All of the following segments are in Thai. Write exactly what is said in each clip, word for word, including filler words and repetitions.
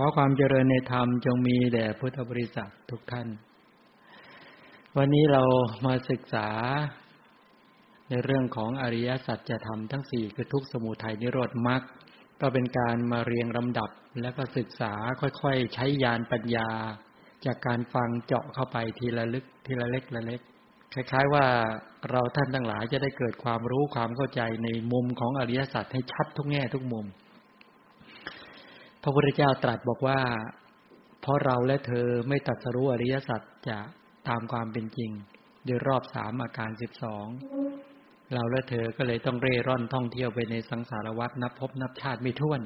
ขอความเจริญในธรรมจงมีแด่พุทธบริษัททุกท่านวันนี้เรามาศึกษาในเรื่องของอริยสัจธรรมทั้งสี่คือทุกขสมุทัยนิโรธมรรคก็เป็นการมาเรียงลำดับแล้วก็ศึกษาค่อยๆใช้ญาณปัญญาจากการฟังเจาะเข้าไปทีละลึกทีละเล็กละเล็กคล้ายๆว่าเราท่านทั้งหลายจะได้เกิดความรู้ความเข้าใจในมุมของอริยสัจให้ชัดทุกแง่ทุกมุมพระพุทธเจ้าตรัสบอกว่าเพราะเราและเธอไม่ตรัสรู้อริยสัจจะตามความเป็นจริงโดยรอบสามอาการสิบสองเราและเธอก็เลยต้องเร่ร่อนท่องเที่ยวไปในสังสารวัฏนับพบนับชาติไม่ถ้วน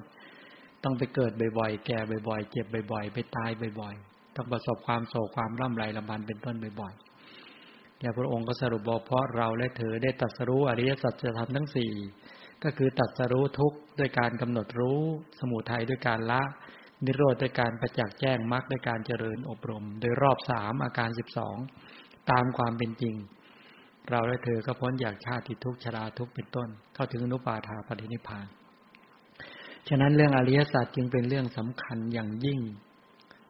ต้องไปเกิดบ่อยๆแก่บ่อยๆเจ็บบ่อยๆไปตายบ่อยๆต้องประสบความโศกความร่ำไรลำพันเป็นต้นบ่อยๆและพระองค์ก็สรุปบอกเพราะเราและเธอได้ตรัสรู้อริยสัจธรรมทั้งสี่ก็คือตรัสรู้ทุกข์ด้วยการกำหนดรู้สมุทัยด้วยการละนิโรธด้วยการประจักษ์แจ้งมรรคด้วยการเจริญอบรมโดยรอบสามอาการสิบสองตามความเป็นจริงเราและเธอก็พ้นจากชาติทุกข์ชราทุกข์เป็นต้นเข้าถึงอนุปาทาปรินิพพานฉะนั้นเรื่องอริยสัจจึงเป็นเรื่องสำคัญอย่างยิ่ง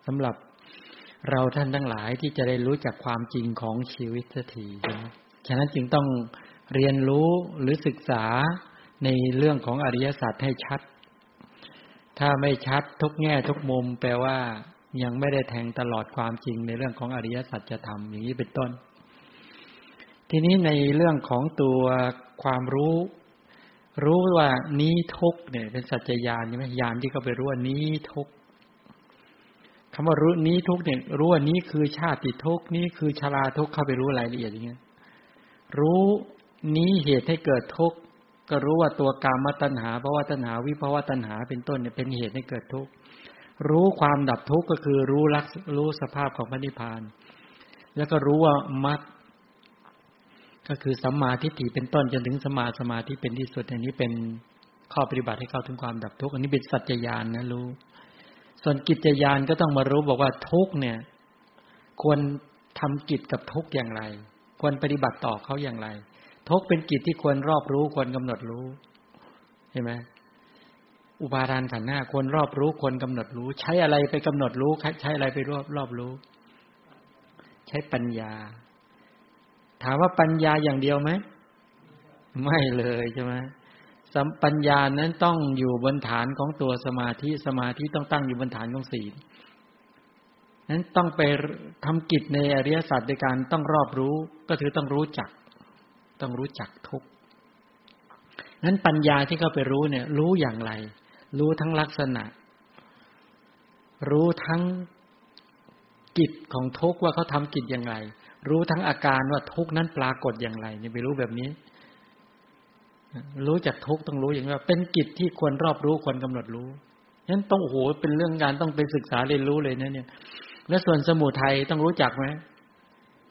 สำหรับเราท่านทั้งหลายที่จะได้รู้จักความจริงของชีวิตสักทีฉะนั้นจึงต้องเรียนรู้หรือศึกษาในเรื่องของอริยสัจให้ชัดถ้าไม่ชัดทุกแง่ทุกมุมแปลว่ายังไม่ได้แทงตลอดความจริงในเรื่องของอริยสัจธรรมอย่างนี้เป็นต้นทีนี้ในเรื่องของตัวความรู้รู้ว่านี้ทุกเนี่ยเป็นสัจญาณใช่ไหมญาณที่เขาไปรู้ว่านี้ทุกคำว่ารู้นี้ทุกเนี่ยรู้ว่านี้คือชาติทุกนี้คือชราทุกเข้าไปรู้รายละเอียดอย่างเงี้ยรู้นี้เหตุให้เกิดทุกก็รู้ว่าตัวกามตัณหาภวตัณหาวิภวตัณหาเป็นต้นเนี่ยเป็นเหตุให้เกิดทุกข์รู้ความดับทุกข์ก็คือรู้ลักษณะรู้สภาพของพระนิพพานแล้วก็รู้ว่ามรรคก็คือสัมมาทิฏฐิเป็นต้นจนถึงสัมมาสมาธิเป็นที่สุดอันนี้เป็นข้อปฏิบัติให้เข้าถึงความดับทุกข์อันนี้เป็นสัจจญาณนะรู้ส่วนกิจญาณก็ต้องมารู้บอกว่าทุกข์เนี่ยควรทำกิจกับทุกข์อย่างไรควรปฏิบัติต่อเขาอย่างไรทุกเป็นกิจที่ควรรอบรู้ควรกำหนดรู้เห็นไหมอุปาทานขันธ์ห้าควรรอบรู้ควรกำหนดรู้ใช้อะไรไปกำหนดรู้ใช้อะไรไปรอบรอบรู้ใช้ปัญญาถามว่าปัญญาอย่างเดียวไหมไม่เลยใช่ไหมปัญญานั้นต้องอยู่บนฐานของตัวสมาธิสมาธิต้องตั้งอยู่บนฐานของศีลนั้นต้องไปทำกิจในอริยสัจในการต้องรอบรู้ก็ถือต้องรู้จักต้องรู้จักทุกข์นั้นปัญญาที่เข้าไปรู้เนี่ยรู้อย่างไรรู้ทั้งลักษณะรู้ทั้งกิจของทุกข์ว่าเขาทำกิจอย่างไรรู้ทั้งอาการว่าทุกข์นั้นปรากฏอย่างไรเนี่ยไปรู้แบบนี้รู้จักทุกข์ต้องรู้อย่างว่าเป็นกิจที่ควรรอบรู้ควรกำหนดรู้นั้นต้องโอ้โหเป็นเรื่องการต้องไปศึกษาเรียนรู้เลยนะเนี่ยและส่วนสมุทัยต้องรู้จักไหม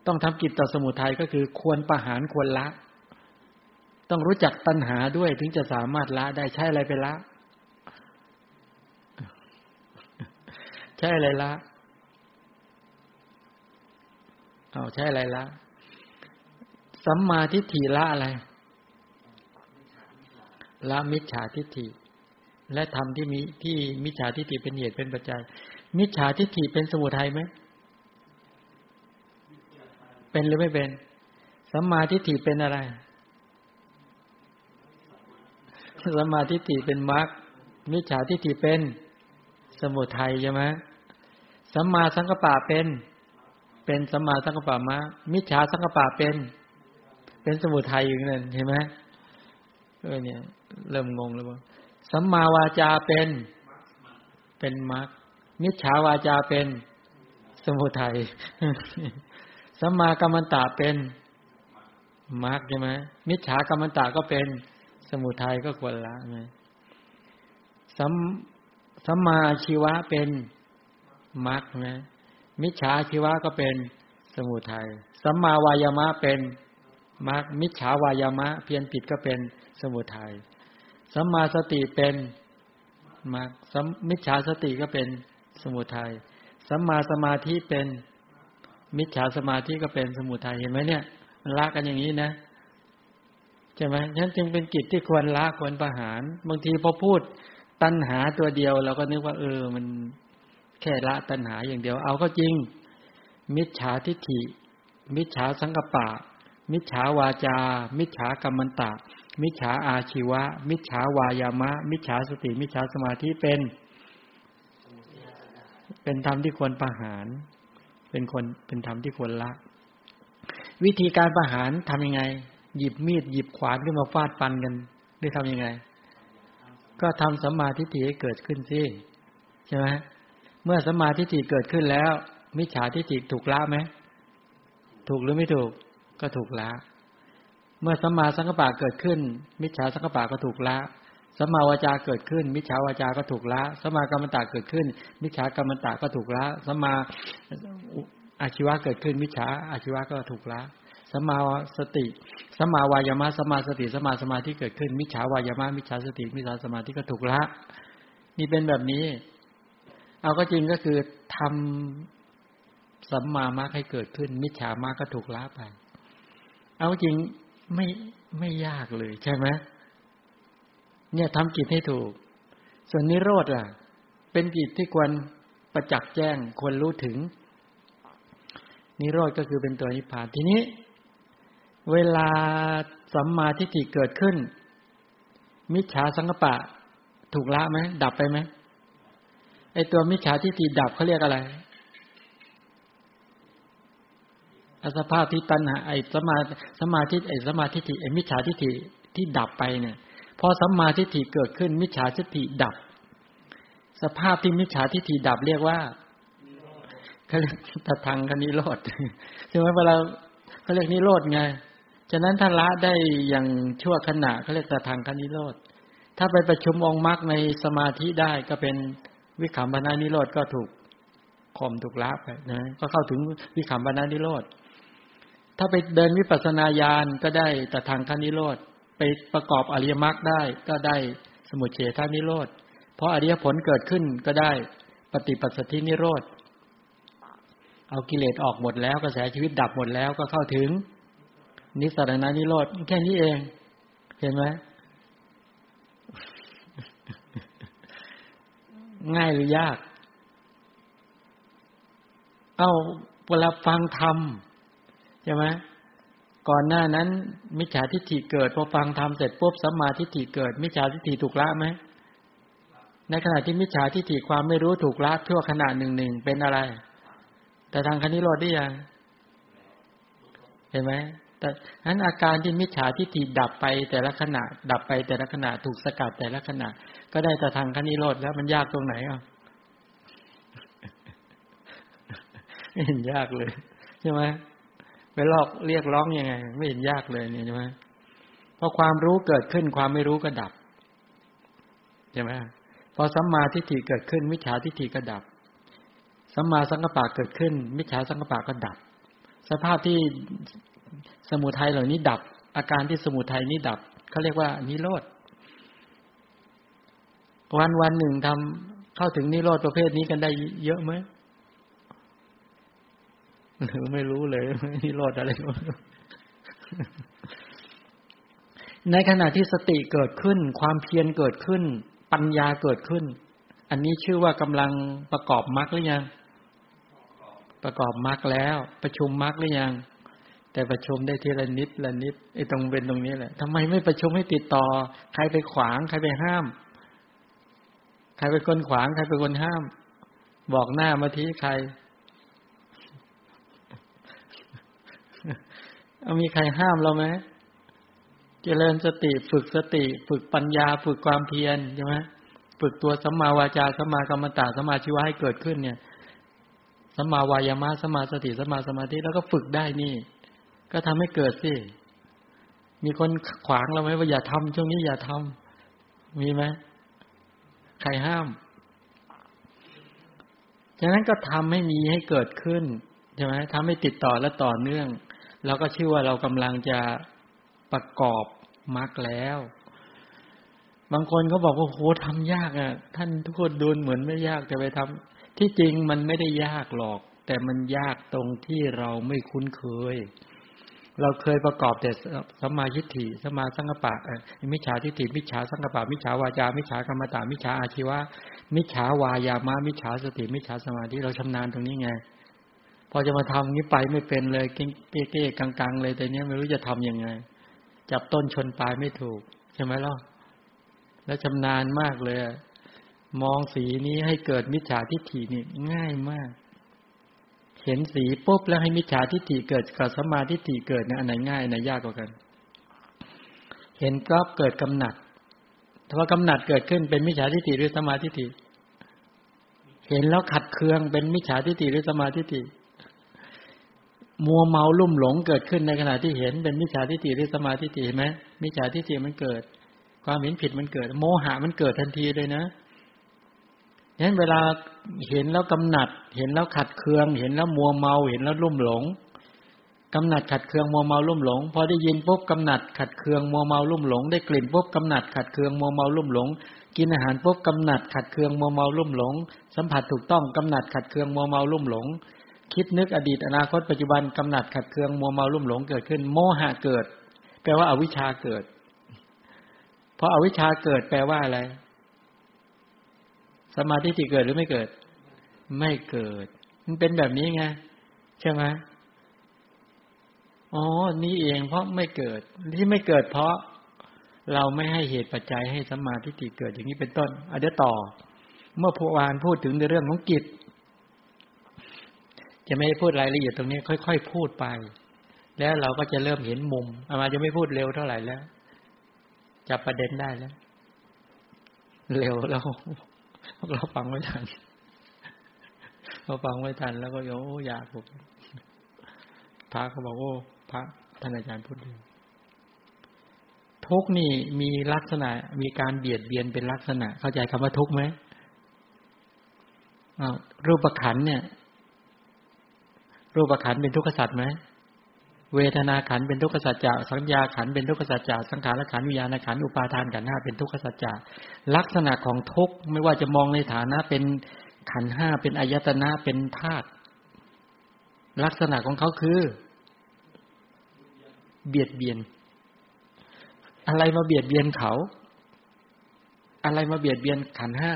ต้องทำกิจต่อสมุทัยก็คือควรประหารควรละต้องรู้จักตัณหาด้วยถึงจะสามารถละได้ใช้อะไรไปละใช้อะไรละเอาใช้อะไรละสัมมาทิฏฐิละอะไรละมิจฉาทิฏฐิและธรรมที่มีที่มิจฉาทิฏฐิเป็นเหตุเป็นปัจจัยมิจฉาทิฏฐิเป็นสมุทัยไหมเป็นหรือไม่เป็นสัมมาทิฏฐิเป็นอะไรสัมมาทิฏฐิเป็นมรรคมิจฉาทิฏฐิเป็นสมุทัยใช่ไหมสัมมาสังกัปปะเป็นเป็นสัมมาสังกัปปะมรรคมิจฉาสังกัปปะเป็นเป็นสมุทัยอย่างนั้นเห็นไหมเออเนี่ยเริ่มงงแล้วมั้งสัมมาวาจาเป็นเป็นมรรคมิจฉาวาจาเป็นสมุทัยสัมมากัมมันตะเป็นมรรคใช่ไหมมิจฉากัมมันตะก็เป็นสมุทัยก็ควรละไงสัมสัมมาชีวะเป็นมรรคใช่ไหมมิจฉาชีวะก็เป็นสมุทัยสัมมาวายามะเป็นมรรคมิจฉาวายามะเพี้ยนผิดก็เป็นสมุทัยสัมมาสติเป็นมรรคสัมมิจฉาสติก็เป็นสมุทัยสัมมาสมาธิเป็นมิจฉาสมาธิก็เป็นสมุทัยเห็นไหมเนี่ยมันละกันอย่างนี้นะใช่ไหมฉะนั้นจึงเป็นกิจที่ควรละควรประหารบางทีพอพูดตัณหาตัวเดียวเราก็นึกว่าเออมัน แค่ละตัณหาอย่างเดียวเอาก็จริงมิจฉาทิฏฐิมิจฉาสังกัปปะมิจฉาวาจามิจฉากรรมันตะมิจฉาอาชีวะมิจฉาวายามะมิจฉาสติมิจฉาสมาธิเป็นเป็นธรรมที่ควรประหารเป็นคนเป็นธรรมที่ควรละวิธีการประหารทำยังไงหยิบมีดหยิบขวานขึ้นมาฟาดฟันกันได้ทำยังไงก็ทำสัมมาทิฏฐิให้เกิดขึ้นสิใช่ไหมเมื่อสัมมาทิฏฐิเกิดขึ้นแล้วมิจฉาทิฏฐิถูกละไหมถูกหรือไม่ถูกก็ถูกละเมื่อสัมมาสังกัปปะเกิดขึ้นมิจฉาสังกัปปะก็ถูกละสัมมาวาจาเกิดขึ้นมิจฉาวาจาก็ถูกละสัมมากรรมตะเกิดขึ้นมิจฉากรรมตะก็ถูกละสัมมาอาชีวะเกิดขึ้นมิจฉาอาชีวะก็ถูกละสัมมาสติสัมมาวายามะสัมมาสติสัมมาสมาธิเกิดขึ้นมิจฉาวายามะมิจฉาสติมิจฉาสมาธิก็ถูกละนี่เป็นแบบนี้เอาก็จริงก็คือทำสัมมามรรคให้เกิดขึ้นมิจฉามรรคก็ถูกละไปเอาจริงไม่ไม่ยากเลยใช่ไหมเนี่ยทำกิจให้ถูกส่วนนิโรธล่ะเป็นกิจที่ควรประจักษ์แจ้งควรรู้ถึงนิโรธก็คือเป็นตัวนิพพานทีนี้เวลาสัมมาทิฏฐิเกิดขึ้นมิจฉาสังกัปปะถูกละไหมดับไปไหมไอตัวมิจฉาทิฏฐิดับเขาเรียกอะไรอสภาพที่ตัณหาไอสัมมาสัมมาทิฏฐิไอสัมมาทิฏฐิไอมิจฉาทิฏฐิที่ดับไปเนี่ยพอสัมมาทิฏฐิเกิดขึ้นมิจฉาทิฏฐิดับสภาพที่มิจฉาทิฏฐิดับเรียกว่าเขาเรียกตัทังคณิโรธใช่ไหมเวลาเขาเรียกนิโรธไงฉะนั้นถ้าละได้อย่างชั่วขณะเขาเรียกตัทังคณิโรธถ้าไปประชุมองค์มรรคในสมาธิได้ก็เป็นวิคัมภนานิโรธก็ถูกข่มถูกละไปนะก็เข้าถึงวิคัมภนานิโรธถ้าไปเดินวิปัสสนาญาณก็ได้ตัทังคณิโรธไปประกอบอริยมรรคได้ก็ได้สมุจเฉทนิโรธเพราะอริยผลเกิดขึ้นก็ได้ปฏิปัสสัทธินิโรธเอากิเลสออกหมดแล้วกระแสชีวิตดับหมดแล้วก็เข้าถึงนิสรณนิโรธแค่นี้เองเห็นไหมง่ายหรือยากเอ้าเวลาฟังธรรมใช่ไหมก่อนหน้านั้นมิจฉาทิฏฐิเกิดพอฟังธรรมเสร็จปุ๊บสัมมาทิฏฐิเกิดมิจฉาทิฏฐิถูกละไหมในขณะที่มิจฉาทิฏฐิความไม่รู้ถูกละชั่วขณะหนึ่งหนึ่งเป็นอะไรแต่ทางคณิโรธได้ยังเห็นไหมแต่นั้นอาการที่มิจฉาทิฏฐิดับไปแต่ละขณะดับไปแต่ละขณะถูกสกัดแต่ละขณะก็ได้แต่ทางคณิโรธแล้วมันยากตรงไหนอ่ะไม่เห็นยากเลยใช่ไหมไปลอกเรียกร้องยังไงไม่เห็นยากเลยเนี่ยใช่ไหมพอความรู้เกิดขึ้นความไม่รู้ก็ดับใช่ไหมพอสัมมาทิฏฐิเกิดขึ้นมิจฉาทิฏฐิก็ดับสัมมาสังกัปปะเกิดขึ้นมิจฉาสังกัปปะก็ดับสภาพที่สมุทัยเหล่านี้ดับอาการที่สมุทัยนี้ดับเขาเรียกว่านิโรธวันวันหนึ่งทำเข้าถึงนิโรธประเภทนี้กันได้เยอะไหมไม่รู้เลยนิโรธอะไรในขณะที่สติเกิดขึ้นความเพียรเกิดขึ้นปัญญาเกิดขึ้นอันนี้ชื่อว่ากำลังประกอบมรรคหรือยังประกอบมรรคแล้วประชุมมรรคหรือยังแต่ประชุมได้ทีละนิดละนิดไอ้ตรงเป็นตรงนี้แหละทำไมไม่ประชุมให้ติดต่อใครไปขวางใครไปห้ามใครเป็นคนขวางใครเป็นคนห้ามบอกหน้ามาทีใครเอามีใครห้ามเราไหมเจริญสติฝึกสติฝึกปัญญาฝึกความเพียรใช่ไหมฝึกตัวสัมมาวาจาสัมมากรรมตะสัมมาชีวะให้เกิดขึ้นเนี่ยสัมมาวายามะสัมมาสติสัมมาสมาธิแล้วก็ฝึกได้นี่ก็ทำให้เกิดสิมีคนขวางเราไหมว่าอย่าทำช่วงนี้อย่าทำมีไหมใครห้ามฉะนั้นก็ทำให้มีให้เกิดขึ้นใช่ไหมทำให้ติดต่อและต่อเนื่องเราก็ชื่อว่าเรากำลังจะประกอบมรรคแล้วบางคนก็บอกว่าโหทำยากอ่ะท่านทุกคนดูเหมือนไม่ยากแต่ไปทำที่จริงมันไม่ได้ยากหรอกแต่มันยากตรงที่เราไม่คุ้นเคย เราเคยประกอบแต่สัมมาทิฏฐิสัมมาสังกัปปะมิจฉาทิฏฐิมิจฉาสังกัปปะมิจฉาวาจามิจฉากรรมตะมิจฉาอาชีวะมิจฉาวายามะมิจฉาสติมิจฉาสมาธิเราชำนาญตรงนี้ไงพอจะมาทำนี้ไปไม่เป็นเลยเก๊ๆกังๆเลยแต่เนี้ยไม่รู้จะทำยังไงจับต้นชนปลายไม่ถูกใช่ไหมล่ะแล้วชำนาญมากเลยมองสีนี้ให้เกิดมิจฉาทิฏฐินี่ง่ายมากเห็นสีปุ๊บแล้วให้มิจฉาทิฏฐิเกิดกับสัมมาทิฏฐิเกิดนะอันไหนง่ายอันไหนยากกว่ากันเห็นก๊อบเกิดกำหนัดถ้าว่ากำหนัดเกิดขึ้นเป็นมิจฉาทิฏฐิหรือสัมมาทิฏฐิเห็นแล้วขัดเคืองเป็นมิจฉาทิฏฐิหรือสัมมาทิฏฐิมัวเมาลุ่มหลงเกิดขึ้นในขณะที่เห็นเป็นมิจฉาทิฏฐิหรือสัมมาทิฏฐิเห็นไหมมิจฉาทิฏฐิมันเกิดความเห็นผิดมันเกิดโมหะมันเกิดทันทีเลยนะงั้นเวลาเห็นแล้วกำหนัดเห็นแล้วขัดเคืองเห็นแล้วมัวเมาเห็นแล้วลุ่มหลงกำหนัดขัดเคืองมัวเมาลุ่มหลงพอได้ยินปุ๊บกำหนัดขัดเคืองมัวเมาลุ่มหลงได้กลิ่นปุ๊บกำหนัดขัดเคืองมัวเมาลุ่มหลงกินอาหารปุ๊บกำหนัดขัดเคืองมัวเมาลุ่มหลงสัมผัสถูกต้องกำหนัดขัดเคืองมัวเมาลุ่มหลงคิดนึกอดีตอนาคตปัจจุบันกำหนัดขัดเคืองมัวเมาลุ่มหลงเกิดขึ้นโมหะเกิดแปลว่าอวิชชาเกิดพออวิชชาเกิดแปลว่าอะไรสมาธิที่เกิดหรือไม่เกิดไม่เกิดมันเป็นแบบนี้ไงใช่ไหมอ๋อนี่เองเพราะไม่เกิดที่ไม่เกิดเพราะเราไม่ให้เหตุปัจจัยให้สมาธิที่เกิดอย่างนี้เป็นต้นเอาเดี๋ยวต่อเมื่อพวานพูดถึงในเรื่องของกิจจะไม่พูดรายละเอียดตรงนี้ค่อยๆพูดไปแล้วเราก็จะเริ่มเห็นมุมอามาจะไม่พูดเร็วเท่าไหร่แล้วจับประเด็นได้แล้วเร็วแล้วเราฟังไม่ทันเราฟังไม่ทันแล้วก็โอ้อยากผมพระเขาบอกโอ้พระท่านอาจารย์พูดดีทุกข์นี่มีลักษณะมีการเบียดเบียนเป็นลักษณะเข้าใจคำว่าทุกข์ไหมรูปขันธ์เนี่ยรูปขันธ์เป็นทุกขสัจไหมเวทนาขันธ์เป็นทุกขสัจจะสัญญาขันธ์เป็นทุกขสัจจะสังขารขันธ์วิญญาณขันธ์อุปาทานขันธ์ห้าเป็นทุกขสัจจะลักษณะของทุกข์ไม่ว่าจะมองในฐานะเป็นขันธ์ห้าเป็นอายตนะเป็นธาตุลักษณะของเขาคือเบียดเบียนอะไรมาเบียดเบียนเขาอะไรมาเบียดเบียนขันธ์ห้า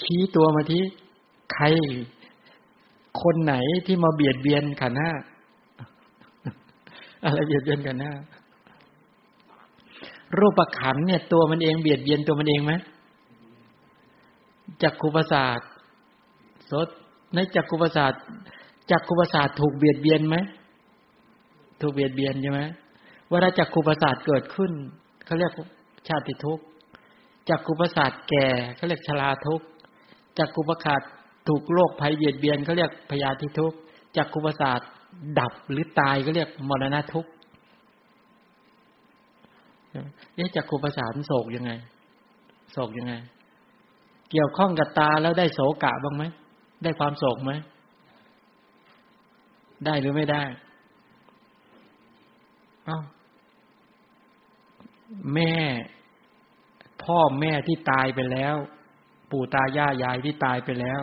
ชี้ตัวมาที่ใครคนไหนที่มาเบียดเบียนขันธ์ห้าอะไรเบียดเบียนขันธ์ห้ารูปขันธ์เนี่ยตัวมันเองเบียดเบียนตัวมันเองไหมจักขุประสาทสดในจักขุประสาทจักขุประสาทถูกเบียดเบียนไหมถูกเบียดเบียนใช่ไหมว่าถ้าจักขุประสาทเกิดขึ้นเขาเรียกชาติทุกข์จักขุประสาทแก่เขาเรียกชราทุกข์จักขุประสาทถูกโรคภัยเบียดเบียนเขาเรียกพยาธิทุกข์จักขุประสาทดับหรือตายเขาเรียกมรณะทุกข์เนี่ยจักขุประสาทโศกยังไงโศกยังไงเกี่ยวข้องกับตาแล้วได้โศกะบ้างไหมได้ความโศกไหมได้หรือไม่ได้เอ้าแม่พ่อแม่ที่ตายไปแล้วปู่ตาย่ายายที่ตายไปแล้ว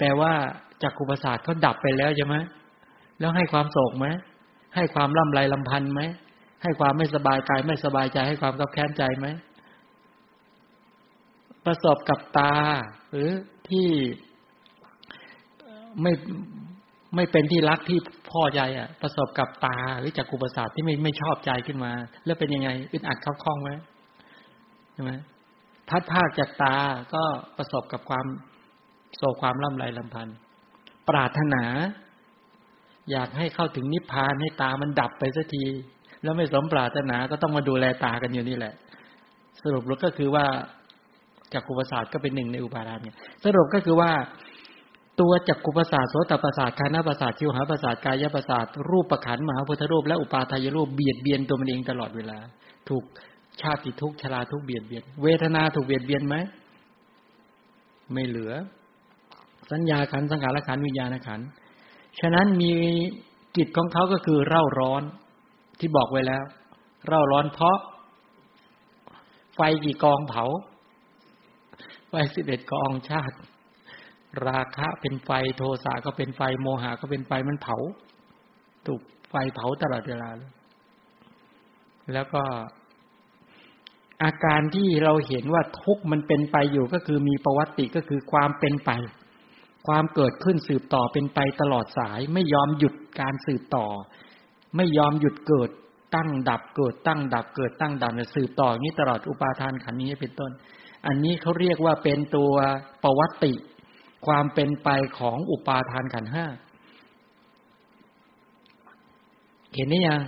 แต่ว่าจักขุประสาทเขาดับไปแล้วใช่ไหมแล้วให้ความโศกไหมให้ความร่ำไรรำพันไหมให้ความไม่สบายกายไม่สบายใจให้ความขับแค้นใจไหมประสบกับตาหรือที่ไม่ไม่เป็นที่รักที่พ่อใจอ่ะประสบกับตาหรือจักขุประสาทที่ไม่ไม่ชอบใจขึ้นมาแล้วเป็นยังไงอึดอัดขับคล้องไหมใช่ไหมพัดภาคจากตาก็ประสบกับความโศกความร่ำไรรำพันปรารถนาอยากให้เข้าถึงนิพพานให้ตามันดับไปสักทีแล้วไม่สมปรารถนาก็ต้องมาดูแลตากันอยู่นี่แหละสรุปแล้วก็คือว่าจักขุประสาทก็เป็นหนึ่งในอุปาทานเนี่ยสรุปก็คือว่าตัวจักขุประสาทโสตประสาทคานประสาทชิวหประสาทกายประสาทรูปขันธ์มหาพุทธรูปและอุปาทายรูปเบียดเบียนตัวมันเองตลอดเวลาถูกชาติทุกข์ชราทุกข์เบียดเบียนเวทนาถูกเบียดเบียนไหมไม่เหลือสัญญาขันธ์สังขารขันธ์วิญญาณขันธ์ฉะนั้นมีกิจของเขาก็คือเร่าร้อนที่บอกไว้แล้วเร่าร้อนเพราะไฟกี่กองเผาไฟสิบเอ็ดกองชาติราคะเป็นไฟโทสะก็เป็นไฟโมหะก็เป็นไฟมันเผา ถูกไฟเผาตลอดเวลาแล้วก็อาการที่เราเห็นว่าทุกข์มันเป็นไปอยู่ก็คือมีประวัติก็คือความเป็นไปความเกิดขึ้นสืบต่อเป็นไปตลอดสายไม่ยอมหยุดการสืบต่อไม่ยอมหยุดเกิดตั้งดับเกิดตั้งดับเกิดตั้งดับสืบต่ออย่างนี้ตลอดอุปาทานขันธ์นี้เป็นต้นอันนี้เขาเรียกว่าเป็นตัวประวัติความเป็นไปของอุปาทานขันธ์ห้าเห็นไหมยัง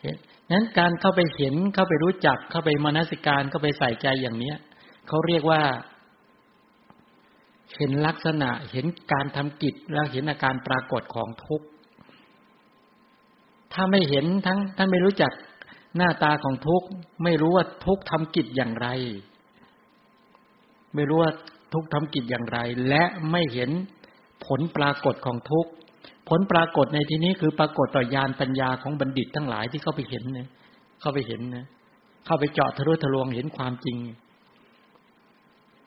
เห็นนั้นการเข้าไปเห็นเข้าไปรู้จักเข้าไปมนสิการเข้าไปใส่ใจอย่างเนี้ยเขาเรียกว่าเห็นลักษณะเห็นการทำกิจแล้วเห็นอาการปรากฏของทุกข์ถ้าไม่เห็นทั้งท่านไม่รู้จักหน้าตาของทุกข์ไม่รู้ว่าทุกข์ทำกิจอย่างไรไม่รู้ว่าทุกข์ทำกิจอย่างไรและไม่เห็นผลปรากฏของทุกข์ผลปรากฏในที่นี้คือปรากฏต่อญาณปัญญาของบัณฑิตทั้งหลายที่เข้าไปเห็นเนี่ยเข้าไปเห็นนะเข้าไปเจาะทะลุทะลวงเห็นความจริง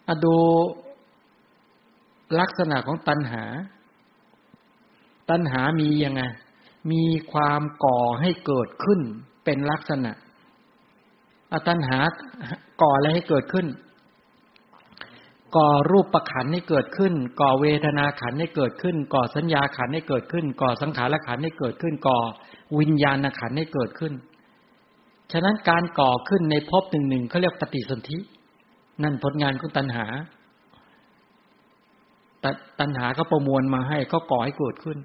อะดูลักษณะของตัณหาตัณหามียังไงมีความก่อให้เกิดขึ้นเป็นลักษณะอตัณหาก่ออะไรให้เกิดขึ้นก่อรูปขันธ์ให้เกิดขึ้นก่อเวทนาขันธ์ให้เกิดขึ้นก่อสัญญาขันธ์ให้เกิดขึ้นก่อสังขารขันธ์ให้เกิดขึ้นก่อวิญญาณขันธ์ให้เกิดขึ้นฉะนั้นการก่อขึ้นในภพหนึ่งๆเขาเรียกปฏิสนธินั่นผลงานของตัณหาต, ตัณหาเขาประมวลมาให้เขาก่อให้เกิดขึ้น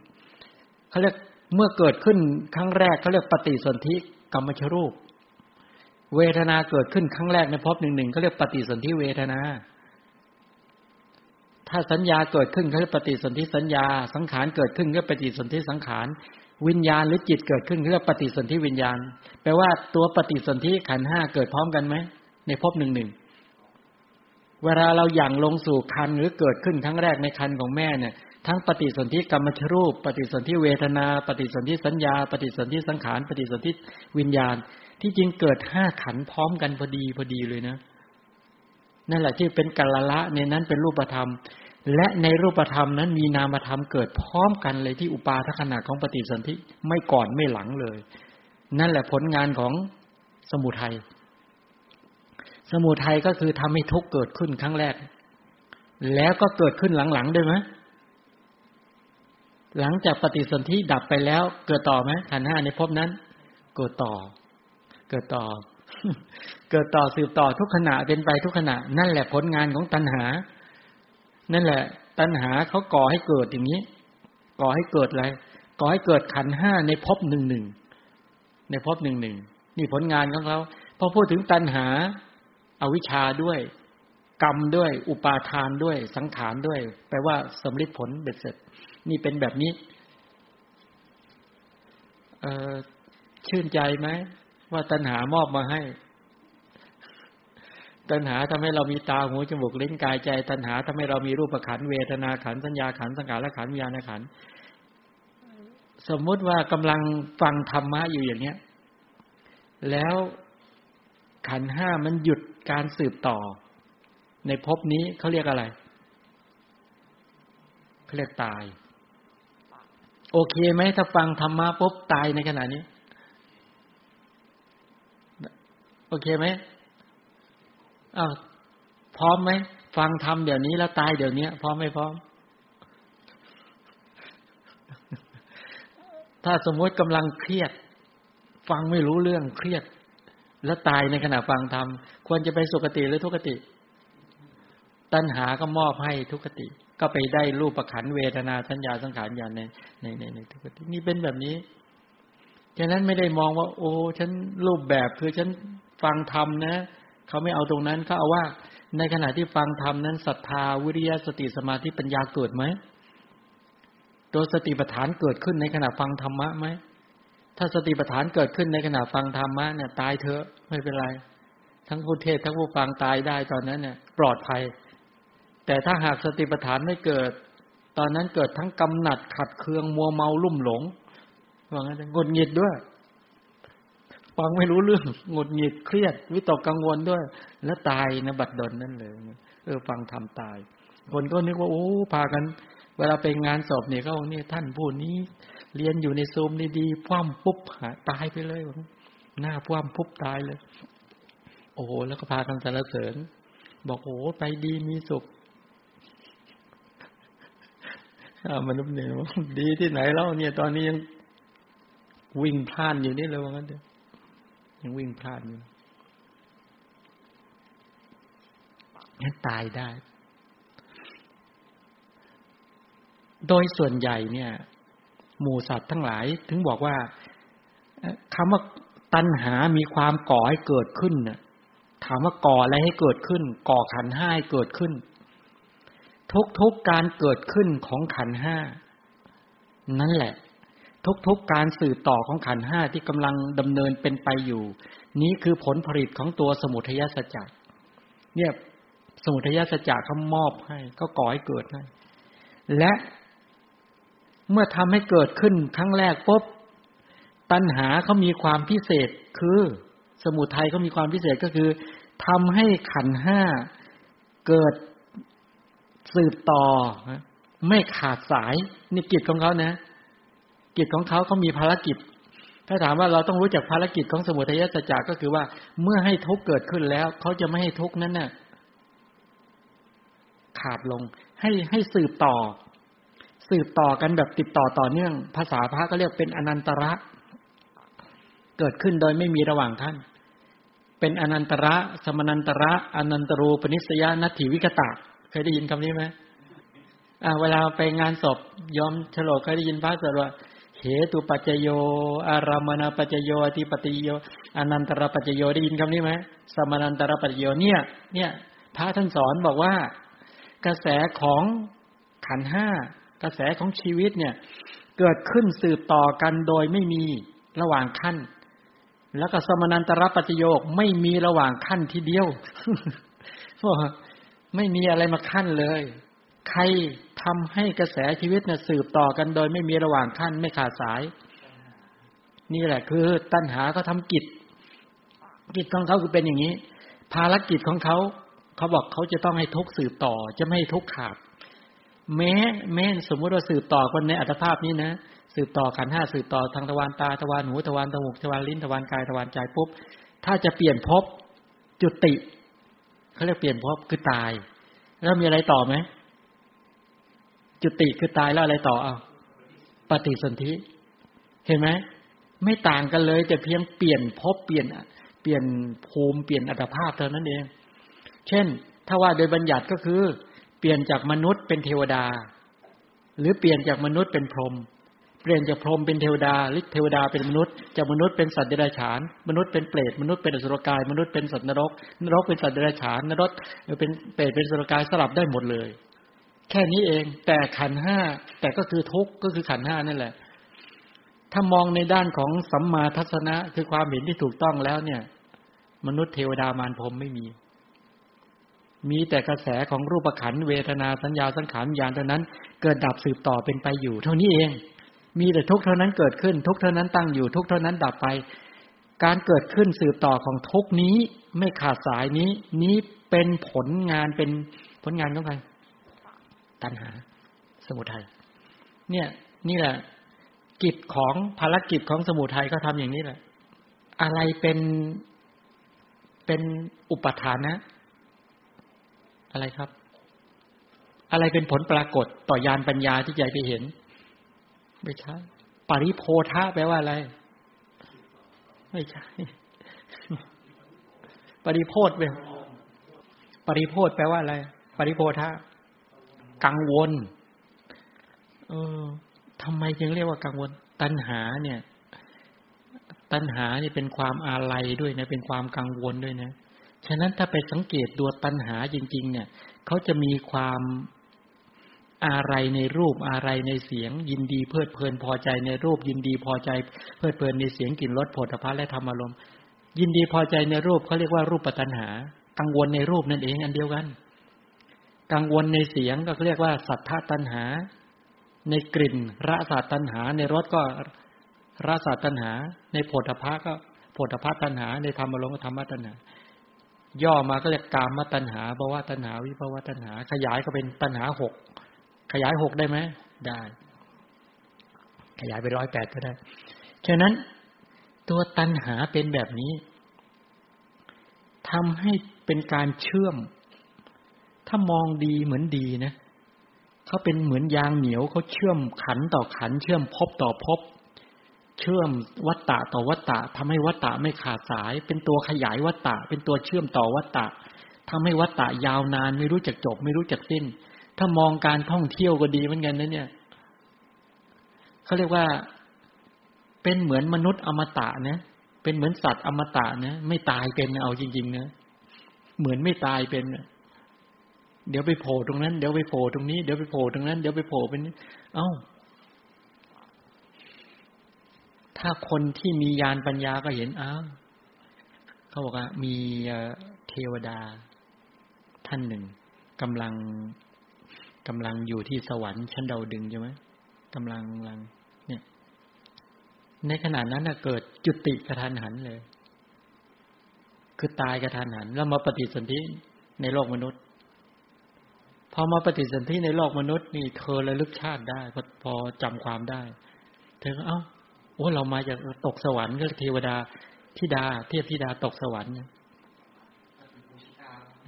เขาเรียกเมื่อเกิดขึ้นครั้งแรกเขาเรียกปฏิสนธิกัมมัชรูปเวทนาเกิดขึ้นครั้งแรกในภพหนึ่งๆเขาเรียกปฏิสนธิเวทนาถ้าสัญญาเกิดขึ้นเขาเรียกปฏิสนธิสัญญาสังขารเกิดขึ้นก็ปฏิสนธิสังขารวิญญาณหรือจิตเกิดขึ้นเขาเรียกปฏิสนธิวิญญาณแปลว่าตัวปฏิสนธิขันธ์ห้าเกิดพร้อมกันไหมในภพหนึ่งๆเวลาเราหยั่งลงสู่ครรภ์หรือเกิดขึ้นครั้งแรกในครรภ์ของแม่เนี่ยทั้งปฏิสนธิกัมมัชรูปปฏิสนธิเวทนาปฏิสนธิสัญญาปฏิสนธิสังขารปฏิสนธิวิญญาณที่จริงเกิดห้าขันธ์พร้อมกันพอดีพอดีเลยนะนั่นแหละที่เป็นกัลละในนั้นเป็นรูปธรรมและในรูปธรรมนั้นมีนามธรรมเกิดพร้อมกันเลยที่อุปาทขณะของปฏิสนธิไม่ก่อนไม่หลังเลยนั่นแหละผลงานของสมุทัยสมุทัยก็คือทำให้ทุกข์เกิดขึ้นครั้งแรกแล้วก็เกิดขึ้นหลังๆด้วยไหมหลังจากปฏิสนธิดับไปแล้วเกิดต่อไหมขันธ์ห้าในภพนั้นเกิดต่อเกิดต่อเกิดต่อสืบต่อทุกขณะเป็นไปทุกขณะนั่นแหละผลงานของตัณหานั่นแหละตัณหาเขาก่อให้เกิดอย่างนี้ก่อให้เกิดอะไรก่อให้เกิดขันธ์ห้าในภพหนึ่งหนึ่งในภพหนึ่งหนึ่งนี่ผลงานของเขาพอพูดถึงตัณหาอวิชชาด้วยกรรมด้วยอุปาทานด้วยสังขารด้วยแปลว่าสำลิดผลเบ็ดเสร็จนี่เป็นแบบนี้เอ่อชื่นใจไหมว่าตัณหามอบมาให้ตัณหาทำให้เรามีตาหูจมูกลิ้นกายใจตัณหาทำให้เรามีรูปขันธ์เวทนาขันธ์สัญญาขันธ์สังขารขันธ์วิญญาณขันธ์สมมติว่ากำลังฟังธรรมะอยู่อย่างเนี้ยแล้วขันธ์ห้ามันหยุดการสืบต่อในภพนี้เขาเรียกอะไรเขาเรียกตายโอเคไหมถ้าฟังธรรมะปุ๊บตายในขณะนี้โอเคไหมอ้าวพร้อมไหมฟังธรรมเดี๋ยวนี้แล้วตายเดี๋ยวนี้พร้อมไม่พร้อมถ้าสมมติกำลังเครียดฟังไม่รู้เรื่องเครียดแล้วตายในขณะฟังธรรมควรจะไปสุคติหรือทุคติตัณหาก็มอบให้ทุคติก็ไปได้รูปขันธ์เวทนาสัญญาสังขารญาณในในในในทุคตินี่เป็นแบบนี้ฉะนั้นไม่ได้มองว่าโอ้ฉันรูปแบบคือฉันฟังธรรมนะเขาไม่เอาตรงนั้นเขาเอาว่าในขณะที่ฟังธรรมนั้นศรัทธาวิริยะสติสมาธิปัญญาเกิดไหมตัวสติปัฏฐานเกิดขึ้นในขณะฟังธรรมะไหมถ้าสติปัฏฐานเกิดขึ้นในขณะฟังธรรมะเนี่ยตายเถอะไม่เป็นไรทั้งผู้เทศทั้งผู้ฟังตายได้ตอนนั้นเนี่ยปลอดภัยแต่ถ้าหากสติปัฏฐานไม่เกิดตอนนั้นเกิดทั้งกำหนัดขัดเคืองมัวเมาลุ่มหลงว่างั้นงดหงิดด้วยฟังไม่รู้เรื่องงดหงิดเครียดวิตกกังวลด้วยแล้วตายในบัดดลนั่นเลยเออฟังธรรมตายคนก็นึกว่าโอ้พากัน เวลาไปงานศพเนี่ยเขาเนี่ยท่านผู้นี้เรียนอยู่ในซูมดีๆคว่ำปุ๊บหายตายไปเลยหน้าคว่ำปุ๊บตายเลยโอ้โหแล้วก็พากันสรรเสริญบอกโอ้ไปดีมีสุขมนุษย์เนี่ยดีที่ไหนแล้วเนี่ยตอนนี้ยังวิ่งพล่านอยู่นี่เลยว่างั้นเถอะยังวิ่งพล่านอยู่งั้นตายได้โดยส่วนใหญ่เนี่ยหมู่สัตว์ทั้งหลายถึงบอกว่าคำว่าตัณหามีความก่อให้เกิดขึ้นน่ะถามว่าก่ออะไรให้เกิดขึ้นก่อขันธ์ห้าให้เกิดขึ้นทุกๆการเกิดขึ้นของขันธ์ห้านั่นแหละทุกๆการสืบต่อของขันธ์ห้าที่กำลังดำเนินเป็นไปอยู่นี้คือผลผลิตของตัวสมุทัยสัจจะเนี่ยสมุทัยสัจจะเขามอบให้ก็ก่อให้เกิดให้และเมื่อทำให้เกิดขึ้นครั้งแรกปุ๊บตัณหาเขามีความพิเศษคือสมุทัยเขามีความพิเศษก็คือทำให้ขันธ์ห้าเกิดสืบต่อไม่ขาดสายนี่กิจของเขานะกิจของเขาเขามีภารกิจถ้าถามว่าเราต้องรู้จักภารกิจของสมุทัยสัจจะก็คือว่าเมื่อให้ทุกข์เกิดขึ้นแล้วเขาจะไม่ให้ทุกข์นั้นน่ะขาดลงให้ให้สืบต่อสืบต่อกันแบบติดต่อต่อเนื่องภาษาพระก็เรียกเป็นอนันตระเกิดขึ้นโดยไม่มีระหว่างท่านเป็นอนันตระสมนันตระอนันตรูปนิสยนัตถิวิกตะเคยได้ยินคำนี้ไหมอ่าเวลาไปงานศพยอมฉลองเคยได้ยินพระสวดว่าเหตุปัจจโยอารามณปัจจโยอธิปติโยอนันตระปัจจโยได้ยินคำนี้ไหมสมนันตระปัจจโยเนี่ยเนี่ยพระท่านสอนบอกว่ากระแสของขันธ์ห้ากระแสของชีวิตเนี่ยเกิดขึ้นสืบต่อกันโดยไม่มีระหว่างขั้นแล้วก็สมนันตรปัจจโยไม่มีระหว่างขั้นทีเดียวไม่มีอะไรมาขั้นเลยใครทำให้กระแสชีวิตเนี่ยสืบต่อกันโดยไม่มีระหว่างขั้นไม่ขาดสายนี่แหละคือตัณหาเขาทำกิจกิจของเขาคือเป็นอย่างนี้ภารกิจของเขาเขาบอกเขาจะต้องให้ทุกข์สืบต่อจะไม่ให้ทุกข์ขาดแม้แม้สมมติว่าสืบต่อคนในอัตภาพนี้นะสืบต่อขันธ์ห้าสืบต่อทางทวารตาทวารหูทวารจมูกทวารลิ้นทวารกายทวารใจปุ๊บถ้าจะเปลี่ยนภพจุติเขาเรียกเปลี่ยนภพคือตายแล้วมีอะไรต่อไหมจุติคือตายแล้วอะไรต่อเอาปฏิสนธิเห็นไหมไม่ต่างกันเลยแต่เพียงเปลี่ยนภพเปลี่ยนเปลี่ยนภูมิเปลี่ยนอัตภาพเท่านั้นเองเช่นถ้าว่าโดยบัญญัติก็คือเปลี่ยนจากมนุษย์เป็นเทวดาหรือเปลี่ยนจากมนุษย์เป็นพรหมเปลี่ยนจากพรหมเป็นเทวดาหรือเทวดาเป็นมนุษย์จากมนุษย์เป็นสัตว์เดรัจฉานมนุษย์เป็นเปรตมนุษย์เป็นอสุรกายมนุษย์เป็นสัตว์นรกนรกเป็นสัตว์เดรัจฉานนรกเป็นเปรตเป็นอสุรกายสลับได้หมดเลยแค่นี้เองแต่ขันธ์ห้าแต่ก็คือทุกข์ก็คือขันธ์ห้านั่นแหละถ้ามองในด้านของสัมมาทัศนะคือความเห็นที่ถูกต้องแล้วเนี่ยมนุษย์เทวดามารพรหมไม่มีมีแต่กระแสของรูปขันธ์เวทนาสัญญาสังขารวิญญาณเท่านั้นเกิดดับสืบต่อเป็นไปอยู่เท่านี้เองมีแต่ทุกข์เท่านั้นเกิดขึ้นทุกข์เท่านั้นตั้งอยู่ทุกข์เท่านั้นดับไปการเกิดขึ้นสืบต่อของทุกข์นี้ไม่ขาดสายนี้นี้เป็นผลงานเป็นผลงานของใครตัณหาสมุทัยเนี่ยนี่แหละกิจของภารกิจของสมุทัยก็ทำอย่างนี้แหละอะไรเป็นเป็นอุปทานนะอะไรครับอะไรเป็นผลปรากฏต่อญาณปัญญาที่ใจไปเห็นไม่ใช่ปริโพธะแปลว่าอะไรไม่ใช่ปริโพธแปลปริโพธแปลว่าอะไรปริโพธะกังวลเออทำไมจึงเรียกว่ากังวลตัณหาเนี่ยตัณหานี่เป็นความอาลัยด้วยนะเป็นความกังวลด้วยนะฉะนั้นถ้าไปสังเกตดูตัณหาจริงๆเนี่ยเขาจะมีความอะไรในรูปอะไรในเสียงยินดีเพลิดเพลินพอใจในรูปยินดีพอใจเพลิดเพลินในเสียงกลิ่นรสโผฏฐัพพะและธรรมอารมณ์ยินดีพอใจในรูปเขาเรียกว่ารูปตัณหากังวลในรูปนั่นเองอันเดียวกันกังวลในเสียงก็เรียกว่าสัทธตัณหาในกลิ่นรสตัณหาในรสก็รสตัณหาในโผฏฐัพพะก็โผฏฐัพพะตัณหาในธรรมอารมณ์ก็ธรรมตัณหาย่อมาก็เรียกกามตัณหาภวตัณหาวิภวตัณหาขยายก็เป็นตัณหาหก ขยายหกได้ไหมได้ขยายไปร้อยแปดก็ได้ฉะนั้นตัวตัณหาเป็นแบบนี้ทำให้เป็นการเชื่อมถ้ามองดีเหมือนดีนะเขาเป็นเหมือนยางเหนียวเขาเชื่อมขันต่อขันเชื่อมภพต่อภพเชื่อมวัฏฏะต่อวัฏฏะทำให้วัฏฏะไม่ขาดสายเป็นตัวขยายวัฏฏะเป็นตัวเชื่อมต่อวัฏฏะทำให้วัฏฏะยาวนานไม่รู้จักจบไม่รู้จักสิ้นถ้ามองการท่องเที่ยวก็ดีเหมือนกันนะเนี่ยเขาเรียกว่าเป็นเหมือนมนุษย์อมตะนะเป็นเหมือนสัตว์อมตะนะไม่ตายเป็นเอาจริงๆนะเหมือนไม่ตายเป็นเดี๋ยวไปโผล่ตรงนั้นเดี๋ยวไปโผล่ตรงนี้เดี๋ยวไปโผล่ตรงนั้นเดี๋ยวไปโผล่เป็นเอ้าถ้าคนที่มีญาณปัญญาก็เห็นอ้าวเขาบอกว่ามีเทวดาท่านหนึ่งกำลังกำลังอยู่ที่สวรรค์ชั้นดาวดึงใช่ไหมกำลังลังเนี่ยในขณะนั้นเกิดจุติกระทันหันเลยคือตายกระทันหันแล้วมาปฏิสนธิในโลกมนุษย์พอมาปฏิสนธิในโลกมนุษย์นี่เธอระลึกชาติได้พอจำความได้เธอก็เอ้าโอ้เรามาจากตกสวรรค์ก็เทวดาธิดาเทพธิดาตกสวรรค์เนี่ย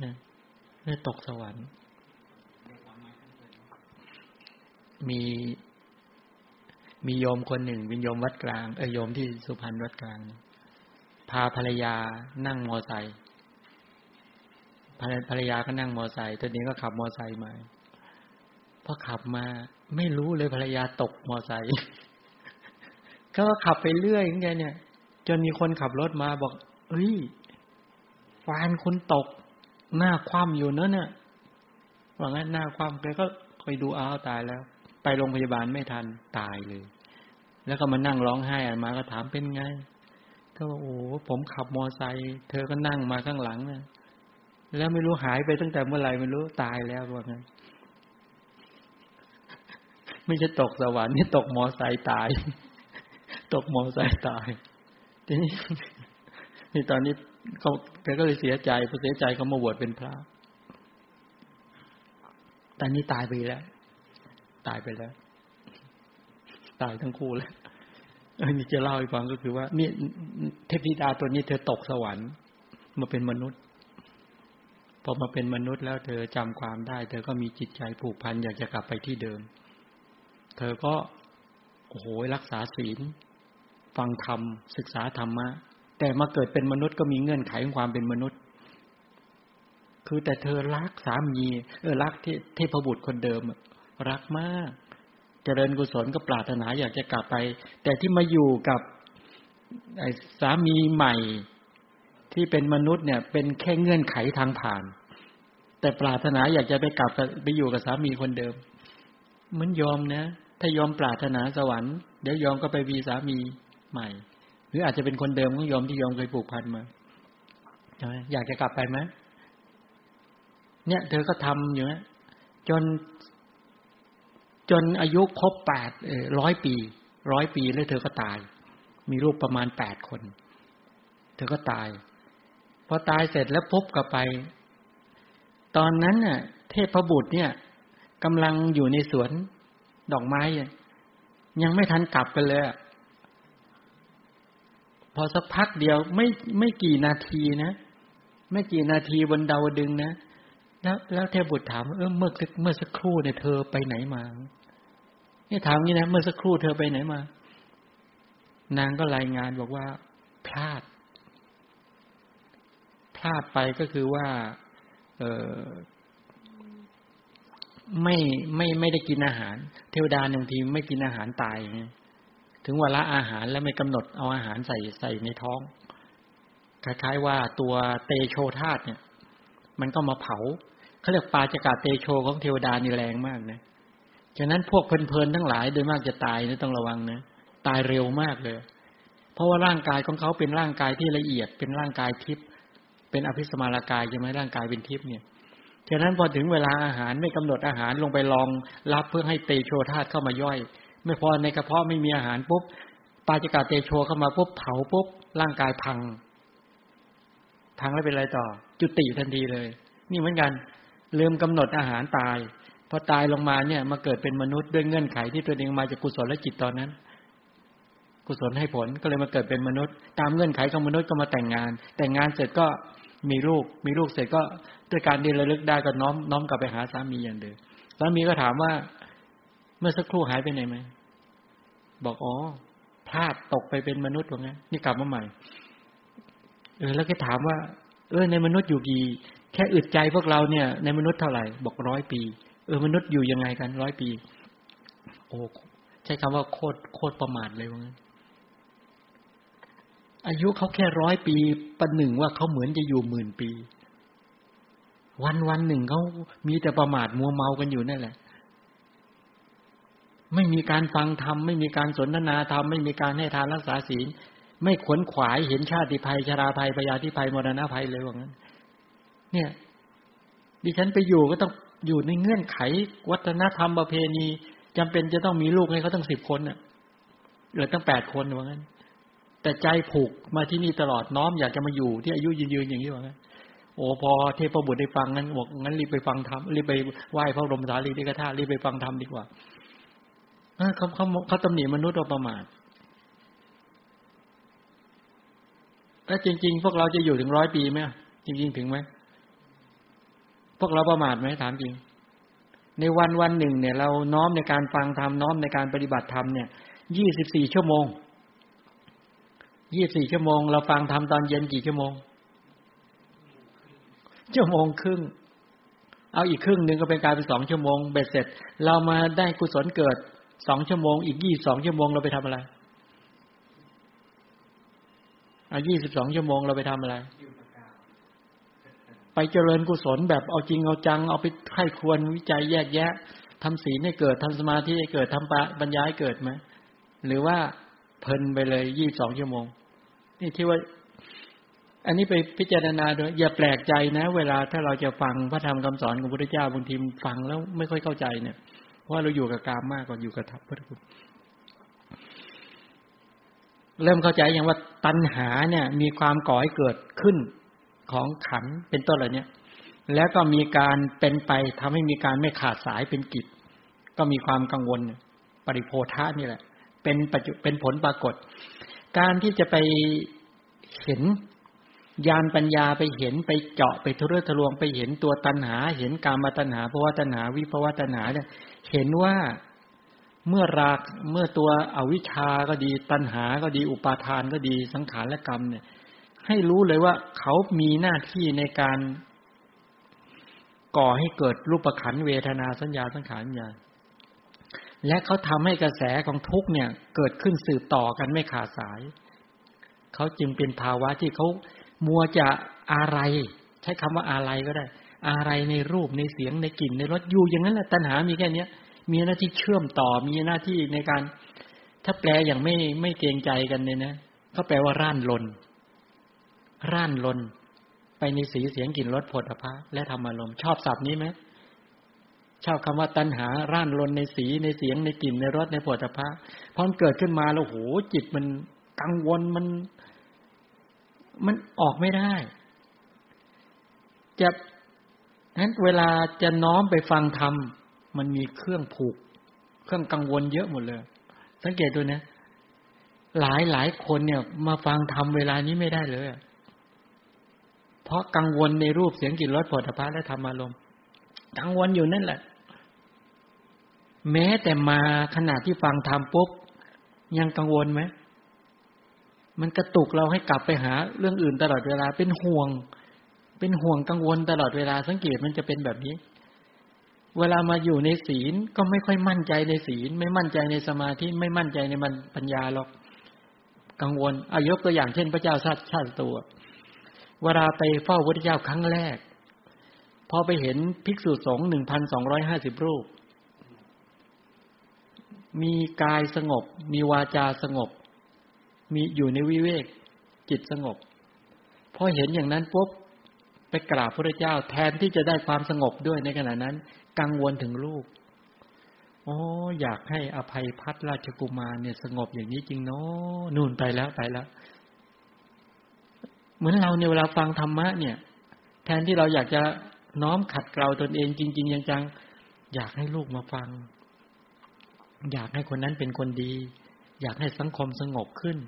เนี่ยตกสวรรค์มีมีโยมคนหนึ่งเป็นโยมวัดกลางเออโยมที่สุพรรณวัดกลางพาภรรยานั่งมอไซค์ภรรยาก็นั่งมอไซค์ตัวนี้ก็ขับมอไซค์มาพอขับมาไม่รู้เลยภรรยาตกมอไซค์ก็ขับไปเรื่อยอย่างเงี้ยเนี่ยจนมีคนขับรถมาบอกเฮ้ยแฟนคุณตกหน้าคว่ำอยู่เนอะเนี่ยว่างั้นหน้าคว่ำแกก็คอยดูอ้าวตายแล้วไปโรงพยาบาลไม่ทันตายเลยแล้วก็มานั่งร้องไห้อามาก็ถามเป็นไงก็บอกโอ้ผมขับมอไซค์เธอก็นั่งมาข้างหลังนะแล้วไม่รู้หายไปตั้งแต่เมื่อไหร่ไม่รู้ตายแล้วว่างั้นไม่ใช่ตกสวรรค์นี่ตกมอไซค์ตายตกมอไซค์ตายทีนี้นี่ตอนนี้เขาแกก็เลยเสียใจพอเสียใจเขามาบวชเป็นพระตอนนี้ตายไปแล้วตายไปแล้วตายทั้งคู่แล้วอันนี้จะเล่าให้ฟังก็คือว่านี่เทพธิดาตัวนี้เธอตกสวรรค์มาเป็นมนุษย์พอมาเป็นมนุษย์แล้วเธอจำความได้เธอก็มีจิตใจผูกพันอยากจะกลับไปที่เดิมเธอก็โอ้โหรักษาศีลฟังธรรมศึกษาธรรมะแต่มาเกิดเป็นมนุษย์ก็มีเงื่อนไขของความเป็นมนุษย์คือแต่เธอรักสามีเออรักเทพบุตรคนเดิมรักมากเจริญกุศลก็ปรารถนาอยากจะกลับไปแต่ที่มาอยู่กับสามีใหม่ที่เป็นมนุษย์เนี่ยเป็นแค่เงื่อนไขทางผ่านแต่ปรารถนาอยากจะไปกลับไปอยู่กับสามีคนเดิมเหมือนยอมนะถ้ายอมปรารถนาสวรรค์เดี๋ยวยอมก็ไปมีสามีใหม่หรืออาจจะเป็นคนเดิมของยอมที่ยอมเคยผูกพันมาใช่ไหมอยากจะกลับไปไหมเนี่ยเธอก็ทำอยู่นะจนจนอายุครบแปดร้อยปีร้อยปีแล้วเธอก็ตายมีลูกประมาณแปดคนเธอก็ตายพอตายเสร็จแล้วพบกลับไปตอนนั้นน่ะเทพบุตรเนี่ยกำลังอยู่ในสวนดอกไม้ยังไม่ทันกลับกันเลยพอสักพักเดียวไม่ไม่กี่นาทีนะไม่กี่นาทีบนดาวดึงนะแล้วแล้วเทพบุตรถามเออเมื่อเมื่อสักครู่เนี่ยเธอไปไหนมาเนี่ยถามงี้นะเมื่อสักครู่เธอไปไหนมานางก็รายงานบอกว่าพลาดพลาดไปก็คือว่าเออไม่ไม่ไม่ได้กินอาหารเทวดาหนึ่งทีไม่กินอาหารตายถึงเวลาอาหารแล้วไม่กำหนดเอาอาหารใส่ใส่ในท้องคล้ายๆว่าตัวเตโชธาตุเนี่ยมันก็มาเผาเขาเรียกปาจกเตโชของเทวดานี่แรงมากนะฉะนั้นพวกเพลินๆทั้งหลายโดยมากจะตายนะต้องระวังนะตายเร็วมากเลยเพราะว่าร่างกายของเขาเป็นร่างกายที่ละเอียดเป็นร่างกายทิพย์เป็นอภิสมารกายใช่ไหมร่างกายเป็นทิพย์เนี่ยฉะนั้นพอถึงเวลาอาหารไม่กำหนดอาหารลงไปรองรับเพื่อให้เตโชธาตุเข้ามาย่อยไม่พอในกระเพาะไม่มีอาหารปุ๊บปาจกเตโชเข้ามาปุ๊บเผาปุ๊บร่างกายพังพังแล้วเป็นไรต่อจุติทันทีเลยนี่เหมือนกันลืมกำหนดอาหารตาย พอตายลงมาเนี่ยมาเกิดเป็นมนุษย์ด้วยเงื่อนไขที่ตัวเองมาจากกุศลและจิตตอนนั้นกุศลให้ผลก็เลยมาเกิดเป็นมนุษย์ตามเงื่อนไขของมนุษย์ก็มาแต่งงานแต่งงานเสร็จก็มีลูกมีลูกเสร็จก็ด้วยการที่ระลึกได้ก็น้อมน้อมกลับไปหาสามีอย่างเดิมสามีก็ถามว่าเมื่อสักครู่หายไปไหนไหมบอกอ๋อพลาดตกไปเป็นมนุษย์ว่างั้นนี่กลับมาใหม่เออแล้วก็ถามว่าเออในมนุษย์อยู่กี่แค่อึดใจพวกเราเนี่ยในมนุษย์เท่าไหร่บอกร้อยปีเออมนุษย์อยู่ยังไงกันร้อยปีโอ้ใช้คำว่าโคตรโคตรประมาทเลยว่างั้นอายุเขาแค่ร้อยปีประหนึ่งว่าเขาเหมือนจะอยู่หมื่นปีวันวันหนึ่งเขามีแต่ประมาทมัวเมากันอยู่นั่นแหละไม่มีการฟังธรรมไม่มีการสนทนาธรรมไม่มีการให้ทานรักษาศีลไม่ขวนขวายเห็นชาติภัยชราภัยพยาธิภัยมรณะภัยเลยว่างั้นเนี่ยดิฉันไปอยู่ก็ต้องอยู่ในเงื่อนไขวัฒนธรรมประเพณีจำเป็นจะต้องมีลูกให้เขาตั้งสิบคนน่ะเหลือตั้งแปดคนว่างั้นแต่ใจผูกมาที่นี่ตลอดน้อมอยากจะมาอยู่ที่อายุยืนๆอย่างนี้ว่างั้นโอ้พอเทพบุตรได้ฟังงั้นบอกงั้นรีบไปฟังธรรมรีบไปไหว้พระบรมสารีริกธาตุรีบไปฟังธรรมดีกว่าเขาเขาเขาตำหนิมนุษย์เราประมาทแล้วจริงๆพวกเราจะอยู่ถึงร้อยปีไหมจริงๆถึงไหมพวกเราประมาทไหมถามจริงในวันวันหนึ่งเนี่ยเราน้อมในการฟังธรรมน้อมในการปฏิบัติธรรมเนี่ยยี่สิบสี่ชั่วโมงยี่สิบสี่ชั่วโมงเราฟังธรรมตอนเย็นกี่ชั่วโมงชั่วโมงครึ่งเอาอีกครึ่งหนึ่งก็เป็นกลายเป็นสองชั่วโมงเบ็ดเสร็จเรามาได้กุศลเกิดสองชั่วโมงอีกยี่สิบสองชั่วโมงเราไปทำอะไรอ่ะยี่สิบสองชั่วโมงเราไปทำอะไรไปเจริญกุศลแบบเอาจริงเอาจังเอาไปไข้ควรวิจัยแยกแยะทำศีลให้เกิดทำสมาธิให้เกิดทำปะปัญญาให้เกิดไหมหรือว่าเพลินไปเลยยี่สิบสองชั่วโมงนี่ที่ว่าอันนี้ไปพิจารณาโดยอย่าแปลกใจนะเวลาถ้าเราจะฟังพระธรรมคำสอนของพระพุทธเจ้าบางทีฟังแล้วไม่ค่อยเข้าใจเนี่ยเพราะเราอยู่กับกามมากกว่าอยู่กับทัพพุทธคุณเริ่มเข้าใจอย่างว่าตัณหาเนี่ยมีความก่อให้เกิดขึ้นของขันธ์เป็นต้นอะไรเนี่ยแล้วก็มีการเป็นไปทำให้มีการไม่ขาดสายเป็นกิจก็มีความกังวลปริโภทะนี่แหละเป็นเป็นผลปรากฏการที่จะไปเห็นญาณปัญญาไปเห็นไปเจาะไปทะลุทะลวงไปเห็นตัวตัณหาเห็นกามตัณหาภวตัณหาวิภวตัณหาเนี่ยเห็นว่าเมื่อราคะเมื่อตัวอวิชชาก็ดีตัณหาก็ดีอุปาทานก็ดีสังขารและกรรมเนี่ยให้รู้เลยว่าเขามีหน้าที่ในการก่อให้เกิดรูปขันธ์เวทนาสัญญาสังขารวิญญาณและเขาทำให้กระแสของทุกข์เนี่ยเกิดขึ้นสืบต่อกันไม่ขาดสายเขาจึงเป็นภาวะที่เขามัวจะอะไรใช้คำว่าอะไรก็ได้อะไรในรูปในเสียงในกลิ่นในรสอยู่อย่างนั้นแหละตัณหามีแค่นี้มีหน้าที่เชื่อมต่อมีหน้าที่ในการถ้าแปลอย่างไม่ไม่เกรงใจกันเนี่ยนะก็แปลว่าร่านลนร่านลนไปในสีเสียงกลิ่นรสโผฏฐัพพะและธรรมารมณ์ชอบศัพท์นี้ไหมชอบคำว่าตัณหาร่านลนในสีในเสียงในกลิ่นในรสในโผฏฐัพพะพอเกิดขึ้นมาแล้วโหจิตมันกังวลมันมันออกไม่ได้จะนั้นเวลาจะน้อมไปฟังธรรมมันมีเครื่องผูกเครื่องกังวลเยอะหมดเลยสังเกตดูนะหลายหลายคนเนี่ยมาฟังธรรมเวลานี้ไม่ได้เลยเพราะกังวลในรูปเสียงกลิ่นรสโผฏฐัพพะและธรรมารมณ์กังวลอยู่นั่นแหละแม้แต่มาขณะที่ฟังธรรมปุ๊บยังกังวลไหมมันกระตุกเราให้กลับไปหาเรื่องอื่นตลอดเวลาเป็นห่วงเป็นห่วงกังวลตลอดเวลาสังเกตมันจะเป็นแบบนี้เวลามาอยู่ในศีลก็ไม่ค่อยมั่นใจในศีลไม่มั่นใจในสมาธิไม่มั่นใจในมันปัญญาหรอกกังวลอายกตัวอย่างเช่นพระเจ้าชาติชาติตัวเวลาไปเฝ้าพระพุทธเจ้าครั้งแรกพอไปเห็นภิกษุสงฆ์ หนึ่งพันสองร้อยห้าสิบ รูปมีกายสงบมีวาจาสงบมีอยู่ในวิเวกจิตสงบพอเห็นอย่างนั้นปุ๊บไปกราบพระเจ้าแทนที่จะได้ความสงบด้วยในขณะนั้นกังวลถึงลูกโอ้อยากให้อภัยพัฒราชกุมารเนี่ยสงบอย่างนี้จริงเนาะนู่นไปแล้วไปแล้วเหมือนเราในเวลาฟังธรรมะเนี่ยแทนที่เราอยากจะน้อมขัดเกลาตนเองจริงๆจัง อยากให้ลูกมาฟังอยากให้คนนั้นเป็นคนดีอยากให้สังคมสงบขึ้น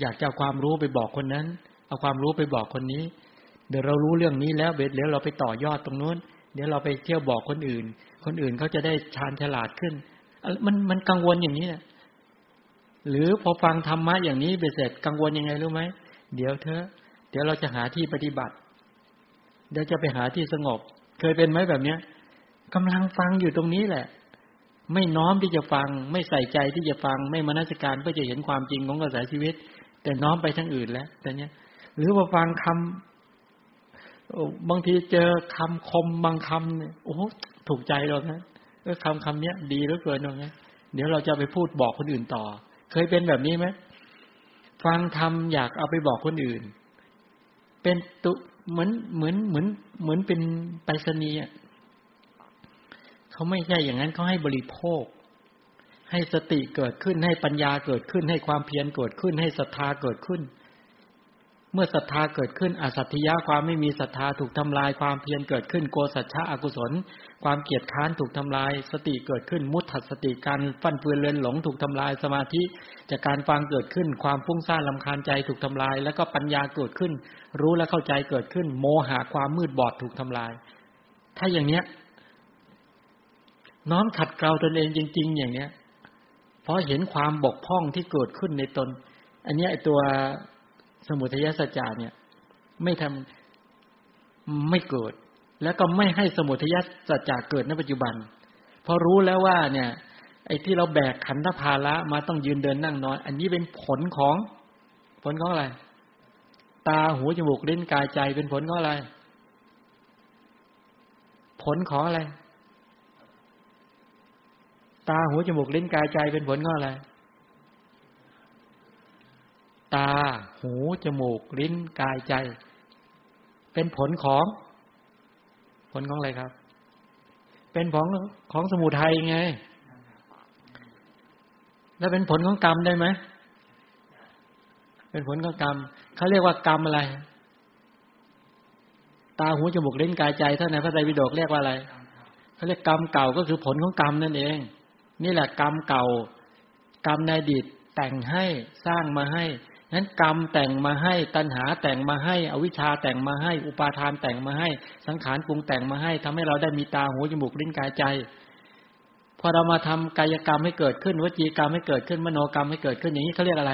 อยากจะเอาความรู้ไปบอกคนนั้นเอาความรู้ไปบอกคนนี้เดี๋ยวเรารู้เรื่องนี้แล้วเดี๋ยวเราไปต่อยอดตรงนู้นเดี๋ยวเราไปเที่ยวบอกคนอื่นคนอื่นเขาจะได้ชาญฉลาดขึ้นมันมันกังวลอย่างนี้นะหรือพอฟังธรรมะอย่างนี้ไปเสร็จกังวลยังไงรู้ไหมเดี๋ยวเธอเดี๋ยวเราจะหาที่ปฏิบัติเดี๋ยวจะไปหาที่สงบเคยเป็นไหมแบบเนี้ยกำลังฟังอยู่ตรงนี้แหละไม่น้อมที่จะฟังไม่ใส่ใจที่จะฟังไม่มนสิการเพื่อจะเห็นความจริงของกระแสชีวิตแต่น้อมไปทั้งอื่นแล้วแต่เนี้ยหรือว่าฟังคำบางทีเจอคำคมบางคำเนี่ยโอ้ถูกใจเรานะเออคำคำเนี้ยดีเหลือเกินตรงนี้เดี๋ยวเราจะไปพูดบอกคนอื่นต่อเคยเป็นแบบนี้ไหมฟังธรรมอยากเอาไปบอกคนอื่นเป็นตุเหมือนเหมือนเหมือนเหมือนเป็นไปรษณีย์อ่ะเขาไม่ใช่อย่างนั้นเขาให้บริโภคให้สติเกิดขึ้นให้ปัญญาเกิดขึ้นให้ความเพียรเกิดขึ้นให้ศรัทธาเกิดขึ้นเมื่อศรัทธาเกิดขึ้นอสัตถิยะความไม่มีศรัทธาถูกทำลายความเพียรเกิดขึ้นโกสัจฉะอกุศลความเกียจค้านถูกทำลายสติเกิดขึ้นมุตถัสสติการฟั่นเฟือนเลื่อนหลงถูกทำลายสมาธิจากการฟังเกิดขึ้นความฟุ้งซ่านรำคาญใจถูกทำลายแล้วก็ปัญญาเกิดขึ้นรู้และเข้าใจเกิดขึ้นโมหะความมืดบอดถูกทำลายถ้าอย่างเนี้ยน้อมขัดเกลาตนเองจริงๆอย่างเนี้ยเพราะเห็นความบกพร่องที่เกิดขึ้นในตนอันเนี้ยตัวสมุทัยสัจจะเนี่ยไม่ทำไม่เกิดแล้วก็ไม่ให้สมุทัยสัจจะเกิดในปัจจุบันพอรู้แล้วว่าเนี่ยไอ้ที่เราแบกขันธภาระมาต้องยืนเดินนั่งนอนอันนี้เป็นผลของผลของอะไรตาหูจมูกลิ้นกายใจเป็นผลของอะไรผลของอะไรตาหูจมูกลิ้นกายใจเป็นผลของอะไรตาหูจมูกลิ้นกายใจเป็นผลของผลของอะไรครับเป็นผลของสมุทัยไงแล้วเป็นผลของกรรมได้ไหมเป็นผลของกรรมเขาเรียกว่ากรรมอะไรตาหูจมูกลิ้นกายใจเท่านั้นพระไตรปิฎกเรียกว่าอะไรเขาเรียกกรรมเก่าก็คือผลของกรรมนั่นเองนี่แหละกรรมเก่ากรรมในอดีตแต่งให้สร้างมาให้นั้นกรรมแต่งมาให้ตัณหาแต่งมาให้อวิชชาแต่งมาให้อุปาทานแต่งมาให้สังขารปรุงแต่งมาให้ทำให้เราได้มีตาหูจมูกลิ้นกายใจพอเรามาทำกายกรรมให้เกิดขึ้นวจีกรรมให้เกิดขึ้นมโนกรรมให้เกิดขึ้นอย่างนี้เขาเรียกอะไร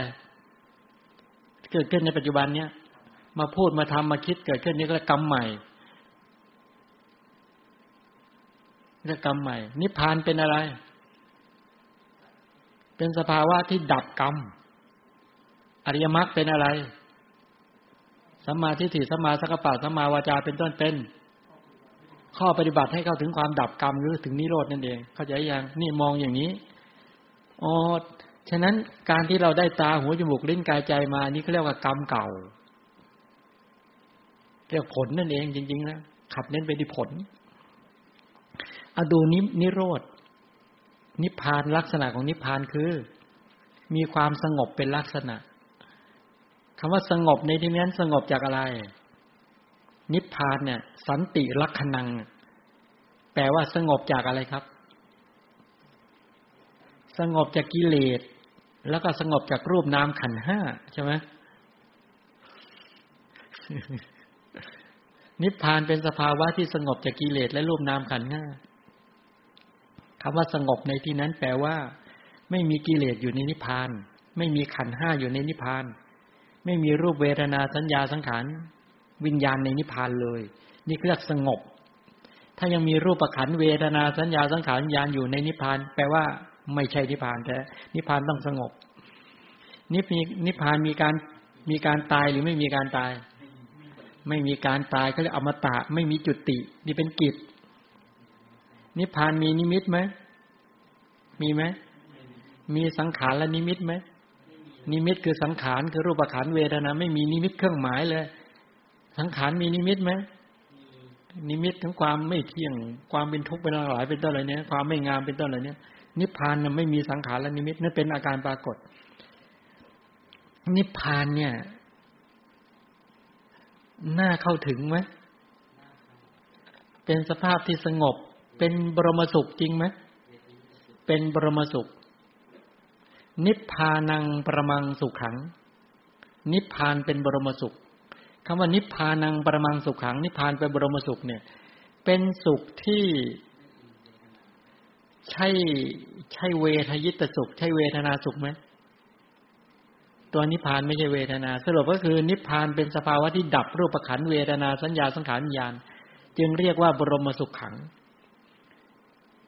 เกิดขึ้นในปัจจุบันเนี้ยมาพูดมาทำมาคิดเกิดขึ้นนี่ก็กรรมใหม่เรียกกรรมใหม่นิพพานเป็นอะไรเป็นสภาวะที่ดับกรรมอริยมรรคเป็นอะไรสัมมาทิฏฐิสัมมาสังกัปปะสัมมาวาจาเป็นต้นเป็นข้อปฏิบัติให้เข้าถึงความดับกรรมหรือถึงนิโรธนั่นเองเข้าใจยังนี่มองอย่างนี้อ๋อฉะนั้นการที่เราได้ตาหูจมูกลิ้นกายใจมานี่เขาเรียกว่ากรรมเก่าเรียกผลนั่นเองจริงๆนะขับเน้นไปที่ผลอดูนินิโรธนิพพานลักษณะของนิพพานคือมีความสงบเป็นลักษณะคำว่าสงบในที่นั้นสงบจากอะไรนิพพานเนี่ยสันติลักขณังแปลว่าสงบจากอะไรครับสงบจากกิเลสแล้วก็สงบจากรูปนามขันธ์ห้าใช่ไหมนิพพานเป็นสภาวะที่สงบจากกิเลสและรูปนามขันธ์ห้าคำว่าสงบในที่นั้นแปลว่าไม่มีกิเลสอยู่ในนิพพานไม่มีขันธ์ห้าอยู่ในนิพพานไม่มีรูปเวทนาสัญญาสังขารวิญญาณในนิพพานเลยนี่เรียกสงบถ้ายังมีรูปขันธ์เวทนาสัญญาสังขารวิญญาณอยู่ในนิพพานแปลว่าไม่ใช่นิพพานแต่นิพพานต้องสงบนิพพานนิพพานมีการมีการตายหรือไม่มีการตายไม่มีการตายเขาเรียกอมตะไม่มีจุตินี่เป็นกิจนิพพานมีนิมิตไหมมีไหมมีสังขารและนิมิตไหมนิมิตคือสังขารคือรูปขันธ์เวทนาไม่มีนิมิตเครื่องหมายเลยสังขารมีนิมิตไหมนิมิตทั้งความไม่เที่ยงความเป็นทุกข์เป็นหลายเป็นต้นอะไรเนี้ยความไม่งามเป็นต้นอะไรเนี้ยนิพพานไม่มีสังขารและนิมิตนั่นเป็นอาการปรากฏนิพพานเนี่ยน่าเข้าถึงไหมเป็นสภาพที่สงบ เป็นบรมสุขจริงไหมเป็นบรมสุขนิพพานังประมังสุขขังนิพพานเป็นบรมสุขคำว่านิพพานังประมังสุขขังนิพพานเป็นบรมสุขเนี่ยเป็นสุขที่ใช่ใช่เวทยิตสุขใช่เวทนาสุขไหมตัวนิพพานไม่ใช่เวทนาสรุปก็คือนิพพานเป็นสภาวะที่ดับรูปขันธ์เวทนาสัญญาสังขารวิญญาณจึงเรียกว่าบรมสุขขัง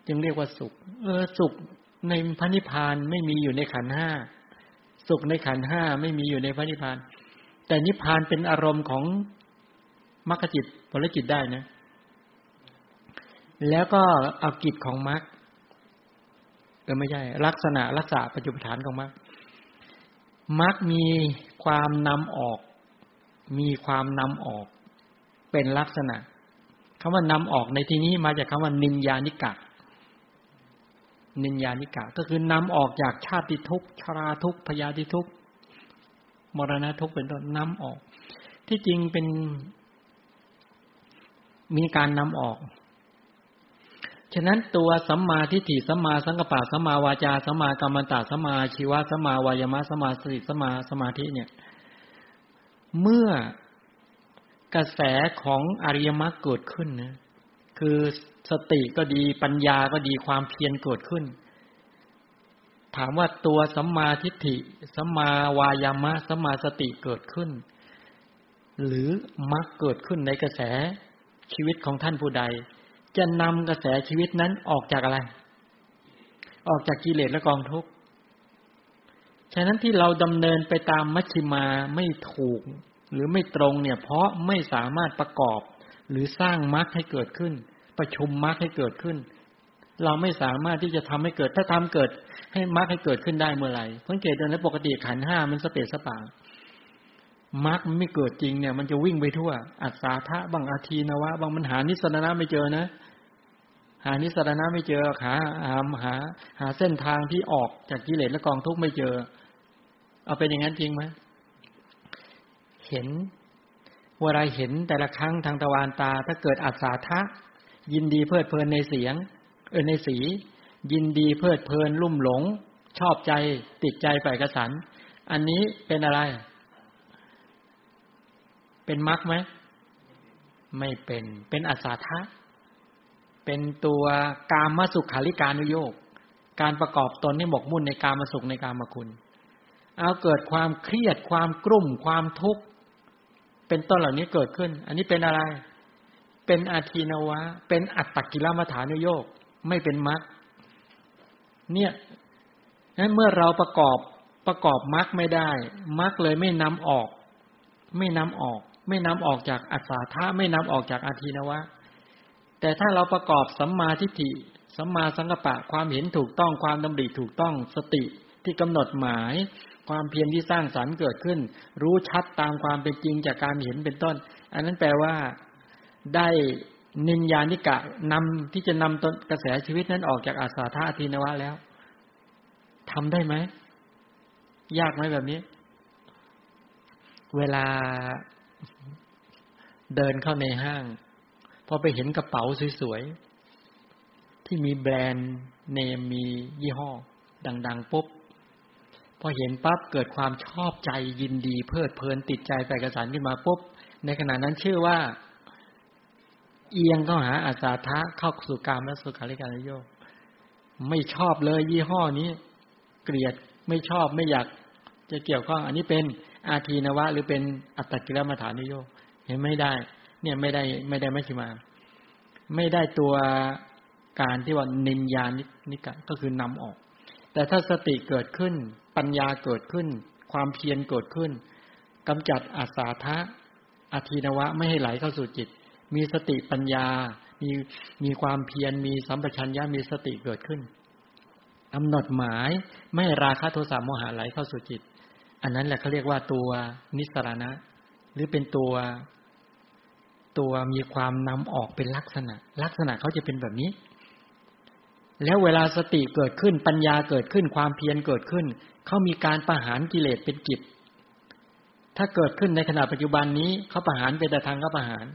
จึงเรียกว่าสุขเออสุขในพระนิพพานไม่มีอยู่ในขันธ์ห้าสุขในขันธ์ห้าไม่มีอยู่ในพระนิพพานแต่นิพพานเป็นอารมณ์ของมรรคจิตผลจิตได้นะแล้วก็เอากิจของมรรคเออไม่ใช่ลักษณะลักษณะปัจจุบันฐานของมรรคมรรคมีความนำออกมีความนำออกเป็นลักษณะคำว่านำออกในที่นี้มาจากคำว่านินญานิกะนินญานิกะก็คือนำออกจากชาติทุกข์ชราทุกข์พยาธิทุกข์มรณะทุกข์เป็นต้นนำออกที่จริงเป็นมีการนำออกฉะนั้นตัวสัมมาทิฏฐิสัมมาสังกัปปะสัมมาวาจาสัมมากัมมันตะสัมมาชีวะสัมมาวายามะสัมมาสติสัมมาสมาธิเนี่ยเมื่อกระแสของอริยมรรคเกิดขึ้นนะคือสติก็ดีปัญญาก็ดีความเพียรเกิดขึ้นถามว่าตัวสัมมาทิฏฐิสัมมาวายามะสัมมาสติเกิดขึ้นหรือมรรคเกิดขึ้นในกระแสชีวิตของท่านผู้ใดจะนำกระแสชีวิตนั้นออกจากอะไรออกจากกิเลสและกองทุกข์ฉะนั้นที่เราดำเนินไปตามมัชฌิมาไม่ถูกหรือไม่ตรงเนี่ยเพราะไม่สามารถประกอบหรือสร้างมรรคให้เกิดขึ้นประชุมมรรคให้เกิดขึ้นเราไม่สามารถที่จะทำให้เกิดถ้าทำเกิดให้มรรคให้เกิดขึ้นได้เมื่อไหร่สังเกตดูแล้วปกติขันธ์ห้ามันสเปสสปางมรรคไม่เกิดจริงเนี่ยมันจะวิ่งไปทั่วอัสสาทะบังอาทีนวะบังมันหานิสรณะไม่เจอนะหานิสรณะไม่เจอหาหาหาหาเส้นทางที่ออกจากกิเลสและกองทุกข์ไม่เจอเอาเป็นอย่างนั้นจริงไหมเห็นเวลาเห็นแต่ละครั้งทางตะวันตาถ้าเกิดอัสสาทะยินดีเพลิดเพลินในเสียงเออในสียินดีเพลิดเพลินลุ่มหลงชอบใจติดใจใฝ่กระสันอันนี้เป็นอะไรเป็นมรรคไหมไม่เป็นเป็นอัสสาทะเป็นตัวกามสุขาริการุโยคการประกอบตนให้หมกมุ่นในกามสุขในกามคุณเอาเกิดความเครียดความกลุ่มความทุกข์เป็นต้นเหล่านี้เกิดขึ้นอันนี้เป็นอะไรเป็นอาทีนวะเป็นอัตตกิลมัฏฐานุโยคไม่เป็นมรรคเนี่ยงั้นเมื่อเราประกอบประกอบมรรคไม่ได้มรรคเลยไม่นำออกไม่นำออกไม่นำออกจากอัสสาทะไม่นำออกจากอาทีนวะแต่ถ้าเราประกอบสัมมาทิฏฐิสัมมาสังกัปปะความเห็นถูกต้องความดำริถูกต้องสติที่กำหนดหมายความเพียรที่สร้างสรรค์เกิดขึ้นรู้ชัดตามความเป็นจริงจากการเห็นเป็นต้นอันนั้นแปลว่าได้นินญานิกะนำที่จะนำต้นกระแสชีวิตนั้นออกจากอาสาธาอาทินวะแล้วทำได้ไหมยากไหมแบบนี้เวลาเดินเข้าในห้างพอไปเห็นกระเป๋าสวยๆที่มีแบรนด์เนมมียี่ห้อดังๆปุ๊บพอเห็นปั๊บเกิดความชอบใจยินดีเพลิดเพลินติดใจใฝ่กระสันขึ้นมาปุ๊บในขณะนั้นชื่อว่าเอียงเข้าหาอาสาทะเข้าสู่กามและสุขาริการุโยคไม่ชอบเลยยี่ห้อนี้เกลียดไม่ชอบไม่อยากจะเกี่ยวข้องอันนี้เป็นอาทีนวะหรือเป็นอัตตกิลมัฏฐานุโยคเห็นไม่ได้เนี่ยไม่ได้ไม่ได้มัชฌิมาไม่ได้ตัวการที่ว่านินญานิกะก็คือนำออกแต่ถ้าสติเกิดขึ้นปัญญาเกิดขึ้นความเพียรเกิดขึ้นกำจัดอาสาทะอาทีนวะไม่ให้ไหลเข้าสู่จิตมีสติปัญญามีมีความเพียรมีสัมปชัญญะมีสติเกิดขึ้นกำหนดหมายไม่ราคะโทสะโมหะไหลเข้าสู่จิตอันนั้นแหละเขาเรียกว่าตัวนิสรณะหรือเป็นตัวตัวมีความนำออกเป็นลักษณะลักษณะเขาจะเป็นแบบนี้แล้วเวลาสติเกิดขึ้นปัญญาเกิดขึ้นความเพียรเกิดขึ้นเขามีการประหารกิเลสเป็นกิจถ้าเกิดขึ้นในขณะปัจจุบันนี้เขาประหารเป็นแต่ทางก็ประหาร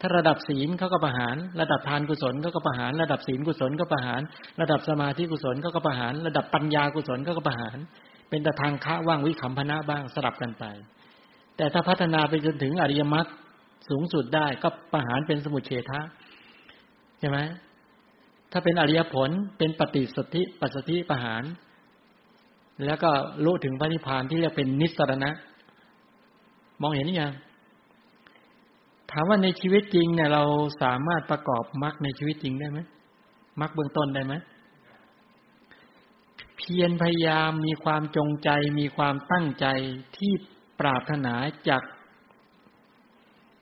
ถ้าระดับศีลเขาก็ประหารระดับทานกุศลเขาก็ประหารระดับศีลกุศลก็ประหารระดับสมาธิกุศลเขาก็ประหารระดับปัญญากุศลเขาก็ประหารเป็นแต่ทางคะว่างวิคัมพนะบ้างสลับกันไปแต่ถ้าพัฒนาไปจนถึงอริยมรรคสูงสุดได้ก็ประหารเป็นสมุจเฉทะใช่ไหมถ้าเป็นอริยผลเป็นปฏิสัทธิปัสสัทธิประหารแล้วก็รู้ถึงพระนิพพานที่เรียกเป็นนิสสรณะมองเห็นหรือยังถามว่าในชีวิตจริงเนี่ยเราสามารถประกอบมรรคในชีวิตจริงได้ไหมมรรคเบื้องต้นได้ไหมเพียรพยายามมีความจงใจมีความตั้งใจที่ปรารถนาจัก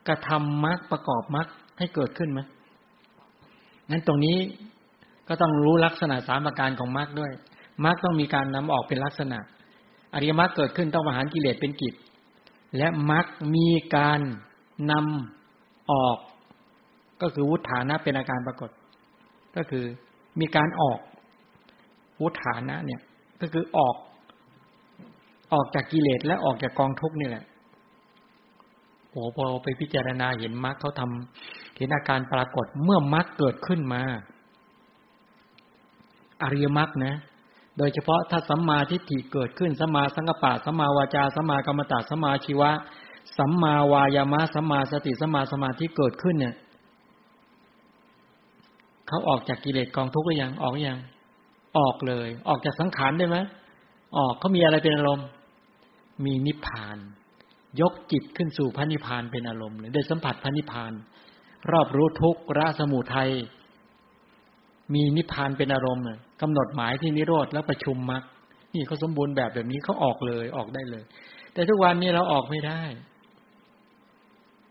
กระทำมรรคประกอบมรรคให้เกิดขึ้นไหมงั้นตรงนี้ก็ต้องรู้ลักษณะสามประการของมรรคด้วยมรรคต้องมีการนำออกเป็นลักษณะอริยมรรคเกิดขึ้นต้องประหารกิเลสเป็นกิจและมรรคมีการนำออกก็คือวุฒานะเป็นอาการปรากฏก็คือมีการออกวุฒานะเนี่ยก็คือออกออกจากกิเลสและออกจากกองทุกข์นี่แหละโอ้พอไปพิจารณาเห็นมรรคเขาทำเห็นอาการปรากฏเมื่อมรรคเกิดขึ้นมาอริยมรรคนะโดยเฉพาะถ้าสัมมาทิฏฐิเกิดขึ้นสัมมาสังกัปปะสัมมาวาจาสัมมากรรมตะสัมมาชีวะสัมมาวายามะสัมมาสติสัมมาสมาธิเกิดขึ้นเนี่ยเขาออกจากกิเลสกองทุกข์หรือยังออกยังออกเลยออกจากสังขารได้ไหมออกเขามีอะไรเป็นอารมณ์มีนิพพานยกจิตขึ้นสู่พระนิพพานเป็นอารมณ์เลยได้สัมผัสพระนิพพานรอบรู้ทุกข์ละสมุทัยมีนิพพานเป็นอารมณ์กำหนดหมายที่นิโรธแล้วประชุมมรรคนี่เขาสมบูรณ์แบบแบบนี้เขาออกเลยออกได้เลยแต่ทุกวันนี้เราออกไม่ได้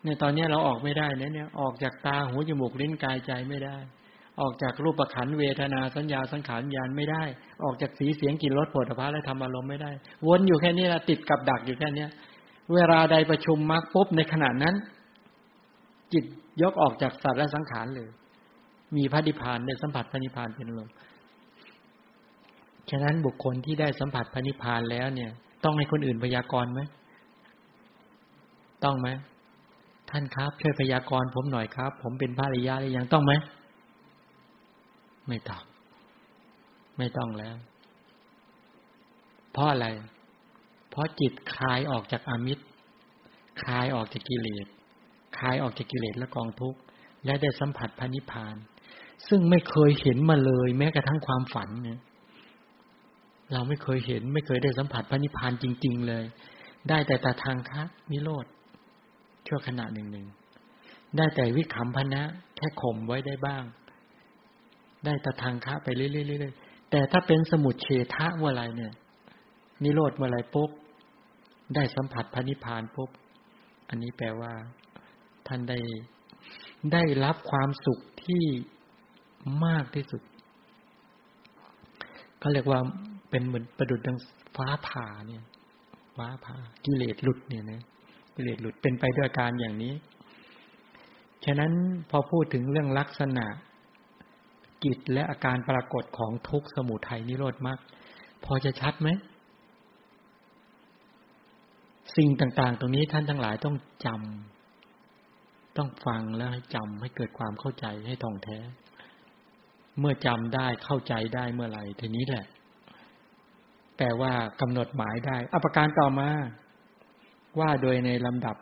เนี่ยตอนนี้เราออกไม่ได้เนี่ยเนี่ยออกจากตาหูจมูกลิ้นกายใจไม่ได้ออกจากรูปขันธ์เวทนาสัญญาสังขารวิญญาณไม่ได้ออกจากสีเสียงกลิ่นรสโผฏฐัพพะและธรรมอารมณ์ไม่ได้วนอยู่แค่นี้ละติดกับดักอยู่แค่นี้เวลาใดประชุมมรรคปุ๊บในขณะนั้นจิตยกออกจากสัตว์และสังขารเลยมีพระนิพพานได้สัมผัสพระนิพพานเป็นอารมณ์ฉะนั้นบุคคลที่ได้สัมผัสพระนิพพานแล้วเนี่ยต้องให้คนอื่นพยากรณ์มั้ยต้องมั้ยท่านครับช่วยพยากรณ์ผมหน่อยครับผมเป็นพระอริยะหรือยังต้องไหมไม่ต้องไม่ต้องแล้วเพราะอะไรเพราะจิตคลายออกจากอามิตรคลายออกจากกิเลสคลายออกจากกิเลสและกองทุกข์และได้สัมผัสพระนิพพานซึ่งไม่เคยเห็นมาเลยแม้กระทั่งความฝันเนี่ยเราไม่เคยเห็นไม่เคยได้สัมผัสพระนิพพานจริงๆเลยได้แต่ตาทางคะนิโรธชั่วขณะหนึ่งๆได้แต่วิคัมพนะแค่ข่มไว้ได้บ้างได้ตะทางคะไปเรื่อยๆๆแต่ถ้าเป็นสมุจเฉทะเมื่อไรเนี่ยนิโรธเมื่อไรปุ๊บได้สัมผัสพระนิพพานปุ๊บอันนี้แปลว่าท่านได้ได้รับความสุขที่มากที่สุดเขาเรียกว่าเป็นเหมือนประดุจดังฟ้าผ่าเนี่ยฟ้าผ่ากิเลสหลุดเนี่ยนะกิเลสหลุดเป็นไปด้วยอาการอย่างนี้ฉะนั้นพอพูดถึงเรื่องลักษณะกิจและอาการปรากฏของทุกข์สมุทัยนิโรธมรรคพอจะชัดไหมสิ่งต่างๆตรงนี้ท่านทั้งหลายต้องจำต้องฟังแล้วให้จำให้เกิดความเข้าใจให้ท่องแท้เมื่อจำได้เข้าใจได้เมื่อไหร่ทีนี้แหละแปลว่ากำหนดหมายได้อภิการต่อมาว่าโดยในลำดับ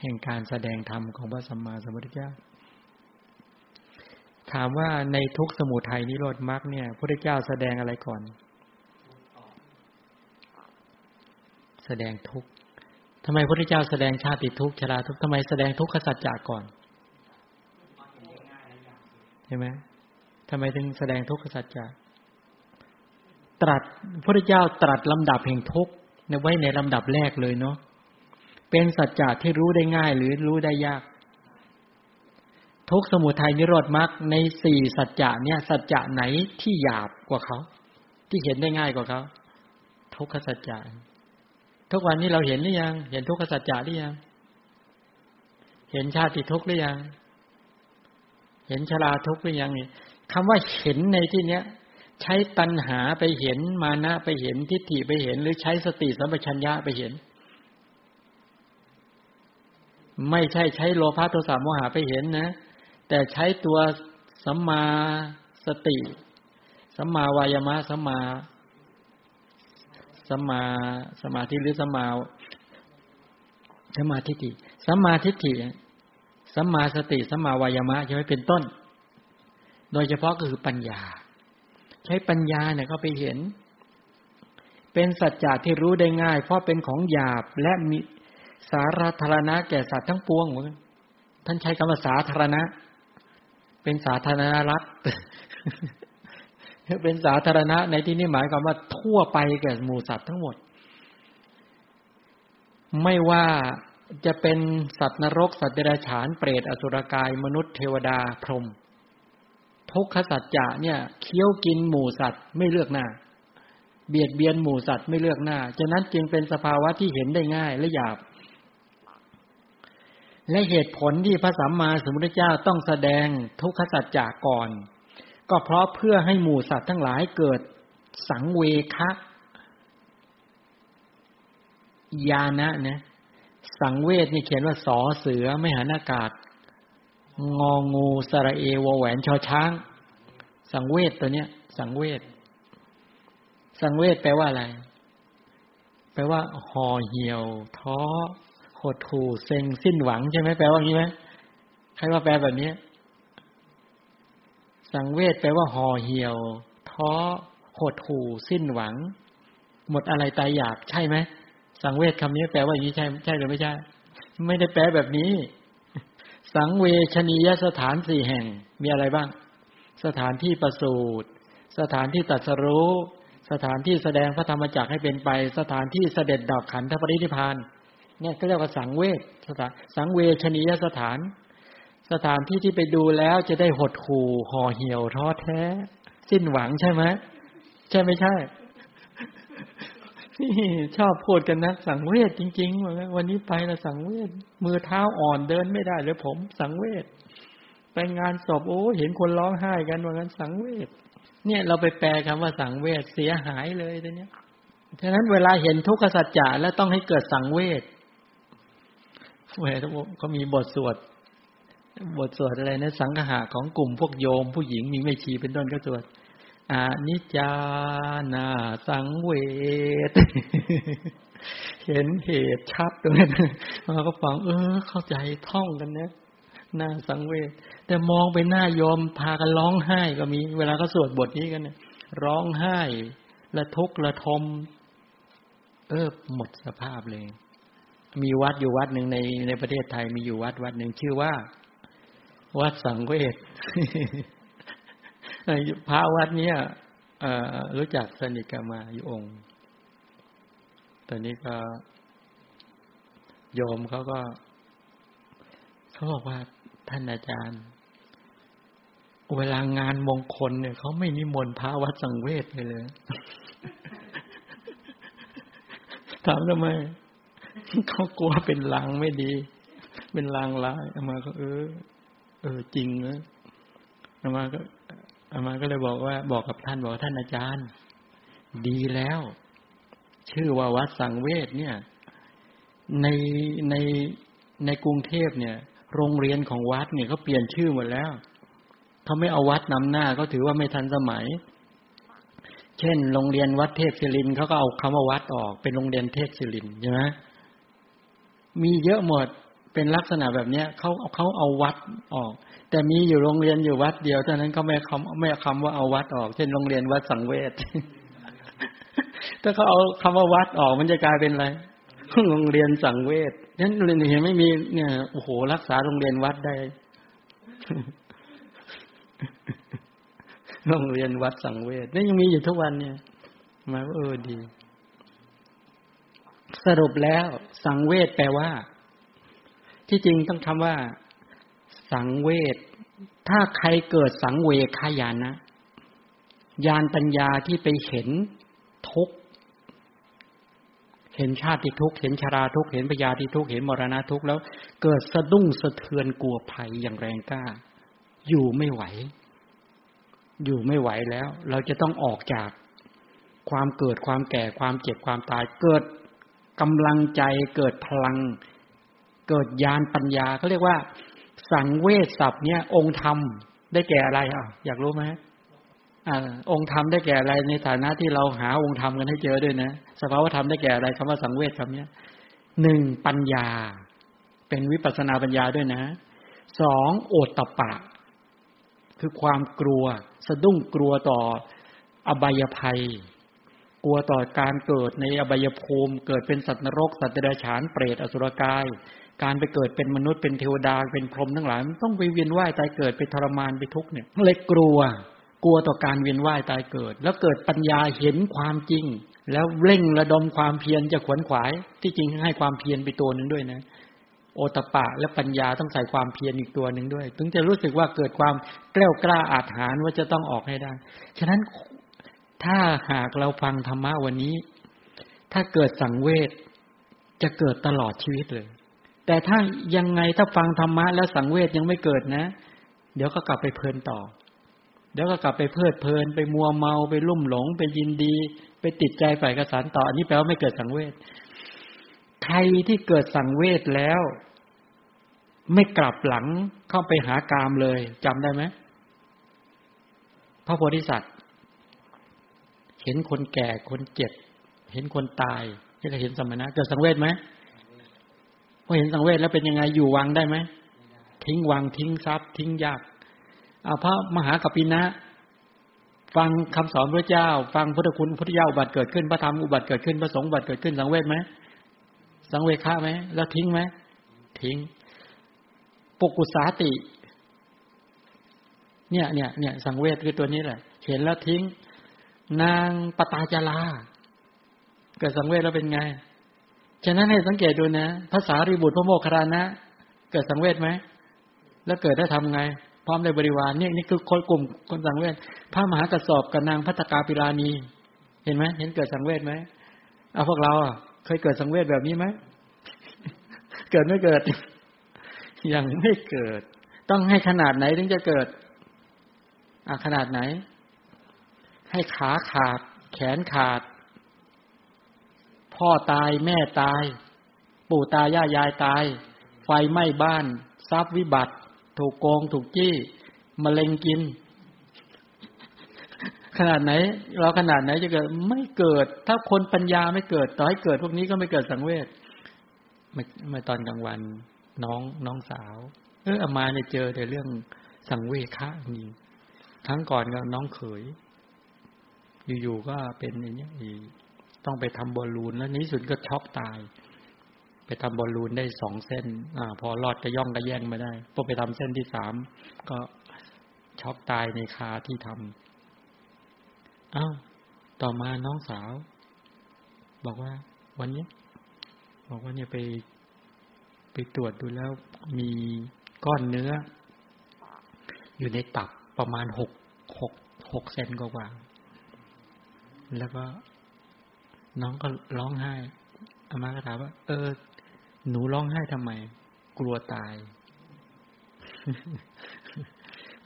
แห่งการแสดงธรรมของพระสัมมาสัมพุทธเจ้าถามว่าในทุกสมุทัยนิโรธมรรคเนี่ยพระพุทธเจ้าแสดงอะไรก่อนแสดงทุกข์ทำไมพระพุทธเจ้าแสดงชาติทุกข์ชราทุกข์ทำไมแสดงทุกขสัจจะก่อนใช่ไหมทำไมถึงแสดงทุกขสัจจะตรัสพระพุทธเจ้าตรัสลำดับแห่งทุกข์ไว้ในลำดับแรกเลยเนาะเป็นสัจจะที่รู้ได้ง่ายหรือรู้ได้ยากทุกสมุทัยนิโรธมรรคในสี่สัจจะเนี่ยสัจจะไหนที่หยาบกว่าเขาที่เห็นได้ง่ายกว่าเขาทุกขสัจจะทุกวันนี้เราเห็นหรือยังเห็นทุกขสัจจะหรือยังเห็นชาติทุกข์หรือยังเห็นชราทุกข์หรือยังนี่คำว่าเห็นในที่เนี้ยใช้ตัณหาไปเห็นมานะไปเห็นทิฏฐิไปเห็นหรือใช้สติสัมปชัญญะไปเห็น ไม่ใช่ใช้โลภะโทสะโมหะไปเห็นนะแต่ใช้ตัวสัมมาสติสัมมาวายามะสัมมาสัมมาสมาธิหรือสัมมาสัมมาทิฏฐิสัมมาทิฏฐิสัมมาสติสัมมาวายามะใช่ไหมเป็นต้นโดยเฉพาะก็คือปัญญาใช้ปัญญาเนี่ยเข้าไปเห็นเป็นสัจจะที่รู้ได้ง่ายเพราะเป็นของหยาบและมีสาธารณะแก่สัตว์ทั้งปวงเหมือนกันท่านใช้คำว่าสาธารณะเป็นสาธารณรัฐเป็นสาธารณะในที่นี้หมายความว่าทั่วไปแก่หมู่สัตว์ทั้งหมดไม่ว่าจะเป็นสัตว์นรกสัตว์เดรัจฉานเปรตอสุรกายมนุษย์เทวดาพรหมทุกขสัจจะเนี่ยเคี้ยวกินหมู่สัตว์ไม่เลือกหน้าเบียดเบียนหมู่สัตว์ไม่เลือกหน้าฉะนั้นจึงเป็นสภาวะที่เห็นได้ง่ายและหยาบและเหตุผลที่พระสัมมาสัมพุทธเจ้าต้องแสดงทุกขสัจจะก่อนก็เพราะเพื่อให้หมู่สัตว์ทั้งหลายเกิดสังเวคะญาณะนะสังเวชนี่เขียนว่าสอเสือไม่หันอากาศงองูสระเอวแหวนชอช้างสังเวชตัวเนี้ยสังเวชสังเวชแปลว่าอะไรแปลว่าห่อเหี่ยวท้อหดหู่เซ็งสิ้นหวังใช่ไหมแปลว่างี้ไหมใครว่าแปลแบบนี้สังเวชแปลว่าห่อเหี่ยวท้อหดหู่สิ้นหวังหมดอะไรตายอยากใช่ไหมสังเวชคำนี้แปลว่าอย่างนี้ใช่ใช่หรือไม่ใช่ไม่ได้แปลแบบนี้สังเวชนียสถานสี่แห่งมีอะไรบ้างสถานที่ประสูติสถานที่ตรัสรู้สถานที่แสดงพระธรรมจักรให้เป็นไปสถานที่เสด็จดับขันธปรินิพพานเนี่ยก็เรียกว่าสังเวชสถานสังเวชนียสถานสถานที่ที่ไปดูแล้วจะได้หดหู่ห่อเหี่ยวท้อแท้สิ้นหวังใช่ไหมใช่ไม่ใช่ชอบพูดกันนะสังเวชจริงๆเหมือนวันนี้ไปนะสังเวชมือเท้าอ่อนเดินไม่ได้เลยผมสังเวชไปงานศพโอ้เห็นคนร้องไห้กันว่างั้นสังเวชเนี่ยเราไปแปลคำว่าสังเวชเสียหายเลยตอนนี้ฉะนั้นเวลาเห็นทุกขสัจจะแล้วต้องให้เกิดสังเวชแหมทุกคนก็มีบทสวดบทสวดอะไรนะสังฆะของกลุ่มพวกโยมผู้หญิงมีแม่ชีเป็นต้นก็สวดอนิจจานาสังเวทเห็นเหตุชัดตรงนั้นเราก็ฟังเออเข้าใจท่องกันนะหน้าสังเวทแต่มองไปหน้ายอมพากันร้องไห้ก็มีเวลาก็สวดบทนี้กันนะร้องไห้ระทกระทมเออหมดสภาพเลยมีวัดอยู่วัดหนึ่งในในประเทศไทยมีอยู่วัดวัดหนึ่งชื่อว่าวัดสังเวชพระวัดเนี้ยรู้จักสนิทกันมาอยู่องค์ตอนนี้ก็โยมเขาก็เขาบอกว่าท่านอาจารย์เวลางานมงคลเนี่ยเขาไม่นิมนต์พระวัดสังเวชเลยเลยถามทำไมเขากลัวเป็นลางไม่ดีเป็นลางร้ายอามาก็เออเออจริงนะอามาก็อามาก็เลยบอกว่าบอกกับท่านบอกท่านอาจารย์ดีแล้วชื่อว่าวัดสังเวชเนี่ยในในในกรุงเทพเนี่ยโรงเรียนของวัดเนี่ยเขาเปลี่ยนชื่อหมดแล้วเขาไม่เอาวัดนำหน้าเขาถือว่าไม่ทันสมัยเช่นโรงเรียนวัดเทพศิรินทร์เขาก็เอาคำว่าวัดออกเป็นโรงเรียนเทพศิรินทร์ใช่ไหมมีเยอะหมดเป็นลักษณะแบบนี้เขาเขาเอาวัดออกแต่มีอยู่โรงเรียนอยู่วัดเดียวเท่านั้นเขาไม่คำไม่คำว่าเอาวัดออกเช่นโรงเรียนวัดสังเวช ถ้าเขาเอาคำว่าวัดออกมันจะกลายเป็นอะไรโรงเรียนสังเวชนั้นเรียนเห็นไม่มีเนี่ยโอ้โหรักษาโรงเรียนวัดได้โรงเรียนวัดสังเวชนี่ยังมีอยู่ทุกวันเนี่ยมาว่าเออดีสรุปแล้วสังเวชแปลว่าที่จริงต้องคำว่าสังเวชถ้าใครเกิดสังเวคญาณนะญาณปัญญาที่ไปเห็นทุกข์เห็นชาติทุกข์เห็นชราทุกข์เห็นพยาธิทุกข์เห็นมรณะทุกข์แล้วเกิดสะดุ้งสะเทือนกลัวภัยอย่างแรงกล้าอยู่ไม่ไหวอยู่ไม่ไหวแล้วเราจะต้องออกจากความเกิดความแก่ความเจ็บความตายเกิดกำลังใจเกิดพลัง เกิดญาณปัญญาเขาเรียกว่าสังเวชศัพท์เนี่ยองค์ธรรมได้แก่อะไรอ่ะอยากรู้ไหมอ่าองค์ธรรมได้แก่อะไรในฐานะที่เราหาองค์ธรรมกันให้เจอด้วยนะสภาวธรรมได้แก่อะไรคำว่าสังเวชศัพท์เนี่ยหนึ่งปัญญาเป็นวิปัสสนาปัญญาด้วยนะสองโอตตัปปะคือความกลัวสะดุ้งกลัวต่ออบายภัยกลัวต่อการเกิดในอบายภูมิเกิดเป็นสัตว์นรกสัตว์เดรัจฉานเปรตอสุรกายการไปเกิดเป็นมนุษย์เป็นเทวดาเป็นพรหมทั้งหลายมันต้องไปเวียนว่ายตายเกิดไปทรมานไปทุกข์เนี่ยเลยกลัวกลัวต่อการเวียนว่ายตายเกิดแล้วเกิดปัญญาเห็นความจริงแล้วเร่งระดมความเพียรจะขวนขวายที่จริงให้ความเพียรไปตัวนึงด้วยนะโอตตัปปะและปัญญาต้องใส่ความเพียรอีกตัวนึงด้วยถึงจะรู้สึกว่าเกิดความแกล้วกล้าอาจหาญว่าจะต้องออกให้ได้ฉะนั้นถ้าหากเราฟังธรรมะวันนี้ถ้าเกิดสังเวชจะเกิดตลอดชีวิตเลยแต่ถ้ายังไงถ้าฟังธรรมะแล้วสังเวชยังไม่เกิดนะเดี๋ยวก็กลับไปเพลินต่อเดี๋ยวก็กลับไปเพลิดเพลินไปมัวเมาไปลุ่มหลงไปยินดีไปติดใจฝ่ายกระสันต่ออันนี้แปลว่าไม่เกิดสังเวชใครที่เกิดสังเวชแล้วไม่กลับหลังเข้าไปหากามเลยจำได้ไหมพระโพธิสัตว์เห็นคนแก่คนเจ็บเห็นคนตายนี่ก็เห็นสมณะเกิดสังเวชไหมพอเห็นสังเวชแล้วเป็นยังไงอยู่วังได้ไหมทิ้งวังทิ้งทรัพย์ทิ้งยากเอาพระมหากัปปินะฟังคำสอนพระเจ้าฟังพุทธคุณพุทธเจ้าอุบัติเกิดขึ้นพระธรรมอุบัติเกิดขึ้นพระสงฆ์อุบัติเกิดขึ้นสังเวชไหมสังเวชฆ่าไหมแล้วทิ้งไหมทิ้งปุกุสาติเนี่ยเนี่ยเนี่ยสังเวชคือตัวนี้แหละเห็นแล้วทิ้งนางปตาจาราเกิดสังเวชแล้วเป็นไงฉะนั้นให้สังเกตดูนะภาษารีบุตรพระโมคคัลลานะเกิดสังเวชไหมแล้วเกิดได้ทำไงพร้อมในบริวาร น, นี่นี่คือคนกลุ่มคนสังเวชพระมหากระสอบกับนางภัตตกาปิลานีเห็นไหมเห็นเกิดสังเวชไหมเอาพวกเราเคยเกิดสังเวชแบบนี้ไหม เกิดไม่เกิด ยังไม่เกิดต้องให้ขนาดไหนถึงจะเกิดอ่ะขนาดไหนให้ขาขาดแขนขาดพ่อตายแม่ตายปู่ตายย่ายายตายไฟไหม้บ้านทรัพย์วิบัติถูกโกงถูกจี้มะเร็งกินขนาดไหนเราขนาดไหนจะเกิดไม่เกิดถ้าคนปัญญาไม่เกิดต่อให้เกิดพวกนี้ก็ไม่เกิดสังเวชเมื่อตอนกลางวันน้องน้องสาวเอออามาเนี่ยเจอแต่เรื่องสังเวชะนี่ครั้งก่อนก็น้องเขยอยู่ๆก็เป็นอย่างนี้ต้องไปทำบอลลูนแล้วนี้สุดก็ช็อกตายไปทำบอลลูนได้สองเส้นอพอรอดกระย่องกระแย่งมาได้พอไปทำเส้นที่สามก็ช็อกตายในคาที่ทำอ้าวต่อมาน้องสาวบอกว่าวันนี้บอกว่าเนี่ยไปไปตรวจดูแล้วมีก้อนเนื้ออยู่ในตับประมาณหกหกหกเซนกว่าแล้วก็น้องก็ร้องไห้อาม่าก็ถามว่าเออหนูร้องไห้ทำไมกลัวตาย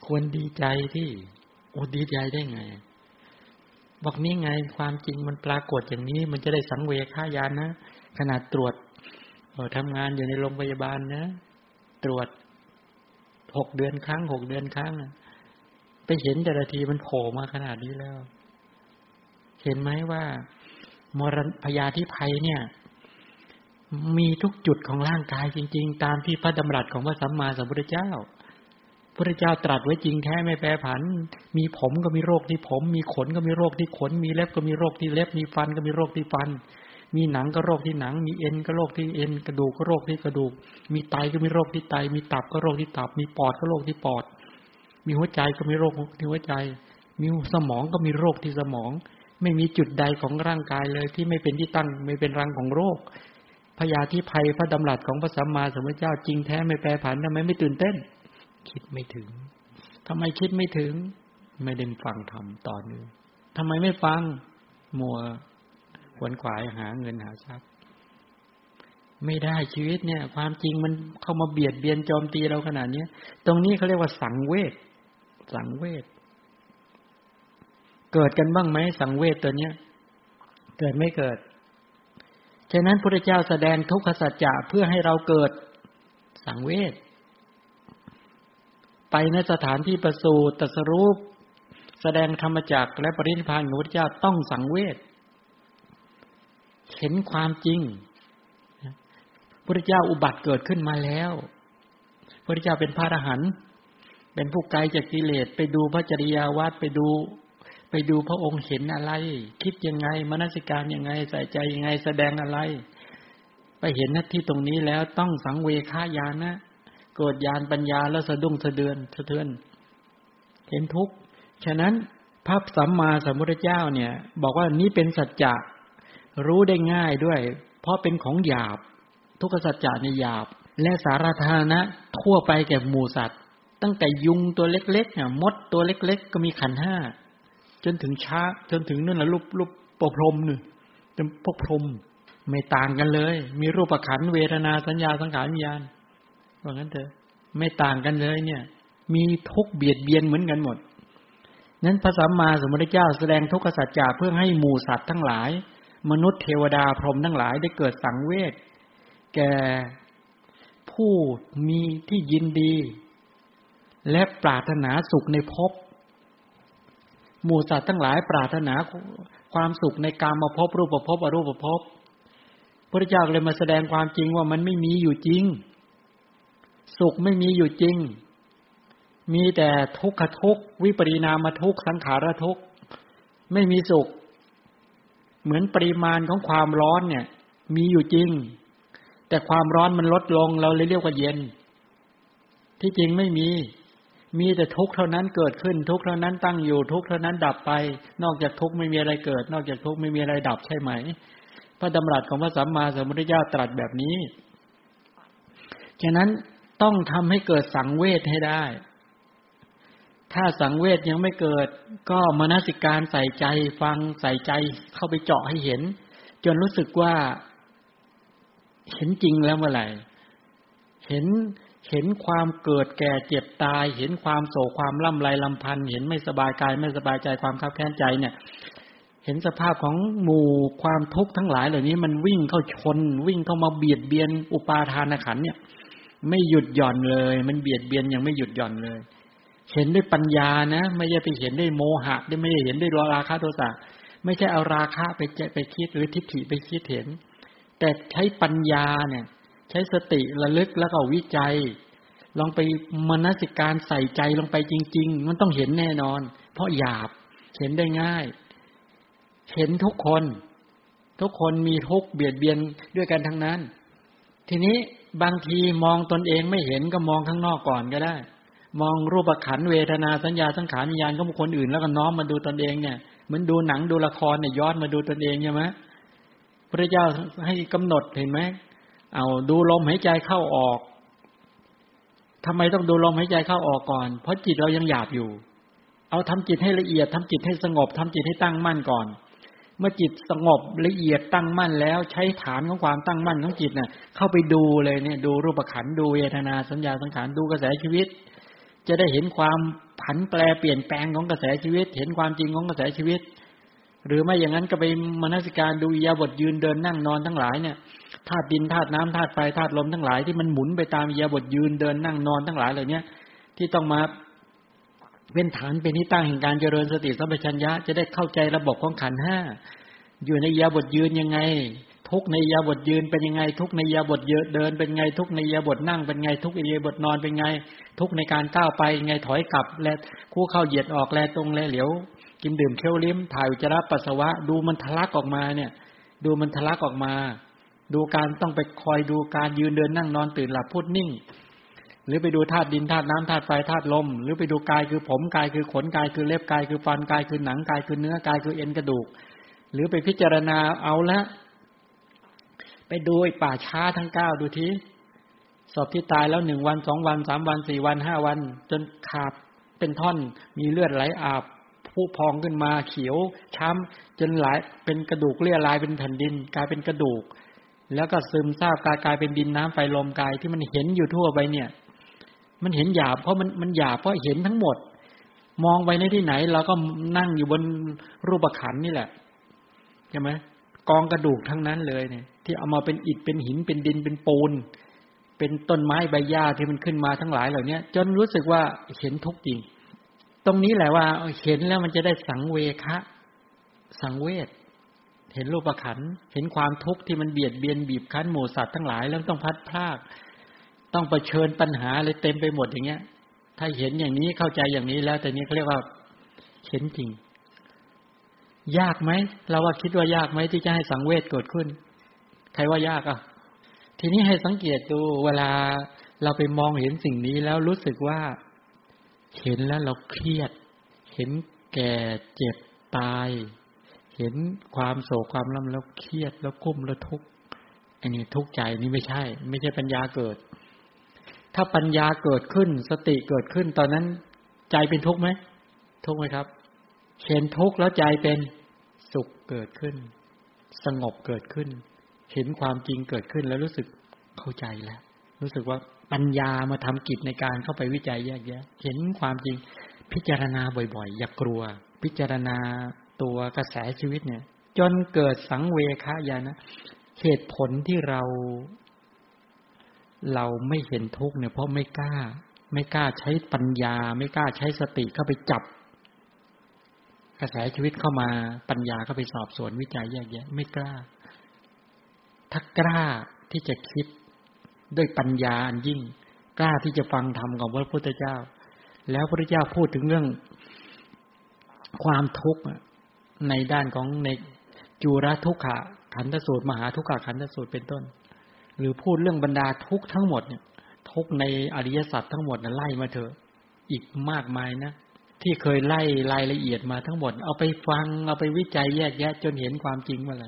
ควรดีใจที่โอ้ดีใจได้ไงบอกนี่ไงความจริงมันปรากฏอย่างนี้มันจะได้สังเวชฆ่ายานะขนาดตรวจทำงานอยู่ในโรงพยาบาลนะตรวจหกเดือนครั้งหกเดือนครั้งไปเห็นแต่ละทีมันโผล่มาขนาดนี้แล้วเห็นไหมว่ามรณพยาธิภัยเนี่ยมีทุกจุดของร่างกายจริงๆตามที่พระดำรัสของพระสัมมาสัมพุทธเจ้าพระพุทธเจ้าตรัสไว้จริงแท้ไม่แปรผันมีผมก็มีโรคที่ผมมีขนก็มีโรคที่ขนมีเล็บก็มีโรคที่เล็บมีฟันก็มีโรคที่ฟันมีหนังก็โรคที่หนังมีเอ็นก็โรคที่เอ็นกระดูกก็โรคที่กระดูกมีไตก็มีโรคที่ไตมีตับก็โรคที่ตับมีปอดก็โรคที่ปอดมีหัวใจก็มีโรคที่หัวใจมีสมองก็มีโรคที่สมองไม่มีจุดใดของร่างกายเลยที่ไม่เป็นที่ตั้งไม่เป็นรังของโรคพยาธิภัยพระดำรัสของพระสัมมาสัมพุทธเจ้าจริงแท้ไม่แปรผันทำไมไม่ตื่นเต้นคิดไม่ถึงทำไมคิดไม่ถึงไม่ได้ฟังธรรมต่อเนื่องทำไมไม่ฟังมัวขวนขวายหาเงินหาทรัพย์ไม่ได้ชีวิตเนี่ยความจริงมันเข้ามาเบียดเบียนโจมตีเราขนาดนี้ตรงนี้เขาเรียกว่าสังเวชสังเวชเกิดกันบ้างไหมสังเวชตัวเนี้ยเกิดไม่เกิดฉะนั้นพระพุทธเจ้าแสดงทุกขสัจจะเพื่อให้เราเกิด สังเวชไปในสถานที่ประสูติตรัสรู้แสดงธรรมจักรและปรินิพพานของพระพุทธเจ้าต้องสังเวชเห็นความจริงพระพุทธเจ้าอุบัติเกิดขึ้นมาแล้วพระพุทธเจ้าเป็นพระอรหันต์เป็นผู้ไกลจากกิเลสไปดูพระจริยวัตรไปดูไปดูพระองค์เห็นอะไรคิดยังไงมนสิการยังไงใส่ใจยังไงแสดงอะไรไปเห็นหน้าที่ตรงนี้แล้วต้องสังเวคญาณนะเกิดญาณปัญญาแล้วสะดุ้งสะเดือนสะเทือนเห็นทุกข์ฉะนั้นพระสัมมาสัมพุทธเจ้าเนี่ยบอกว่านี้เป็นสัจจะรู้ได้ง่ายด้วยเพราะเป็นของหยาบทุกขสัจจะเนี่ยหยาบและสาธารณะทั่วไปแก่หมู่สัตว์ตั้งแต่ยุงตัวเล็กๆเนี่ยมดตัวเล็กๆก็มีขันธ์ห้าจนถึงช้าจนถึงนั่นแหละรูปรูปปพรมนี่เป็นพวกพรมไม่ต่างกันเลยมีรูปขันธ์เวทนาสัญญาสังขารวิญญาณว่างั้นเถอะไม่ต่างกันเลยเนี่ยมีทุกข์เบียดเบียนเหมือนกันหมดนั้นพระสัมมาสัมพุทธเจ้าแสดงทุกขสัจจะเพื่อให้หมู่สัตว์ทั้งหลายมนุษย์เทวดาพรหมทั้งหลายได้เกิดสังเวชแก่ผู้มีที่ยินดีและปรารถนาสุขในภพหมู่สัตว์ทั้งหลายปรารถนาความสุขในกามภพรูปภพอรูปภพพระเจ้าเลยมาแสดงความจริงว่ามันไม่มีอยู่จริงสุขไม่มีอยู่จริงมีแต่ทุกขทุกข์วิปริณามทุกข์สังขารทุกข์ไม่มีสุขเหมือนปริมาณของความร้อนเนี่ยมีอยู่จริงแต่ความร้อนมันลดลงเราเลยเรียกว่าเย็นที่จริงไม่มีมีแต่ทุกข์เท่านั้นเกิดขึ้นทุกข์เท่านั้นตั้งอยู่ทุกข์เท่านั้นดับไปนอกจากทุกข์ไม่มีอะไรเกิดนอกจากทุกข์ไม่มีอะไรดับใช่ไหมพระดำรัสของพระสัมมาสัมพุทธเจ้าตรัสแบบนี้ฉะนั้นต้องทำให้เกิดสังเวชให้ได้ถ้าสังเวชยังไม่เกิดก็มนสิการใส่ใจฟังใส่ใจเข้าไปเจาะให้เห็นจนรู้สึกว่าเห็นจริงแล้วเมื่อไหร่เห็นเห็นความเกิดแก่เจ็บตายเห็นความโศกความล่ำไรลำพันธ์เห็นไม่สบายกายไม่สบายใจความคับแค้นใจเนี่ยเห็นสภาพของหมู่ความทุกข์ทั้งหลายเหล่านี้มันวิ่งเข้าชนวิ่งเข้ามาเบียดเบียนอุปาทานขันธ์เนี่ยไม่หยุดหย่อนเลยมันเบียดเบียนยังไม่หยุดหย่อนเลยเห็นด้วยปัญญานะไม่ใช่ไปเห็นด้วยโมหะไม่ใช่เห็นด้วยราคะโทสะไม่ใช่เอาราคะไปไปคิดหรือทิฏฐิไปคิดเห็นแต่ใช้ปัญญาเนี่ยใช้สติระลึกแล้วก็วิจัยลองไปมนสิการใส่ใจลงไปจริงๆมันต้องเห็นแน่นอนเพราะหยาบเห็นได้ง่ายเห็นทุกคนทุกคนมีทุกข์เบียดเบียนด้วยกันทั้งนั้นทีนี้บางทีมองตนเองไม่เห็นก็มองข้างนอกก่อนก็ได้มองรูปขันธ์เวทนาสัญญาสังขารวิญญาณของคนอื่นแล้วก็น้อมมาดูตนเองเนี่ยเหมือนดูหนังดูละครเนี่ยย้อนมาดูตนเองใช่มั้ยพระเจ้าให้กำหนดเห็นมั้ยเอาดูลมหายใจเข้าออกทำไมต้องดูลมหายใจเข้าออกก่อนเพราะจิตเรายังหยาบอยู่เอาทำจิตให้ละเอียดทำจิตให้สงบทำจิตให้ตั้งมั่นก่อนเมื่อจิตสงบละเอียดตั้งมั่นแล้วใช้ฐานของความตั้งมั่นของจิตน่ะเข้าไปดูเลยเนี่ยดูรูปขันธ์ดูเวทนาสัญญาสังขารดูกระแสชีวิตจะได้เห็นความผันแปรเปลี่ยนแปลงของกระแสชีวิตเห็นความจริงของกระแสชีวิตหรือไม่อย่างนั้นก็ไปมนสิการดูอิริยาบถยืนเดินนั่งนอนทั้งหลายเนี่ยธาตุดินธาตุน้ำธาตุไฟธาตุลมทั้งหลายที่มันหมุนไปตามอิริยาบถยืนเดินนั่งนอนทั้งหลายเหล่านี้ที่ต้องมาเป็นฐานเป็นที่ตั้งแห่งการเจริญสติสัมปชัญญะจะได้เข้าใจระบบของขันธ์ห้าอยู่ในอิริยาบถยืนยังไงทุกในอิริยาบถยืนเป็นยังไงทุกในอิริยาบถเดินเป็นไงทุกในอิริยาบถนั่งเป็นไงทุกในอิริยาบถนอนเป็นไงทุกในการก้าวไปไงถอยกลับและคู่เข้าเหยียดออกแลตรงแลเหลียวกินดื่มเคี้ยวลิ้มถ่ายอุจจาระปัสสาวะดูมันทะลักออกมาเนี่ยดูมันทะลักออกมาดูการต้องไปคอยดูการยืนเดินนั่งนอนตื่นหลับพูดนิ่งหรือไปดูธาตุดินธาตุน้ำธาตุไฟธาตุลมหรือไปดูกายคือผมกายคือขนกายคือเล็บกายคือฟันกายคือหนังกายคือเนื้อกายคือเอ็นกระดูกหรือไปพิจารณาเอาละไปดูไอ้ป่าช้าทั้งเก้าดูทีศพที่ตายแล้วหนึ่งวันสองวันสามวันสี่วันห้าวันจนขาดเป็นท่อนมีเลือดไหลอาบผู้พองขึ้นมาเขียวช้ำจนหลายเป็นกระดูกเลี่ยลายเป็นแผ่นดินกลายเป็นกระดูกแล้วก็ซึมซาบกายกลายเป็นดินน้ำไฟลมกายที่มันเห็นอยู่ทั่วไปเนี่ยมันเห็นหยาบเพราะมันมันหยาบเพราะเห็นทั้งหมดมองไปในที่ไหนเราก็นั่งอยู่บนรูปขันธ์นี่แหละใช่ไหมกองกระดูกทั้งนั้นเลยเนี่ยที่เอามาเป็นอิฐเป็นหินเป็นดินเป็นปูน เป็นต้นไม้ใบหญ้าที่มันขึ้นมาทั้งหลายเหล่านี้จนรู้สึกว่าเห็นทุกข์จริงตรงนี้แหละว่าเห็นแล้วมันจะได้สังเวคะสังเวชเห็นรูปขันธ์เห็นความทุกข์ที่มันเบียดเบียนบีบคั้นหมู่สัตว์ทั้งหลายแล้วต้องพัดพรากต้องเผชิญปัญหาเลยเต็มไปหมดอย่างเงี้ยถ้าเห็นอย่างนี้เข้าใจอย่างนี้แล้วแต่นี้เขาเรียกว่าเห็นจริงยากไหมเราว่าคิดว่ายากไหมที่จะให้สังเวชเกิดขึ้นใครว่ายากอ่ะทีนี้ให้สังเกตดูเวลาเราไปมองเห็นสิ่งนี้แล้วรู้สึกว่าเห็นแล้วเราเครียดเห็นแก่เจ็บตายเห็นความโศกความร่ำแล้วเครียดแล้วกุ้มแล้วทุกข์อันนี้ทุกข์ใจนี่ไม่ใช่ไม่ใช่ปัญญาเกิดถ้าปัญญาเกิดขึ้นสติเกิดขึ้นตอนนั้นใจเป็นทุกข์ไหมทุกข์ไหมครับเห็นทุกข์แล้วใจเป็นสุขเกิดขึ้นสงบเกิดขึ้นเห็นความจริงเกิดขึ้นแล้วรู้สึกเข้าใจแล้วรู้สึกว่าปัญญามาทำกิจในการเข้าไปวิจัยแยกแยะเห็นความจริงพิจารณาบ่อยๆอย่ากลัวพิจารณาตัวกระแสชีวิตเนี่ยจนเกิดสังเวคญาณนะเหตุผลที่เราเราไม่เห็นทุกข์เนี่ยเพราะไม่กล้าไม่กล้าใช้ปัญญาไม่กล้าใช้สติเข้าไปจับกระแสชีวิตเข้ามาปัญญาเข้าไปสอบสวนวิจัยแยกแยะไม่กล้าถ้ากล้าที่จะคิดด้วยปัญญาอันยิ่งกล้าที่จะฟังธรรมของพระพุทธเจ้าแล้วพระพุทธเจ้าพูดถึงเรื่องความทุกข์ในด้านของในจุรทุกขะขันธสูตรมหาทุกขะขันธสูตรเป็นต้นหรือพูดเรื่องบรรดาทุกข์ทั้งหมดเนี่ยทุกข์ในอริยสัจทั้งหมดน่ะไล่มาเถอะอีกมากมายนะที่เคยไล่รายละเอียดมาทั้งหมดเอาไปฟังเอาไปวิจัยแยกแยะจนเห็นความจริงว่าอะไร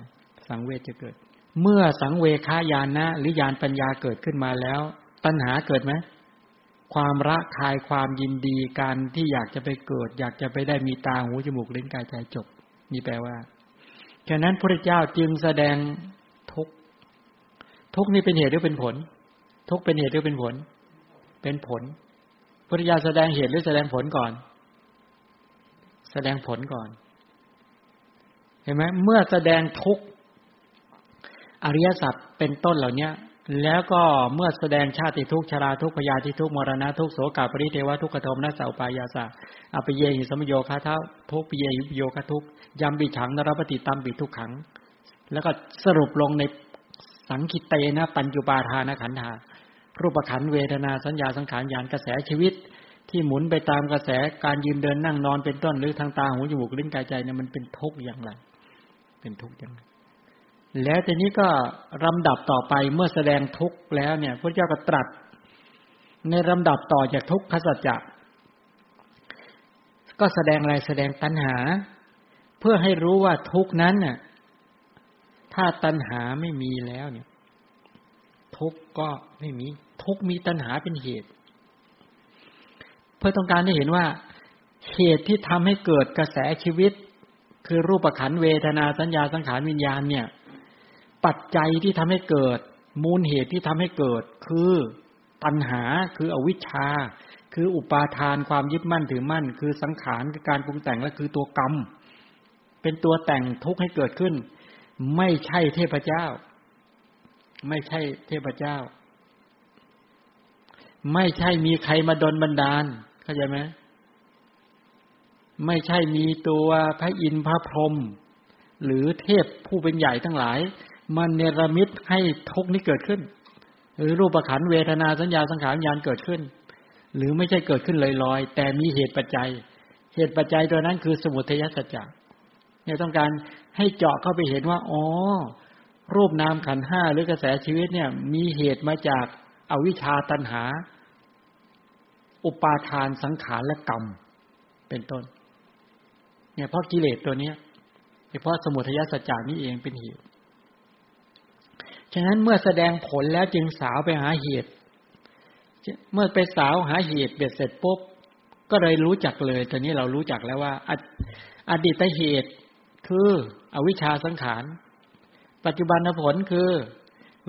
สังเวชจะเกิดเมื่อสังเวคญาณนะหรือญาณปัญญาเกิดขึ้นมาแล้วตัณหาเกิดไหมความระคายความยินดีการที่อยากจะไปเกิดอยากจะไปได้มีตาหูจมูกลิ้นกายใจจบนี่แปลว่าฉะนั้นพระเจ้าจึงแสดงทุกข์ทุกข์นี่เป็นเหตุหรือเป็นผลทุกข์เป็นเหตุหรือเป็นผลเป็นผลพระเจ้าแสดงเหตุหรือแสดงผลก่อนแสดงผลก่อนเห็นไหมเมื่อแสดงทุกข์อริยสัจเป็นต้นเหล่านี้แล้วก็เมื่อแสดงชาติทุกข์ชราทุกข์พยาธิทุกข์มรณะทุกข์โศกปริเทวทุกขโทมนัสสะอุปายาสะอภิเยหิสัมโยคะทะทุกข์ปิเยหิโยคะทุกข์ยัมปิฉังนรปฏิตัมปิทุกขังแล้วก็สรุปลงในสังคิเตนะปัญจุปาทานขันธารูปขันธ์เวทนาสัญญาสังขารญาณกระแสชีวิตที่หมุนไปตามกระแสการยืนเดินนั่งนอนเป็นต้นหรือทางตาหูจมูกลิ้นกายใจเนี่ยมันเป็นทุกข์อย่างไรเป็นทุกข์อย่างไรแล้วทีนี้ก็ลำดับต่อไปเมื่อแสดงทุกข์แล้วเนี่ยพระเจ้าก็ตรัสในลำดับต่อจากทุกขสัจจะก็แสดงอะไรแสดงตัณหาเพื่อให้รู้ว่าทุกข์นั้นน่ะถ้าตัณหาไม่มีแล้วเนี่ยทุกข์ก็ไม่มีทุกข์มีตัณหาเป็นเหตุเพื่อต้องการให้เห็นว่าเหตุที่ทำให้เกิดกระแสชีวิตคือรูปขันธ์เวทนาสัญญาสังขารวิญญาณเนี่ยปัจจัยที่ทำให้เกิดมูลเหตุที่ทำให้เกิดคือตัณหาคืออวิชชาคืออุปาทานความยึดมั่นถือมั่นคือสังขารคือการปรุงแต่งและคือตัวกรรมเป็นตัวแต่งทุกข์ให้เกิดขึ้นไม่ใช่เทพเจ้าไม่ใช่เทพเจ้าไม่ใช่มีใครมาดลบันดาลเข้าใจไหมไม่ใช่มีตัวพระอินทร์พระพรหมหรือเทพผู้เป็นใหญ่ทั้งหลายมาเนรมิตให้ทุกข์นี้เกิดขึ้นหรือรูปขันธ์เวทนาสัญญาสังขารวิญญาณเกิดขึ้นหรือไม่ใช่เกิดขึ้นลอยๆแต่มีเหตุปัจจัยเหตุปัจจัยตัวนั้นคือสมุทัยสัจจะเนี่ยต้องการให้เจาะเข้าไปเห็นว่าอ๋อรูปนามขันธ์ห้าหรือกระแสชีวิตเนี่ยมีเหตุมาจากอวิชชาตัณหาอุปาทานสังขารและกรรมเป็นต้นเนี่ยเพราะกิเลสตัวเนี้ยเพราะสมุทัยสัจจะนี้เองเป็นเหตุฉะนั้นเมื่อแสดงผลแล้วจึงสาวไปหาเหตุเมื่อไปสาวหาเหตุเบ็ดเสร็จปุ๊บก็เลยรู้จักเลยตอนนี้เรารู้จักแล้วว่าอดีตเหตุคืออวิชชาสังขารปัจจุบันผลคือ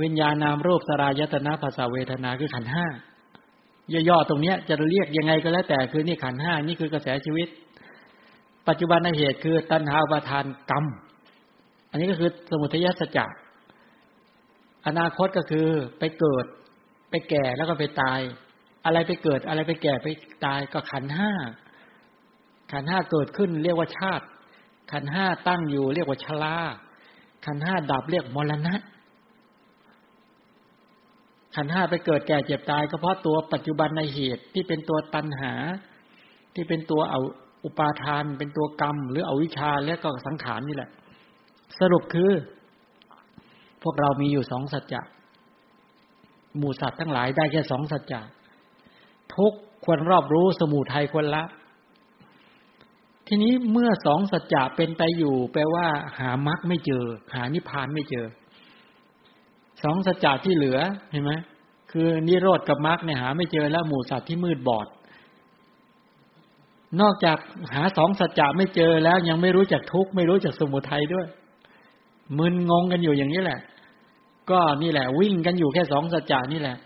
วิญญาณนามรูปสลายตนะภาษาเวทนาคือขันธ์ห้าย่อๆตรงเนี้ยจะเรียกยังไงก็แล้วแต่คือนี่ขันธ์ห้านี่คือกระแสชีวิตปัจจุบันเหตุคือตัณหาอุปาทานกรรมอันนี้ก็คือสมุทัยสัจจะอนาคตก็คือไปเกิด ไปแก่แล้วก็ไปตายอะไรไปเกิดอะไรไปแก่ไปตายก็ขันธ์ห้าขันธ์ห้าเกิดขึ้นเรียกว่าชาติขันธ์ห้าตั้งอยู่เรียกว่าชราขันธ์ห้าดับเรียกมรณะขันธ์ห้าไปเกิดแก่เจ็บตายก็เพราะตัวปัจจุบันในเหตุที่เป็นตัวตัณหาที่เป็นตัวเอาอุปาทานเป็นตัวกรรมหรืออวิชชาและก็สังขารนี่แหละสรุปคือพวกเรามีอยู่สองสัจจะหมู่สัตว์ทั้งหลายได้แค่สองสัจจะทุกข์ควรรอบรู้สมุทัยควรละทีนี้เมื่อสองสัจจะเป็นไปอยู่แปลว่าหามรรคไม่เจอหานิพพานไม่เจอสองสัจจะที่เหลือเห็นไหมคือนิโรธกับมรรคเนี่ยหาไม่เจอแล้วหมู่สัตว์ที่มืดบอดนอกจากหาสองสัจจะไม่เจอแล้วยังไม่รู้จักทุกข์ไม่รู้จักสมุทัยด้วยมึนงงกันอยู่อย่างนี้แหละก็นี่แหละวิ่งกันอยู่แค่สองสัจจะนี่แหละ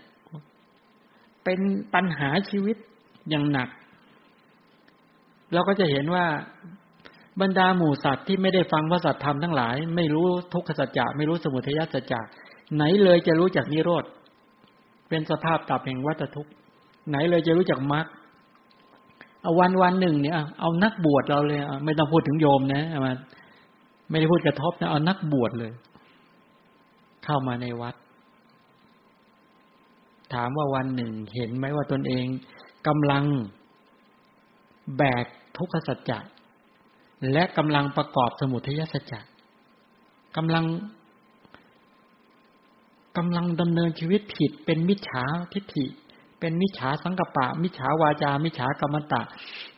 เป็นปัญหาชีวิตอย่างหนักเราก็จะเห็นว่าบรรดาหมู่สัตว์ที่ไม่ได้ฟังพระสัทธรรมทั้งหลายไม่รู้ทุกขสัจจะไม่รู้สมุทัยสัจจะไหนเลยจะรู้จักนิโรธเป็นสภาพดับแห่งวัฏทุกข์ไหนเลยจะรู้จักมรรคเอาวันวันหนึ่งเนี่ยเอานักบวชเราเลยไม่ต้องพูดถึงโยมนะมาไม่ได้พูดกระทบนะเอานักบวชเลยเข้ามาในวัดถามว่าวันหนึ่งเห็นไหมว่าตนเองกำลังแบกทุกขสัจจะและกำลังประกอบสมุทัยสัจจะกำลังกำลังดำเนินชีวิตผิดเป็นมิจฉาทิฏฐิเป็นมิจฉาสังกัปปะมิจฉาวาจามิจฉากรรมตะ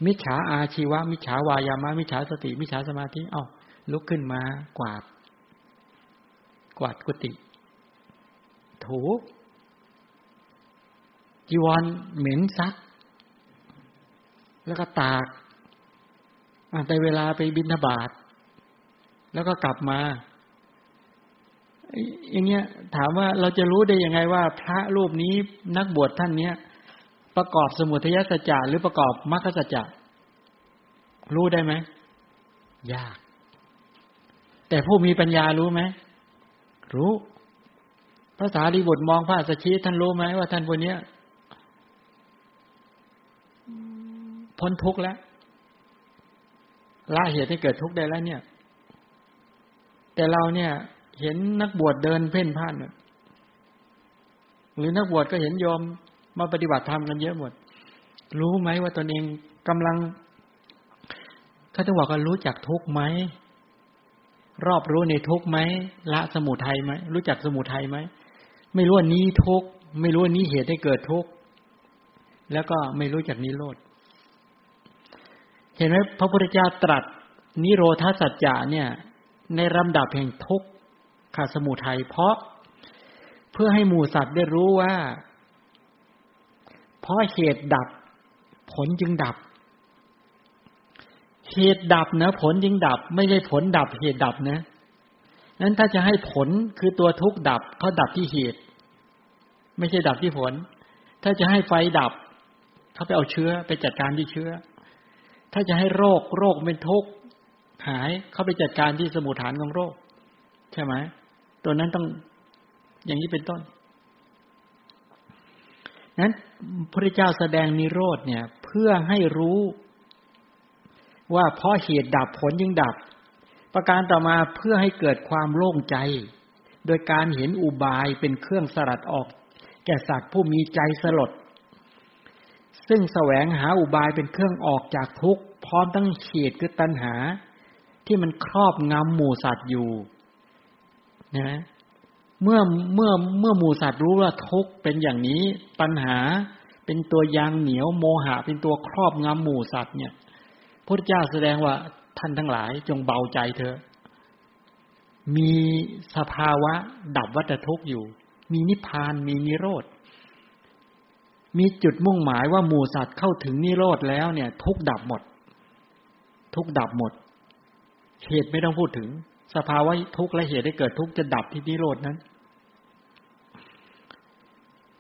มิจฉาอาชีวะมิจฉาวายามะมิจฉาสติมิจฉาสมาธิเอ้าลุกขึ้นมากวาดกวาดกุฏิถูจีวรเหม็นซักแล้วก็ตากในเวลาไปบิณฑบาตแล้วก็กลับมาอย่างเงี้ยถามว่าเราจะรู้ได้ยังไงว่าพระรูปนี้นักบวชท่านเนี้ยประกอบสมุทัยสัจจะหรือประกอบมรรคสัจจะรู้ได้ไหมยากแต่ผู้มีปัญญารู้ไหมรู้พระสารีบุตรมองพระสัชชีท่านรู้ไหมว่าท่านคนเนี้ยพ้นทุกข์แล้วละเหตุให้เกิดทุกข์ได้แล้วเนี่ยแต่เราเนี่ยเห็นนักบวชเดินเพ่นพ่านเนี่ยหรือนักบวชก็เห็นโยมมาปฏิบัติธรรมกันเยอะหมดรู้ไหมว่าตนเองกำลังเขาต้องบอกว่ารู้จักทุกข์ไหมรอบรู้ในทุกข์ไหมละสมุทัยไหมรู้จักสมุทัยไหมไม่รู้ว่านี้ทุกข์ไม่รู้ว่านี้เหตุให้เกิดทุกข์แล้วก็ไม่รู้จักนิโรธเห็นไหมพระพุทธเจ้าตรัสนิโรธสัจจะเนี่ยในลำดับแห่งทุกข์ขาดสมุทัยเพราะเพื่อให้หมู่สัตว์ได้รู้ว่าเพราะเหตุดับผลจึงดับเหตุดับนะผลจึงดับไม่ใช่ผลดับเหตุดับนะนั้นถ้าจะให้ผลคือตัวทุกข์ดับเขาดับที่เหตุไม่ใช่ดับที่ผลถ้าจะให้ไฟดับเขาไปเอาเชื้อไปจัดการที่เชื้อถ้าจะให้โรคโรคเป็นทุกข์หายเขาไปจัดการที่สมุฏฐานของโรคใช่ไหมตัวนั้นต้องอย่างนี้เป็นต้นนั้นพระเจ้าแสดงนิโรธเนี่ยเพื่อให้รู้ว่าเพราะเหตุดับผลจึงดับประการต่อมาเพื่อให้เกิดความโล่งใจโดยการเห็นอุบายเป็นเครื่องสลัดออกแก่สัตว์ผู้มีใจสลดซึ่งแสวงหาอุบายเป็นเครื่องออกจากทุกข์พร้อมทั้งเหตุคือตัณหาที่มันครอบงำหมู่สัตว์อยู่นะเมื่อเมื่อเมื่อหมู่สัตว์รู้ว่าทุกข์เป็นอย่างนี้ตัณหาเป็นตัวยางเหนียวโมหะเป็นตัวครอบงำหมู่สัตว์เนี่ยพระพุทธเจ้าแสดงว่าท่านทั้งหลายจงเบาใจเถอะมีสภาวะดับวัฏทุกข์อยู่มีนิพพานมีนิโรธมีจุดมุ่งหมายว่าหมู่สัตว์เข้าถึงนิโรธแล้วเนี่ยทุกข์ดับหมดทุกข์ดับหมดเหตุไม่ต้องพูดถึงสภาวะทุกข์และเหตุให้เกิดทุกข์จะดับที่นิโรธนั้น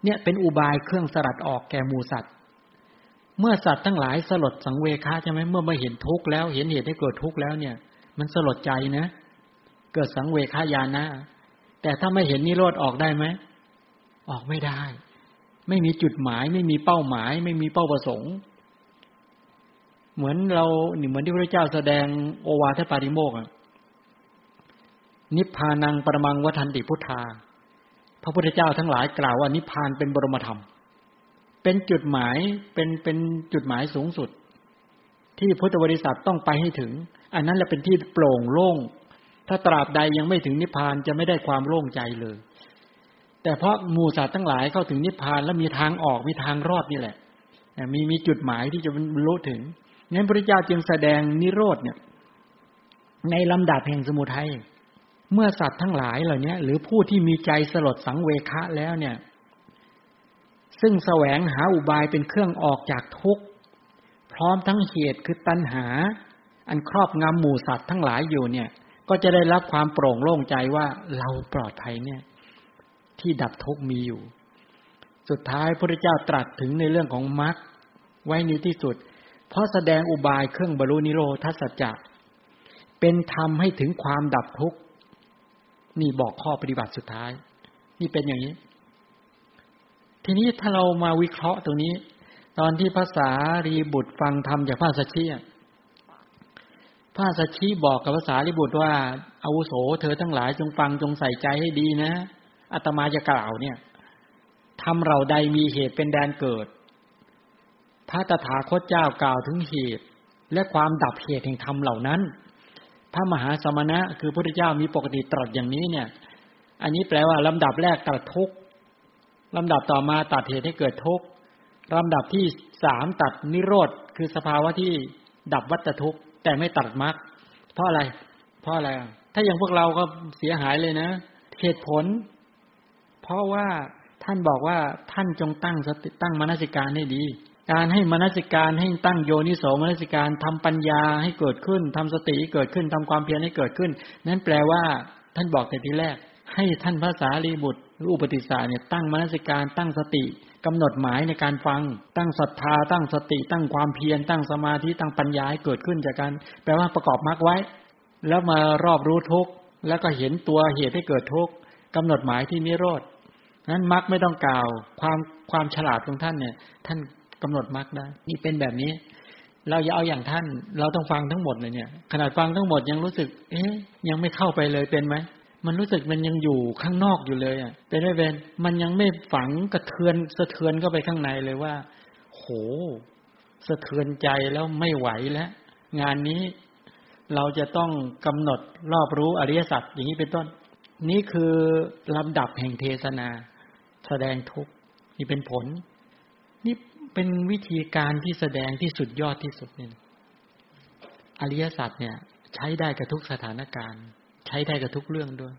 เนี่ยเป็นอุบายเครื่องสลัดออกแก่หมู่สัตว์เมื่อสัตว์ทั้งหลายสลดสังเวชใช่ไหมเมื่อมาเห็นทุกข์แล้วเห็นเหตุให้เกิดทุกข์แล้วเนี่ยมันสลดใจนะเกิดสังเวชญาณนะแต่ถ้าไม่เห็นนิโรธออกได้ไหมออกไม่ได้ ไม่มีจุดหมายไม่มีเป้าหมายไม่มีเป้าประสงค์เหมือนเราเหมือนที่พระเจ้าแสดงโอวาทปาริโมกข์นิพพานังปรมังวทันติพุทธาพระพุทธเจ้าทั้งหลายกล่าวว่านิพพานเป็นบรมธรรมเป็นจุดหมายเป็นเป็นจุดหมายสูงสุดที่พุทธบริษัทต้องไปให้ถึงอันนั้นแหละเป็นที่โปร่งโล่งถ้าตราบใดยังไม่ถึงนิพพานจะไม่ได้ความโล่งใจเลยแต่เพราะหมู่สัตว์ทั้งหลายเข้าถึงนิพพานแล้วมีทางออกมีทางรอดนี่แหละมีมีจุดหมายที่จะบรรลุถึงนั้นพระเจ้าจึงแสดงนิโรธเนี่ยในลำดับแห่งสมุทัยเมื่อสัตว์ทั้งหลายเหล่านี้หรือผู้ที่มีใจสลดสังเวคะแล้วเนี่ยซึ่งแสวงหาอุบายเป็นเครื่องออกจากทุกข์พร้อมทั้งเหตุคือตัณหาอันครอบงำหมู่สัตว์ทั้งหลายอยู่เนี่ยก็จะได้รับความโปร่งโล่งใจว่าเราปลอดภัยเนี่ยที่ดับทุกข์มีอยู่สุดท้ายพระพุทธเจ้าตรัสถึงในเรื่องของมรรคไว้ในที่สุดเพราะแสดงอุบายเครื่องบรรลุนิโรธสัจจะเป็นธรรมให้ถึงความดับทุกข์นี่บอกข้อปฏิบัติสุดท้ายนี่เป็นอย่างนี้ทีนี้ถ้าเรามาวิเคราะห์ตรงนี้ตอนที่ภาษารีบุตรฟังธรรมจากพระสัชชีพระสัชชีบอกกับภาษารีบุตรว่าอาวุโสเธอทั้งหลายจงฟังจงใส่ใจให้ดีนะอาตมาจะกล่าวเนี่ยธรรมเราใดมีเหตุเป็นแดนเกิดพระตถาคตเจ้ากล่าวถึงเหตุและความดับเหตุแห่งธรรมเหล่านั้นพระมหาสมณะคือพระพุทธเจ้ามีปกติตรัสอย่างนี้เนี่ยอันนี้แปลว่าลำดับแรกตรัสทุกข์ลำดับต่อมาตัดเหตุให้เกิดทุกข์ลำดับที่สามตัดนิโรธคือสภาวะที่ดับวัฏทุกข์แต่ไม่ตัดมรรคเพราะอะไรเพราะอะไรถ้าอย่างพวกเราก็เสียหายเลยนะเหตุผลเพราะว่าท่านบอกว่าท่านจงตั้งสติตั้งมนสิการให้ดีการให้มนสิการให้ตั้งโยนิโสมนสิการทำปัญญาให้เกิดขึ้นทำสติเกิดขึ้นทำความเพียรให้เกิดขึ้นนั้นแปลว่าท่านบอกแต่ทีแรกให้ท่านพระสารีบุตรหรืออุปติสสะเนี่ยตั้งมนสิการตั้งสติกำหนดหมายในการฟังตั้งศรัทธาตั้งสติตั้งความเพียรตั้งสมาธิตั้งปัญญาให้เกิดขึ้นจากการแปลว่าประกอบมรรคไว้แล้วมารอบรู้ทุกข์แล้วก็เห็นตัวเหตุให้เกิดทุกข์กำหนดหมายที่นิโรธนั้นมรรคไม่ต้องกล่าวความความฉลาดของท่านเนี่ยท่านกำหนดมรรคได้นี่เป็นแบบนี้เราอย่าเอาอย่างท่านเราต้องฟังทั้งหมดเลยเนี่ยขนาดฟังทั้งหมดยังรู้สึกเอ๊ยยังไม่เข้าไปเลยเป็นไหมมันรู้สึกมันยังอยู่ข้างนอกอยู่เลยอ่ะเป็นไม่เป็นมันยังไม่ฝังกระเทือนสะเทือนเข้าไปข้างในเลยว่าโหสะเทือนใจแล้วไม่ไหวแล้วงานนี้เราจะต้องกำหนดรอบรู้อริยสัจอย่างนี้เป็นต้นนี่คือลำดับแห่งเทศนาแสดงทุกข์นี่เป็นผลนี่เป็นวิธีการที่แสดงที่สุดยอดที่สุดเนี่ยอริยสัจเนี่ยใช้ได้กับทุกสถานการณ์ใช้ได้กับทุกเรื่องด้วย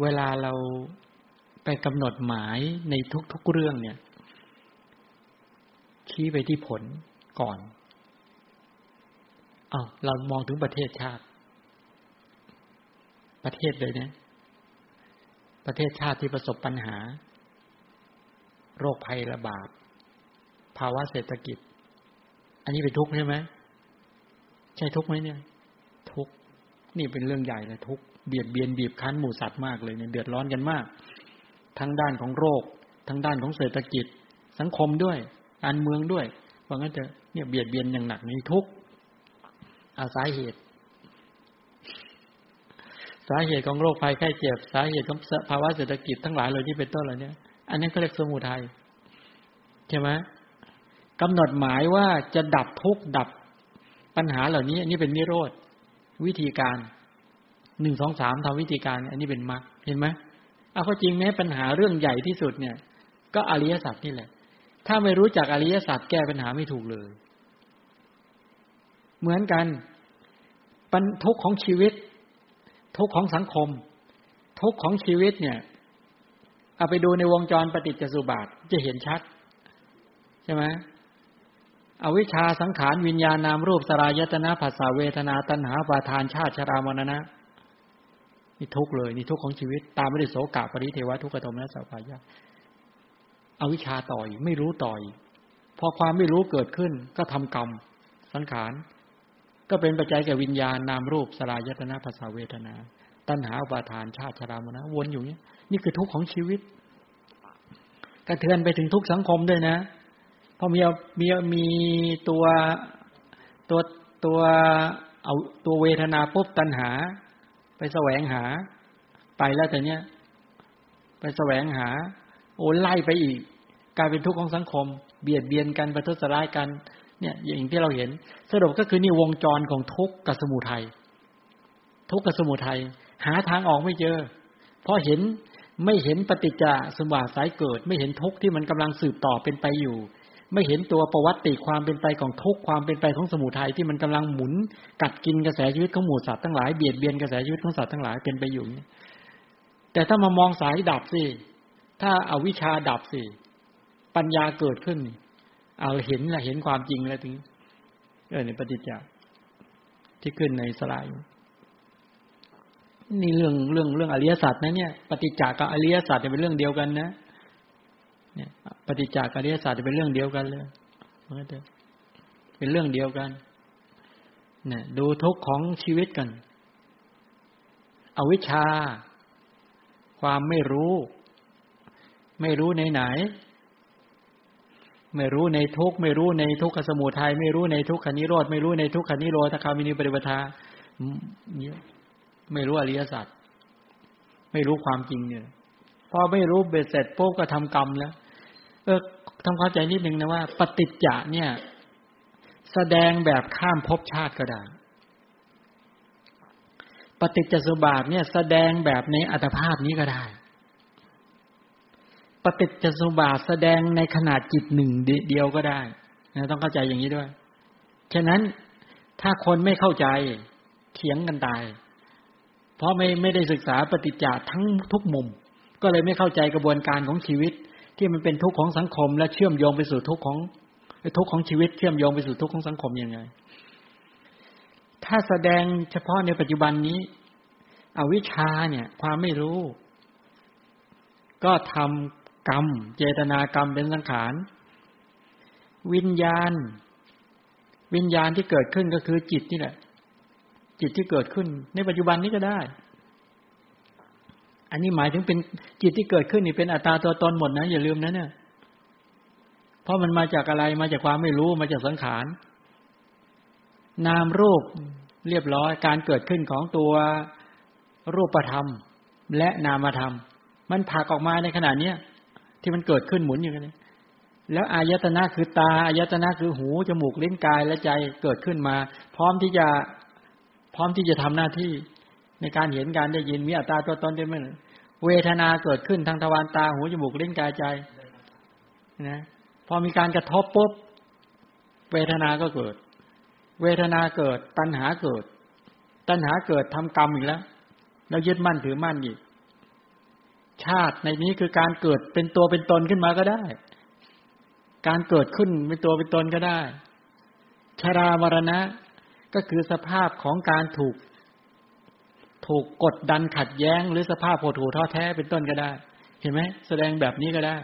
เวลาเราไปกำหนดหมายในทุกๆเรื่องเนี่ยชี้ไปที่ผลก่อนอ้าวเรามองถึงประเทศชาติประเทศเลยเนี่ยประเทศชาติที่ประสบปัญหาโรคภัยระบาดภาวะเศรษฐกิจอันนี้เป็นทุกข์ใช่ไหมใช่ทุกข์ไหมเนี่ยทุกข์นี่เป็นเรื่องใหญ่เลยทุกข์เบียดเบียนบีบคั้นหมู่สัตว์มากเลยเนี่ยเดือดร้อนกันมากทั้งด้านของโรคทั้งด้านของเศรษฐกิจสังคมด้วยการเมืองด้วยว่างั้นจะเนี่ยเบียดเบียนอย่างหนักนี่ทุกข์อาสาเหตุสาเหตุของโรคภัยไข้เจ็บสาเหตุของภาวะเศรษฐกิจทั้งหลายเหล่านี้เป็นต้นเหล่านี้อันนั้นก็เรียกสมุทัยใช่ไหมกำหนดหมายว่าจะดับทุกข์ดับปัญหาเหล่านี้อันนี้เป็นนิโรธวิธีการหนึ่งสองสามทำวิธีการอันนี้เป็นมรรคเห็นไหมเอาข้อจริงแม้ปัญหาเรื่องใหญ่ที่สุดเนี่ยก็อริยสัจนี่แหละถ้าไม่รู้จักอริยสัจแก้ปัญหาไม่ถูกเลยเหมือนกันปัญทุกข์ของชีวิตทุกข์ของสังคมทุกข์ของชีวิตเนี่ยเอาไปดูในวงจรปฏิจจสุบาทจะเห็นชัดใช่ไหมอวิชชาสังขารวิญญาณนามรูปสลายตนะผัสสะเวทนาตัณหาอุปาทานชาติชรามรณะนี่ทุกข์เลยนี่ทุกข์ของชีวิตตามไม่ได้โสกะปริเทวะทุกขโทมนัสสะพยะอวิชชาต่อยไม่รู้ต่อยพอความไม่รู้เกิดขึ้นก็ทำกรรมสังขารก็เป็นปัจจัยแก่วิญญาณนามรูปสลายตนะผัสสะเวทนาตัณหาอุปาทานชาติชรามรณะวนอยู่เงี้ยนี่คือทุกข์ของชีวิต กระเทือนไปถึงทุกสังคมด้วยนะเพราะมีมีมีตัวตัวตัวเอาตัวเวทนาปุ๊บตัณหาไปแสวงหาไปแล้วแต่เนี้ยไปแสวงหาโอ้ไล่ไปอีกกลายเป็นทุกข์ของสังคมเบียดเบียนกันประทุษร้ายกันเนี่ยอย่างที่เราเห็นสรุปก็คือนี่วงจรของทุกข์กับสมุทัยทุกข์กับสมุทัยหาทางออกไม่เจอเพราะเห็นไม่เห็นปฏิจจสมุปบาทสายเกิดไม่เห็นทุกข์ที่มันกำลังสืบต่อเป็นไปอยู่ไม่เห็นตัวประวัติความเป็นไปของทุกข์ความเป็นไปของสมุทัยที่มันกำลังหมุนกัดกินกระแสชีวิตของหมู่สัตว์ทั้งหลายเบียดเบียนกระแสชีวิตของสัตว์ทั้งหลายเป็นไปอยู่แต่ถ้ามามองสายดับสิถ้าอวิชชาดับสิปัญญาเกิดขึ้นเอาเห็นละเห็นความจริงแล้วถึงเออนี่ปฏิจจ์ที่ขึ้นในสลายนี่เรื่องเรื่องเรื่องอริยสัจนะเนี่ยปฏิจจ์กับอริยสัจเป็นเรื่องเดียวกันนะเนี่ยปฏิจจ์กับอริยสัจเป็นเรื่องเดียวกันเลยมันก็เป็นเรื่องเดียวกันเนี่ยดูทุกข์ของชีวิตกันอวิชชาความไม่รู้ไม่รู้ในไหนไม่รู้ในทุกข์ไม่รู้ในทุกขสมุทัยไม่รู้ในทุกขนิโรธไม่รู้ในทุกขนิโรธคามินีปริปทาไม่รู้อริยสัจไม่รู้ความจริงเนี่ยพอไม่รู้เบ็ดเสร็จปุ๊บก็ทำกรรมแล้วเออทำความใจนิดนึงนะว่าปฏิจจ์เนี่ยแสดงแบบข้ามภพชาติก็ได้ปฏิจจสมุปบาทเนี่ยแสดงแบบในอัตภาพนี้ก็ได้ปฏิจจสมุปบาทแสดงในขนาดจิตหนึ่งเดียวก็ได้นะต้องเข้าใจอย่างนี้ด้วยฉะนั้นถ้าคนไม่เข้าใจเถียงกันตายเพราะไม่ไม่ได้ศึกษาปฏิจจ์ทั้งทุกมุมก็เลยไม่เข้าใจกระบวนการของชีวิตที่มันเป็นทุกข์ของสังคมและเชื่อมโยงไปสู่ทุกข์ของทุกข์ของชีวิตเชื่อมโยงไปสู่ทุกข์ของสังคมยังไงถ้าแสดงเฉพาะในปัจจุบันนี้อวิชชาเนี่ยความไม่รู้ก็ทำกรรมเจตนากรรมเป็นสังขารวิญญาณวิญญาณที่เกิดขึ้นก็คือจิตนี่แหละจิตที่เกิดขึ้นในปัจจุบันนี้ก็ได้อันนี้หมายถึงเป็นจิตที่เกิดขึ้นนี่เป็นอัตตาตัวตนหมดนะอย่าลืมนะเนี่ยเพราะมันมาจากอะไรมาจากความไม่รู้มาจากสังขารนามรูปเรียบร้อยการเกิดขึ้นของตัวรูปธรรมและนามธรรมมันผากออกมาในขณะนี้ที่มันเกิดขึ้นหมุนอยู่กันแล้วอายตนะคือตาอายตนะคือหูจมูกลิ้นกายและใจเกิดขึ้นมาพร้อมที่จะพร้อมที่จะทำหน้าที่ในการเห็นการได้ยินมีอัตตาตัวตนได้ไหมเวทนาเกิดขึ้นทางทวารตาหูจมูกลิ้นกายใจนะพอมีการกระทบปุ๊บเวทนาก็เกิดเวทนาเกิดตัณหาเกิดตัณหาเกิดทำกรรมอีกแล้วแล้วยึดมั่นถือมั่นอีกชาติในนี้คือการเกิดเป็นตัวเป็นตนขึ้นมาก็ได้การเกิดขึ้นเป็นตัวเป็นตนก็ได้ชรามรณะก็คือสภาพของการถูกถูกกดดันขัดแย้งหรือสภาพโผถูท้อแท้เป็นต้นก็ได้เห็นไหมแสดงแบบนี้ก็ได้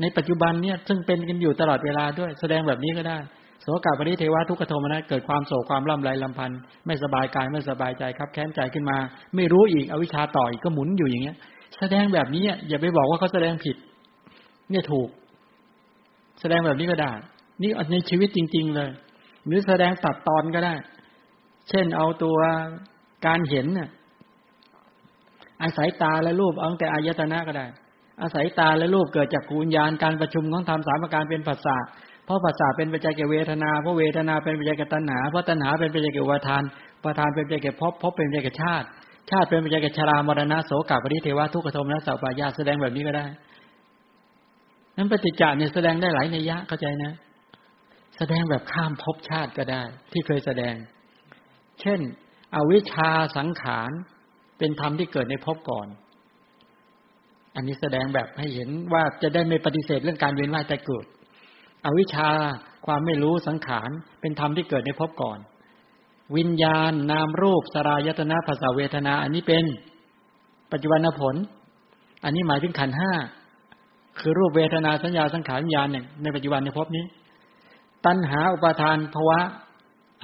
ในปัจจุบันเนี่ยซึ่งเป็นกันอยู่ตลอดเวลาด้วยแสดงแบบนี้ก็ได้โสกปริเทวะทุกขโทมนัสเกิดความโศกความร่ำไรรำพันไม่สบายกายไม่สบายใจครับแค้นใจขึ้นมาไม่รู้อีกอวิชชาต่ออีกก็หมุนอยู่อย่างเงี้ยแสดงแบบนี้อย่าไปบอกว่าเขาแสดงผิดเนี่ยถูกแสดงแบบนี้ก็ได้นี่ในชีวิตจริงๆเลยหรือแสดงตัดตอนก็ได้เช่นเอาตัวการเห็นเนี่ยอาศัยตาและรูปเอาแต่อายตนะก็ได้อาศัยตาและรูปเกิดจากกุญญาณการประชุมของธรรมสามประการเป็นผัสสะเพราะผัสสะเป็นปัจจัยแก่เวทนาเพราะเวทนาเป็นปัจจัยแก่ตัณหาเพราะตัณหาเป็นปัจจัยแก่อุปาทานอุปาทานเป็นปัจจัยแก่ภพภพเป็นปัจจัยแก่ชาติชาติเป็นปัจจัยแก่ชรามรณะโสกปริเทวะทุกขโทมนัสสัพพายาแสดงแบบนี้ก็ได้นั้นปฏิจจ์เนี่ยแสดงได้หลายนัยยะเข้าใจนะแสดงแบบข้ามภพชาติก็ได้ที่เคยแสดงเช่นอวิชชาสังขารเป็นธรรมที่เกิดในภพก่อนอันนี้แสดงแบบให้เห็นว่าจะได้ไม่ปฏิเสธเรื่องการเวียนว่ายตายเกิดอวิชชาความไม่รู้สังขารเป็นธรรมที่เกิดในภพก่อนวิญญาณนามรูปสลายตนะภาษาเวทนาอันนี้เป็นปัจจุบันผลอันนี้หมายถึงขันธ์ห้าคือรูปเวทนาสัญญาสังขารวิญญาณเนี่ยในปัจจุบันในภพนี้ตัณหาอุปาทานภวะ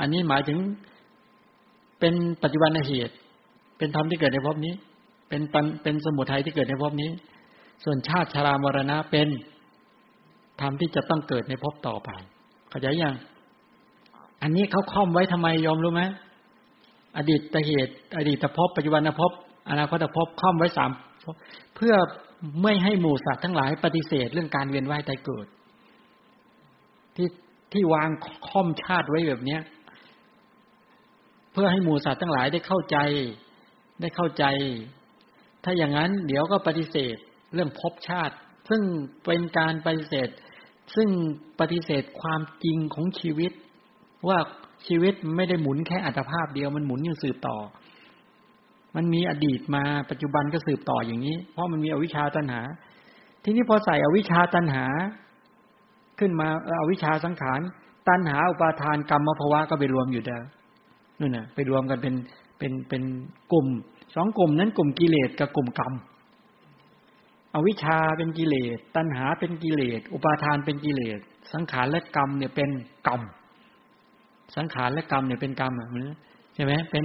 อันนี้หมายถึงเป็นปัจจุบันเหตุเป็นธรรมที่เกิดในภพนี้เป็นเป็นสมุทัยที่เกิดในภพนี้ ส่วนชาติชรามรณะเป็นธรรมที่จะต้องเกิดในภพต่อไปเข้าใจยังอันนี้เขาค่อมไว้ทำไมยอมรู้ไหมอดีตเหตุอดีตภพปัจจุบันภพอนาคตภพค่อมไว้สามเพื่อไม่ให้หมู่สัตว์ทั้งหลายปฏิเสธเรื่องการเวียนว่ายตายเกิดที่ที่วางค่อมชาติไว้แบบนี้เพื่อให้หมู่สัตว์ทั้งหลายได้เข้าใจได้เข้าใจถ้าอย่างนั้นเดี๋ยวก็ปฏิเสธเรื่องภพชาติซึ่งเป็นการปฏิเสธซึ่งปฏิเสธความจริงของชีวิตว่าชีวิตไม่ได้หมุนแค่อัตภาพเดียวมันหมุนยังสืบต่อมันมีอดีตมาปัจจุบันก็สืบต่ออย่างนี้เพราะมันมีอวิชชาตัณหาทีนี้พอใส่อวิชชาตัณหาขึ้นมาอวิชชาสังขารตัณหาอุปาทานกรรมภวะก็ไปรวมอยู่เด้อนู่นน่ะไปรวมกันเป็นเป็นเป็นกลุ่มสองกลุ่มนั้นกลุ่มกิเลสกับกลุ่มกรรมอวิชชาเป็นกิเลสตัณหาเป็นกิเลสอุปาทานเป็นกิเลสสังขารและกรรมเนี่ยเป็นกรรมสังขารและกรรมเนี่ยเป็นกรรมอ่ะใช่มั้ยเป็น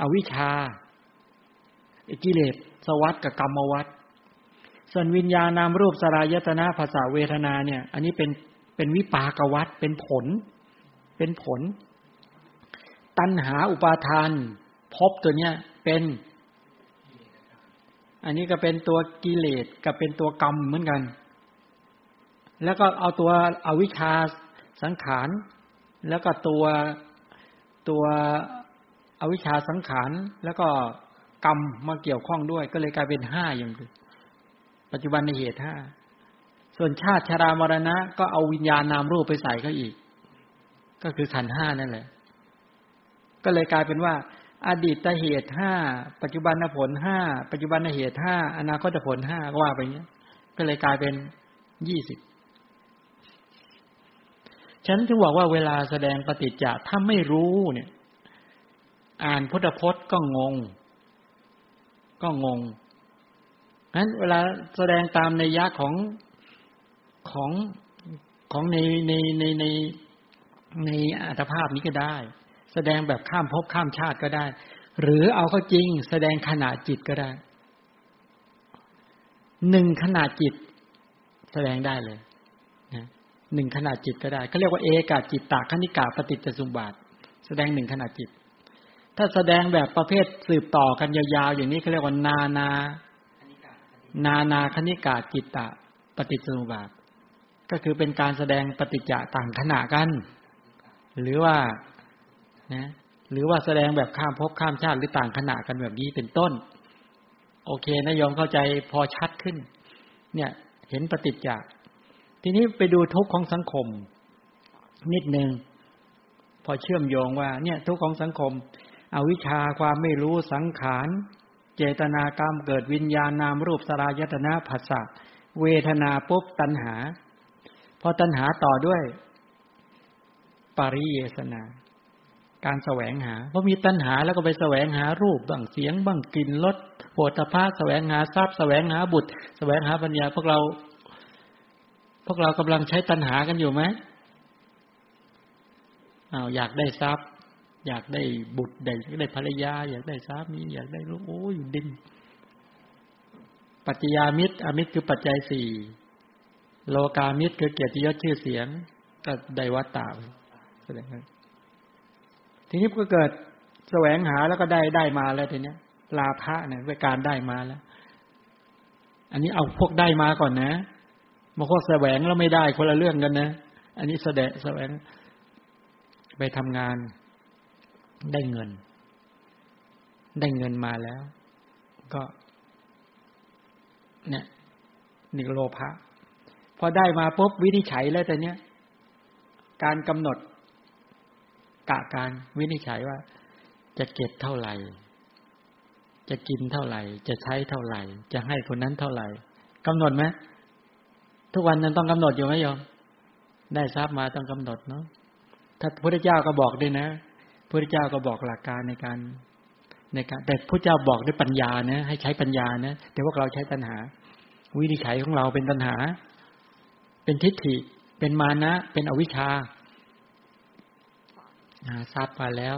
อวิชชากิเลสสวัสดิ์กับกรรมวัฏส่วนวิญญาณนามรูปสลายตนะภาษาเวทนาเนี่ยอันนี้เป็นเป็นวิปากวัฏเป็นผลเป็นผลตัณหาอุปาทานภพตัวเนี้ยเป็นอันนี้ก็เป็นตัวกิเลสกับเป็นตัวกรรมเหมือนกันแล้วก็เอาตัวอวิชชาสังขารแล้วก็ตัวตัวอวิชชาสังขารแล้วก็กรรมมาเกี่ยวข้องด้วยก็เลยกลายเป็นห้าอย่างคือปัจจุบันในเหตุห้าส่วนชาติชรามรณะก็เอาวิญญาณนามรูปไปใส่เขาอีกก็คือขันธ์ห้านั่นแหละก็เลยกลายเป็นว่าอดีตเหตุห้าปัจจุบันผลห้าปัจจุบันเหตุห้าอนาคตผลห้าก็ว่าไปอย่างเงี้ยก็เลยกลายเป็นยี่สิบฉันถึงบอกว่าเวลาแสดงปฏิจจะถ้าไม่รู้เนี่ยอ่านพุทธพจน์ก็งงก็งงงั้นเวลาแสดงตามนัยยะของของของในในในในในอัตภาพนี้ก็ได้แสดงแบบข้ามภพข้ามชาติก็ได้หรือเอาเข้าจริงแสดงขณะจิตก็ได้หนึ่งขณะจิตแสดงได้เลยหนึ่งขณะจิตก็ได้เขาเรียกว่าเอกาจิตตคณิกาปฏิจจสมุปบาทแสดงหนึ่งขณะจิตถ้าแสดงแบบประเภทสืบต่อกันยาวๆอย่างนี้เขาเรียกว่านานานานาคณิกาจิตตปฏิจจสมุปบาทก็คือเป็นการแสดงปฏิจจะต่างขณะกันหรือว่านะหรือว่าแสดงแบบข้ามภพข้ามชาติหรือต่างขณะกันแบบนี้เป็นต้นโอเคนายโยมเข้าใจพอชัดขึ้นเนี่ยเห็นปฏิจจะทีนี้ไปดูทุกข์ของสังคมนิดนึงพอเชื่อมโยงว่าเนี่ยทุกข์ของสังคมอวิชชาความไม่รู้สังขารเจตนากรรมเกิดวิญญาณนามรูปสลายตนะผัสสะเวทนาปุ๊บตัณหาพอตัณหาต่อด้วยปริเยสนาการแสวงหาเพราะมีตัณหาแล้วก็ไปแสวงหารูปบ้างเสียงบ้างกลิ่นรสโผฏฐัพพะแสวงหาทรัพย์แสวงหาบุตรแสวงหาปัญญาพวกเราพวกเรากำลังใช้ตัณหากันอยู่ไหมอ้าวอยากได้ทรัพย์อยากได้บุตรได้ได้ภรรยาอยากได้สามีอยากได้ลูกโอ้ยดิ้นปัจจยามิตรอมิตรคือปัจจัยสี่โลกามิตรคือเกียรติยศชื่อเสียงก็ได้วัตตะแสดงนั้นทีนี้ก็เกิดแสวงหาแล้วก็ได้ได้มาแล้วทีเนี้ยลาภะเนี่ยด้วยการได้มาแล้วอันนี้เอาพวกได้มาก่อนนะบางคนแสวงแล้วไม่ได้คนละเรื่องกันนะอันนี้แสดงแสวงไปทำงานได้เงินได้เงินมาแล้วก็เนี่ยนิโรธะพอได้มาปุ๊บวินิจฉัยแล้วแต่เนี้ยการกำหนดกะการวินิจฉัยว่าจะเก็บเท่าไหร่จะกินเท่าไหร่จะใช้เท่าไหร่จะให้คนนั้นเท่าไหร่กำหนดไหมทุกวันนั้นต้องกำหนดอยู่ไหมโยมได้ทรัพย์มาต้องกำหนดเนาะถ้าพระพุทธเจ้าก็บอกด้วยนะพระพุทธเจ้าก็บอกหลักการในการในการแต่พระเจ้าบอกด้วยปัญญานะให้ใช้ปัญญานะแต่ว่าเราใช้ตัณหาวินิจฉัยของเราเป็นตัณหาเป็นทิฏฐิเป็นมานะเป็นอวิชชาทรัพย์มาแล้ว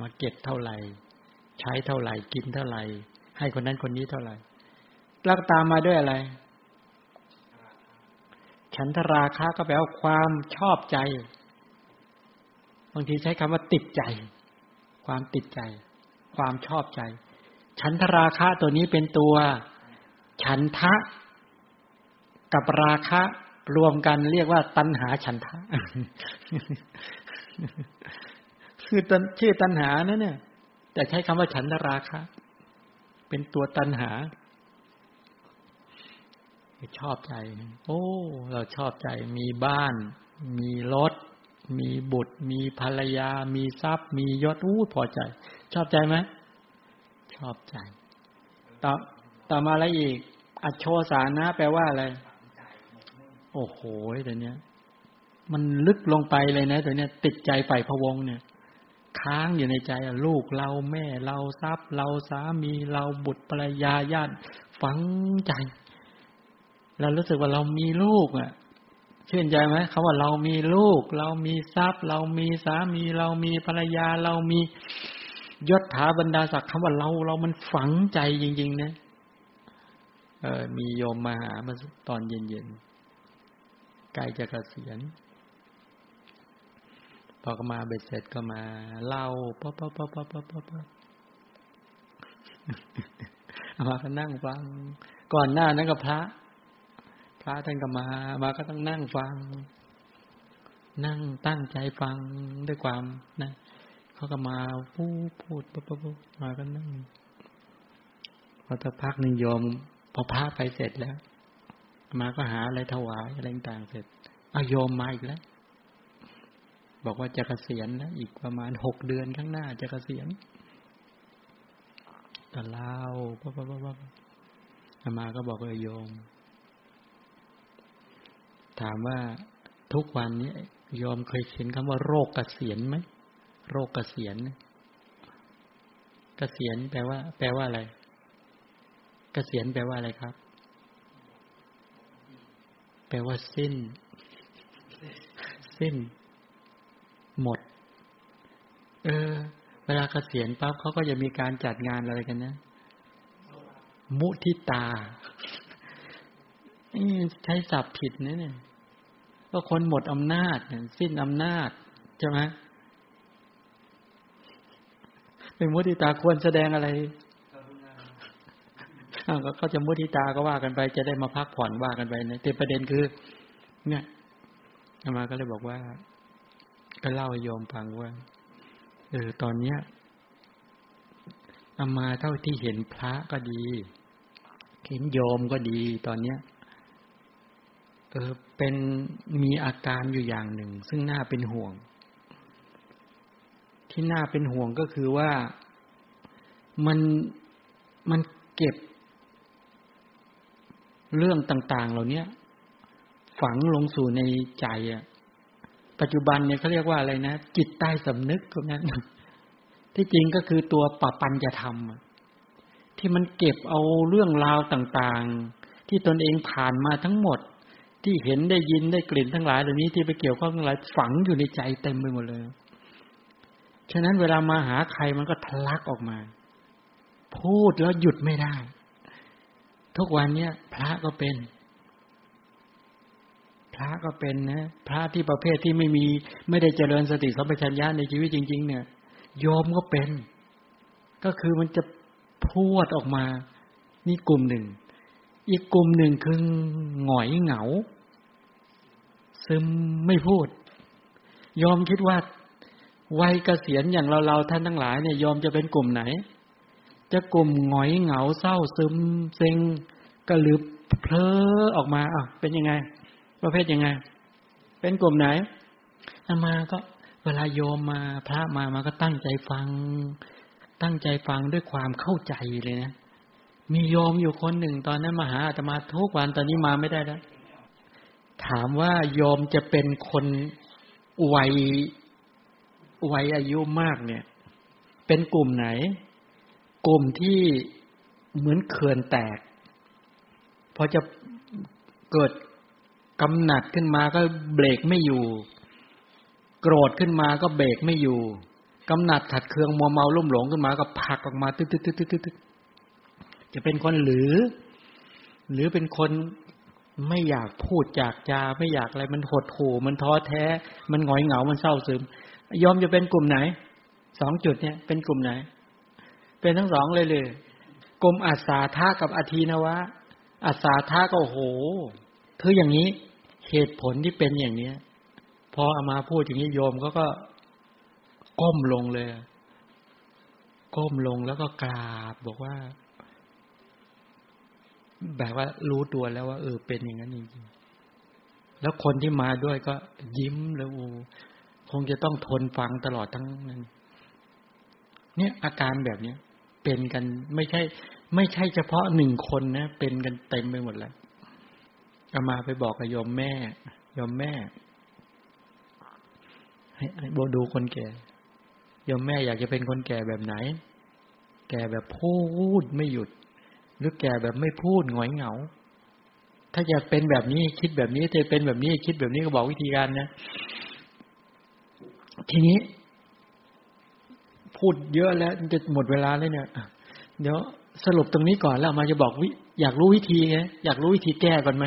มาเก็บเท่าไหร่ใช้เท่าไหร่กินเท่าไหร่ให้คนนั้นคนนี้เท่าไหร่ ลักตามมาด้วยอะไรฉันทราคะก็แปลว่าความชอบใจบางทีใช้คำว่าติดใจความติดใจความชอบใจฉันทราคะตัวนี้เป็นตัวฉันทะกับราคะรวมกันเรียกว่าตัณหาฉันทะคือชื่อตัณหานั่นเนี่ยแต่ใช้คำว่าฉันทราคะเป็นตัวตัณหาชอบใจโอ้เราชอบใจมีบ้านมีรถมีบุตรมีภรรยามีทรัพย์มียศอู้พอใจชอบใจไหมชอบใจต่อต่อมาอะไรอีกอโชสานะแปลว่าอะไรโอ้โหตัวเนี้ยมันลึกลงไปเลยนะตัวเนี้ยติดใจใฝ่พะวงเนี่ยค้างอยู่ในใจลูกเราแม่เราทรัพย์เราสามีเราบุตรภรรยาญาติฝังใจเรารู้สึกว่าเรามีลูกอ่ะชื่นใจไหมเขาว่าเรามีลูกเรามีทรัพย์เรามีสามีเรามีภรรยาเรามียศถาบรรดาศักดิ์คำว่าเราเรามันฝังใจจริงๆนะเออมีโยมมาหามาตอนเย็นๆใกล้จะเกษียณพอก็มาเบ็ดเสร็จก็มาเล่าป๊อปป๊อปป๊อปป๊อปป๊อปป๊อปป๊อปมาก็นั่งฟังก่อนหน้านั้นก็พระพระท่านก็มามาก็ต้องนั่งฟังนั่งตั้งใจฟังด้วยความนะเขาก็มาพูดพูดปุ๊บปุ๊บปุ๊บมาก็นั่งพอสักพักหนึ่งโยมพอพระไปเสร็จแล้วมาก็หาอะไรถวายอะไรต่างเสร็จเอาโยมมาอีกแล้วบอกว่าจะเกษียณนะอีกประมาณหกเดือนข้างหน้าจะเกษียณก็เล่าปุ๊บปุ๊บปุ๊บมาก็บอกว่าโยมถามว่าทุกวันนี้โยมเคยเห็นคำว่าโรคเกษียณไหมโรคเกษียณเกษียณแปลว่าแปลว่าอะไรเกษียณแปลว่าอะไรครับแปลว่าสิ้นสิ้นหมดเออเวลาเกษียณปั๊บเขาก็จะมีการจัดงานอะไรกันนะมุทิตาใช้ศัพท์ผิดนะเนี่ยก็คนหมดอำนาจสิ้นอำนาจใช่ไหมเป็นมุทิตาควรแสดงอะไรก็เขาจะมุทิตาก็ว่ากันไปจะได้มาพักผ่อนว่ากันไปนะแต่ประเด็นคือเนี่ยอามาก็เลยบอกว่าก็เล่าให้โยมฟังว่าเออตอนเนี้ยอามาเท่าที่เห็นพระก็ดีเห็นโยมก็ดีตอนเนี้ยเออเป็นมีอาการอยู่อย่างหนึ่งซึ่งน่าเป็นห่วงที่น่าเป็นห่วงก็คือว่ามันมันเก็บเรื่องต่างๆเหล่านี้ฝังลงสู่ในใจอ่ะปัจจุบันเนี่ยเขาเรียกว่าอะไรนะจิตใต้สำนึกพวกนั้นที่จริงก็คือตัวปปัญญธรรมที่มันเก็บเอาเรื่องราวต่างๆที่ตนเองผ่านมาทั้งหมดที่เห็นได้ยินได้กลิ่นทั้งหลายเหล่านี้ที่ไปเกี่ยวข้องทั้งหลายฝังอยู่ในใจเต็มไปหมดเลยฉะนั้นเวลามาหาใครมันก็ทะลักออกมาพูดแล้วหยุดไม่ได้ทุกวันเนี้ยพระก็เป็นพระก็เป็นนะพระที่ประเภทที่ไม่มีไม่ได้เจริญสติสัมปชัญญะในชีวิตจริงๆเนี่ยโยมก็เป็นก็คือมันจะพูดออกมานี่กลุ่มหนึ่งอีกกลุ่มหนึ่งคือหงอยเหงาซึมไม่พูดยอมคิดว่าวัยเกษียณอย่างเราเราท่านทั้งหลายเนี่ยยอมจะเป็นกลุ่มไหนจะกลุ่มหงอยเหงาเศร้าซึมเซ็งกระลึบเพลอออกมาอ่ะเป็นยังไงประเภทยังไงเป็นกลุ่มไหนอามาก็เวลาโยมมาพระมามาก็ตั้งใจฟังตั้งใจฟังด้วยความเข้าใจเลยนะมีโยมอยู่คนหนึ่งตอนนั้นมาหาอาตมาทุกวันตอนนี้มาไม่ได้แล้วถามว่าโยมจะเป็นคนวัยวัยอายุมากเนี่ยเป็นกลุ่มไหนกลุ่มที่เหมือนเขื่อนแตกพอจะเกิดกำหนัดขึ้นมาก็เบรกไม่อยู่โกรธขึ้นมาก็เบรกไม่อยู่กำหนัดขัดเคืองมัวเมาลุ่มหลงขึ้นมาก็ผลักออกมาตึ๊ดๆๆๆจะเป็นคนหรือ หรือเป็นคนไม่อยากพูดอยากจาไม่อยากอะไรมันหดหู่มันท้อแท้มันหงอยเหงามันเศร้าซึมยอมจะเป็นกลุ่มไหนสองจุดเนี่ยเป็นกลุ่มไหนเป็นทั้งสองเลยเลยกลุ่มอัสสาทะกับอทีนวะอัสสาทะก็โหคืออย่างนี้เหตุผลที่เป็นอย่างนี้พอเอามาพูดอย่างนี้โยมก็ก็ก้มลงเลยก้มลงแล้วก็กราบบอกว่าแบบว่ารู้ตัวแล้วว่าเออเป็นอย่างนั้นจริงๆแล้วคนที่มาด้วยก็ยิ้มแล้วโอ้คงจะต้องทนฟังตลอดทั้งนั้นเนี่ยอาการแบบนี้เป็นกันไม่ใช่ไม่ใช่เฉพาะหนึ่งคนนะเป็นกันเต็มไปหมดแล้วเอามาไปบอกกับโยมแม่โยมแม่ให้โบดูคนแก่โยมแม่อยากจะเป็นคนแก่แบบไหนแก่แบบพูดไม่หยุดหรือแก่แบบไม่พูดหงอยเหงาถ้าจะเป็นแบบนี้คิดแบบนี้จะเป็นแบบนี้คิดแบบนี้ก็บอกวิธีการนะทีนี้พูดเยอะแล้วจะหมดเวลาแล้วเนี่ยเดี๋ยวสรุปตรงนี้ก่อนแล้วมาจะบอกวิอยากรู้วิธีไงอยากรู้วิธีแก้ก่อนไหม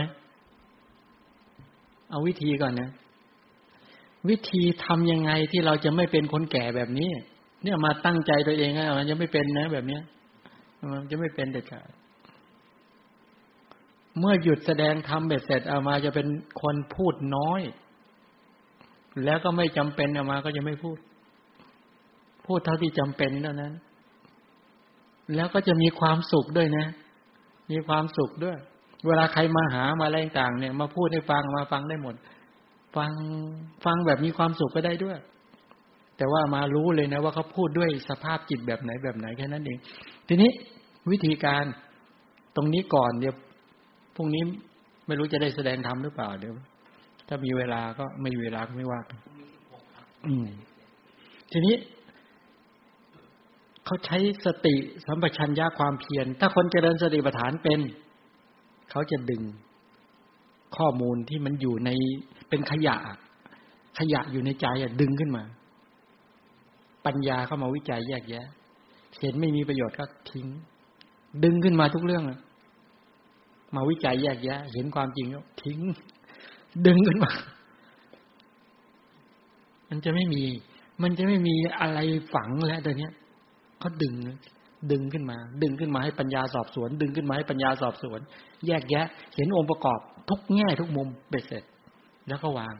เอาวิธีก่อนนะวิธีทำยังไงที่เราจะไม่เป็นคนแก่แบบนี้เนี่ยมาตั้งใจตัวเองนะจะไม่เป็นนะแบบนี้มันจะไม่เป็นเด็ดขาดเมื่อหยุดแสดงธรรมเบ็ดเสร็จเอามาจะเป็นคนพูดน้อยแล้วก็ไม่จำเป็นเอามาก็จะไม่พูดพูดเท่าที่จำเป็นเท่านั้นแล้วก็จะมีความสุขด้วยนะมีความสุขด้วยเวลาใครมาหามาอะไรต่างเนี่ยมาพูดให้ฟังมาฟังได้หมดฟังฟังแบบมีความสุขก็ได้ด้วยแต่ว่ามารู้เลยนะว่าเขาพูดด้วยสภาพจิตแบบไหนแบบไหนแค่นั้นเองทีนี้วิธีการตรงนี้ก่อนเดี๋ยวพรุ่งนี้ไม่รู้จะได้แสดงธรรมหรือเปล่าเดี๋ยวถ้ามีเวลาก็ไม่มีเวลาก็ไม่ว่ากันทีนี้เขาใช้สติสัมปชัญญะความเพียรถ้าคนเจริญสติปัฏฐานเป็นเขาจะดึงข้อมูลที่มันอยู่ในเป็นขยะขยะอยู่ในใจดึงขึ้นมาปัญญาเข้ามาวิจัยแยกแยะเห็นไม่มีประโยชน์ก็ทิ้งดึงขึ้นมาทุกเรื่องมาวิจัยแยกแยะเห็นความจริงแล้วทิ้งดึงขึ้นมามันจะไม่มีมันจะไม่มีอะไรฝังแล้วตอนนี้เขาดึงดึงขึ้นมาดึงขึ้นมาให้ปัญญาสอบสวนดึงขึ้นมาให้ปัญญาสอบสวนแยกแยะเห็นองค์ประกอบทุกแง่ทุกมุมเบ็ดเสร็จแล้วก็วาง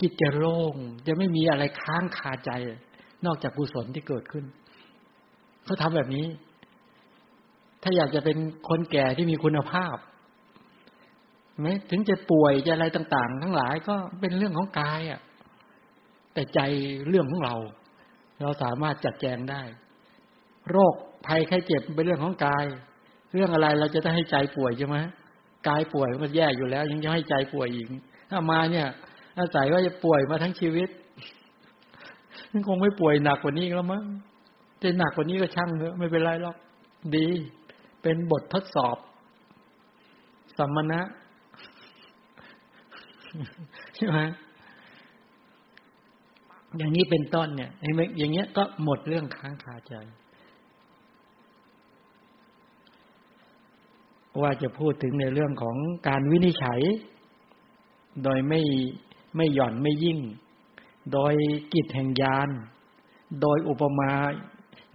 จิตจะโล่งจะไม่มีอะไรค้างคาใจนอกจากกุศลที่เกิดขึ้นเขาทำแบบนี้ถ้าอยากจะเป็นคนแก่ที่มีคุณภาพแม้ถึงจะป่วยจะอะไรต่างๆทั้งหลายก็เป็นเรื่องของกายอ่ะแต่ใจเรื่องของเราเราสามารถจัดแจงได้โรคภัยไข้เจ็บเป็นเรื่องของกายเรื่องอะไรเราจะต้องให้ใจป่วยใช่ไหมกายป่วยมันแย่อยู่แล้วยังจะให้ใจป่วยอีกถ้ามาเนี่ยอาศัยว่าจะป่วยมาทั้งชีวิตมันคงไม่ป่วยหนักกว่านี้แล้วมั้งจะหนักกว่านี้ก็ช่างเถอะไม่เป็นไรหรอกดีเป็นบททดสอบสัมมนะใช่ไหมอย่างนี้เป็นต้นเนี่ยอย่างเงี้ยก็หมดเรื่องค้างคาใจว่าจะพูดถึงในเรื่องของการวินิจฉัยโดยไม่ไม่หย่อนไม่ยิ่งโดยกิจแห่งญาณโดยอุปมา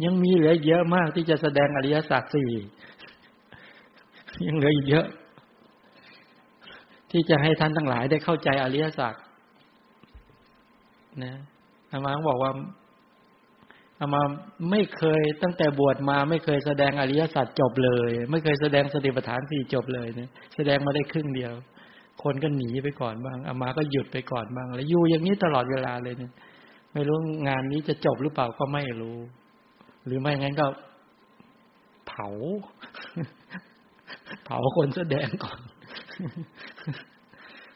ยังมีเหลือเยอะมากที่จะแสดงอริยสัจสี่ยังเหลืออีกเยอะที่จะให้ท่านทั้งหลายได้เข้าใจอริยสัจนะอามาบอกว่าอามาไม่เคยตั้งแต่บวชมาไม่เคยแสดงอริยสัจจบเลยไม่เคยแสดงสติปัฏฐานสี่จบเลยนะแสดงมาได้ครึ่งเดียวคนก็หนีไปก่อนบ้างอามาก็หยุดไปก่อนบ้างแล้วอยู่อย่างนี้ตลอดเวลาเลยนะไม่รู้งานนี้จะจบหรือเปล่าก็ไม่รู้หรือไม่งั้นก็เผาเผาคนแสดงก่อน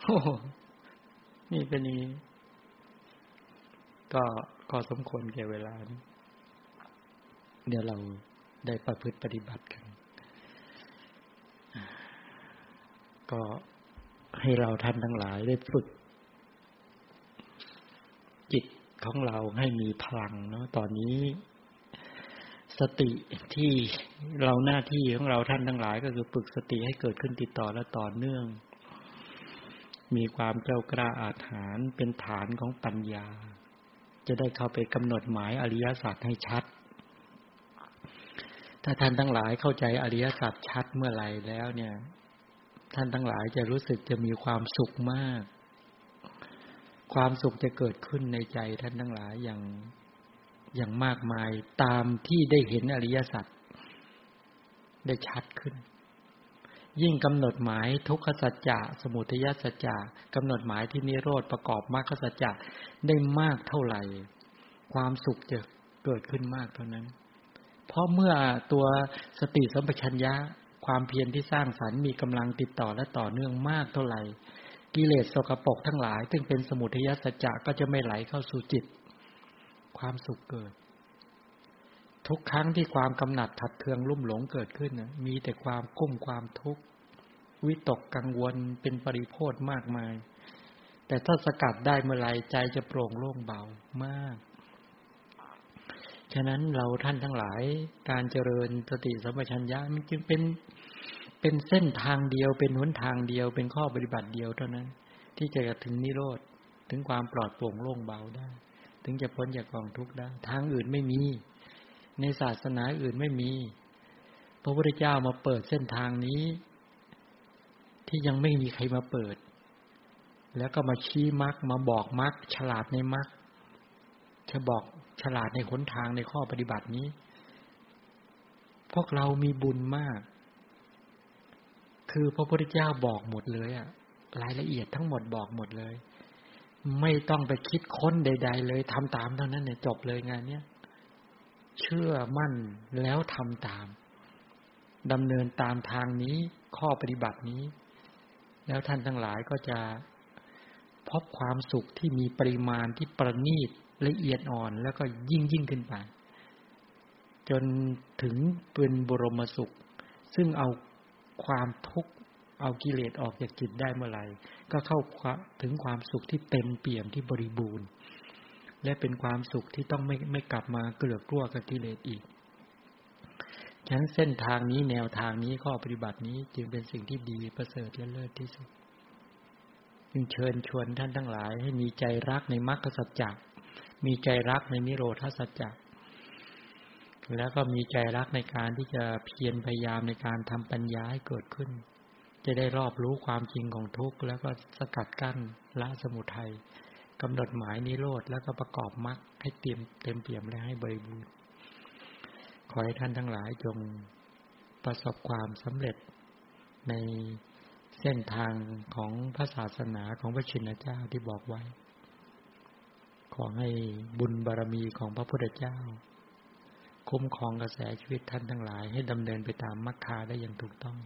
โอ้นี่เป็นนี้ก็ขอสมควรแก่เวลาเดี๋ยวเราได้ประพฤติปฏิบัติกันก็ให้เราท่านทั้งหลายได้ฝึกจิตของเราให้มีพลังเนาะตอนนี้ส สติที่เราหน้าที่ของเราท่านทั้งหลายก็คือฝึกสติให้เกิดขึ้นติดต่อและต่อเนื่องมีความเจ้ากล้าอาถรรพ์เป็นฐานของปัญญาจะได้เข้าไปกำหนดหมายอริยสัจให้ชัดถ้าท่านทั้งหลายเข้าใจอริยสัจชัดเมื่อไหร่แล้วเนี่ยท่านทั้งหลายจะรู้สึกจะมีความสุขมากความสุขจะเกิดขึ้นในใจท่านทั้งหลายอย่างอย่างมากมายตามที่ได้เห็นอริยสัจได้ชัดขึ้นยิ่งกำหนดหมายทุกขสัจจะสมุทัยสัจจะกำหนดหมายที่นิโรธประกอบมรรคสัจจะได้มากเท่าไหร่ความสุขจะเกิดขึ้นมากเท่านั้นเพราะเมื่อตัวสติสัมปชัญญะความเพียรที่สร้างสรรค์มีกำลังติดต่อและต่อเนื่องมากเท่าไหร่กิเลสสกปรกทั้งหลายซึ่งเป็นสมุทัยสัจจะก็จะไม่ไหลเข้าสู่จิตความสุขเกิดทุกครั้งที่ความกำหนัดถัดเทืองลุ่มหลงเกิดขึ้นนะมีแต่ความกุ้มความทุกข์วิตกกังวลเป็นปริโภชมากมายแต่ถ้าสกัดได้เมื่อไรใจจะโปร่งโล่งเบามากฉะนั้นเราท่านทั้งหลายการเจริญสติสัมปชัญญะมันจึงเป็นเป็นเส้นทางเดียวเป็นหนทางเดียวเป็นข้อปฏิบัติเดียวเท่านั้นที่จะถึงนิโรธถึงความปลอดโปร่งโล่งเบาได้ถึงจะพ้นจากกองทุกข์ได้ทางอื่นไม่มีในศาสนาอื่นไม่มีพระพุทธเจ้ามาเปิดเส้นทางนี้ที่ยังไม่มีใครมาเปิดแล้วก็มาชี้มรรคมาบอกมรรคฉลาดในมรรคจะบอกฉลาดในหนทางในข้อปฏิบัตินี้พวกเรามีบุญมากคือพระพุทธเจ้าบอกหมดเลยอะรายละเอียดทั้งหมดบอกหมดเลยไม่ต้องไปคิดค้นใดๆเลยทำตามเท่านั้นเนี่ยจบเลยงานเนี้ยเชื่อมั่นแล้วทำตามดำเนินตามทางนี้ข้อปฏิบัตินี้แล้วท่านทั้งหลายก็จะพบความสุขที่มีปริมาณที่ประณีตละเอียดอ่อนแล้วก็ยิ่งยิ่งขึ้นไปจนถึงเป็นบรมสุขซึ่งเอาความทุกข์เอากิเลสออกจากจิตได้เมื่อไหร่ก็เข้าถึงความสุขที่เต็มเปี่ยมที่บริบูรณ์และเป็นความสุขที่ต้องไม่ไม่กลับมาเกลือกกลัวกับกิเลสอีกฉะนั้นเส้นทางนี้แนวทางนี้ข้อปฏิบัตินี้จึงเป็นสิ่งที่ดีประเสริฐและเลิศที่สุดจึงเชิญชวนท่านทั้งหลายให้มีใจรักในมรรคสัจจะมีใจรักในนิโรธสัจจะแล้วก็มีใจรักในการที่จะเพียรพยายามในการทำปัญญาให้เกิดขึ้นจะได้รอบรู้ความจริงของทุกข์แล้วก็สกัดกั้นละสมุทัยกำหนดหมายนิโรธแล้วก็ประกอบมรรคให้เต็มเต็มเปี่ยมและให้บริบูรณ์ขอให้ท่านทั้งหลายจงประสบความสำเร็จในเส้นทางของพระศาสนาของพระชินเจ้าที่บอกไว้ขอให้บุญบารมีของพระพุทธเจ้าคุ้มครองกระแสชีวิตท่านทั้งหลายให้ดำเนินไปตามมรรคาได้อย่างถูกต้อง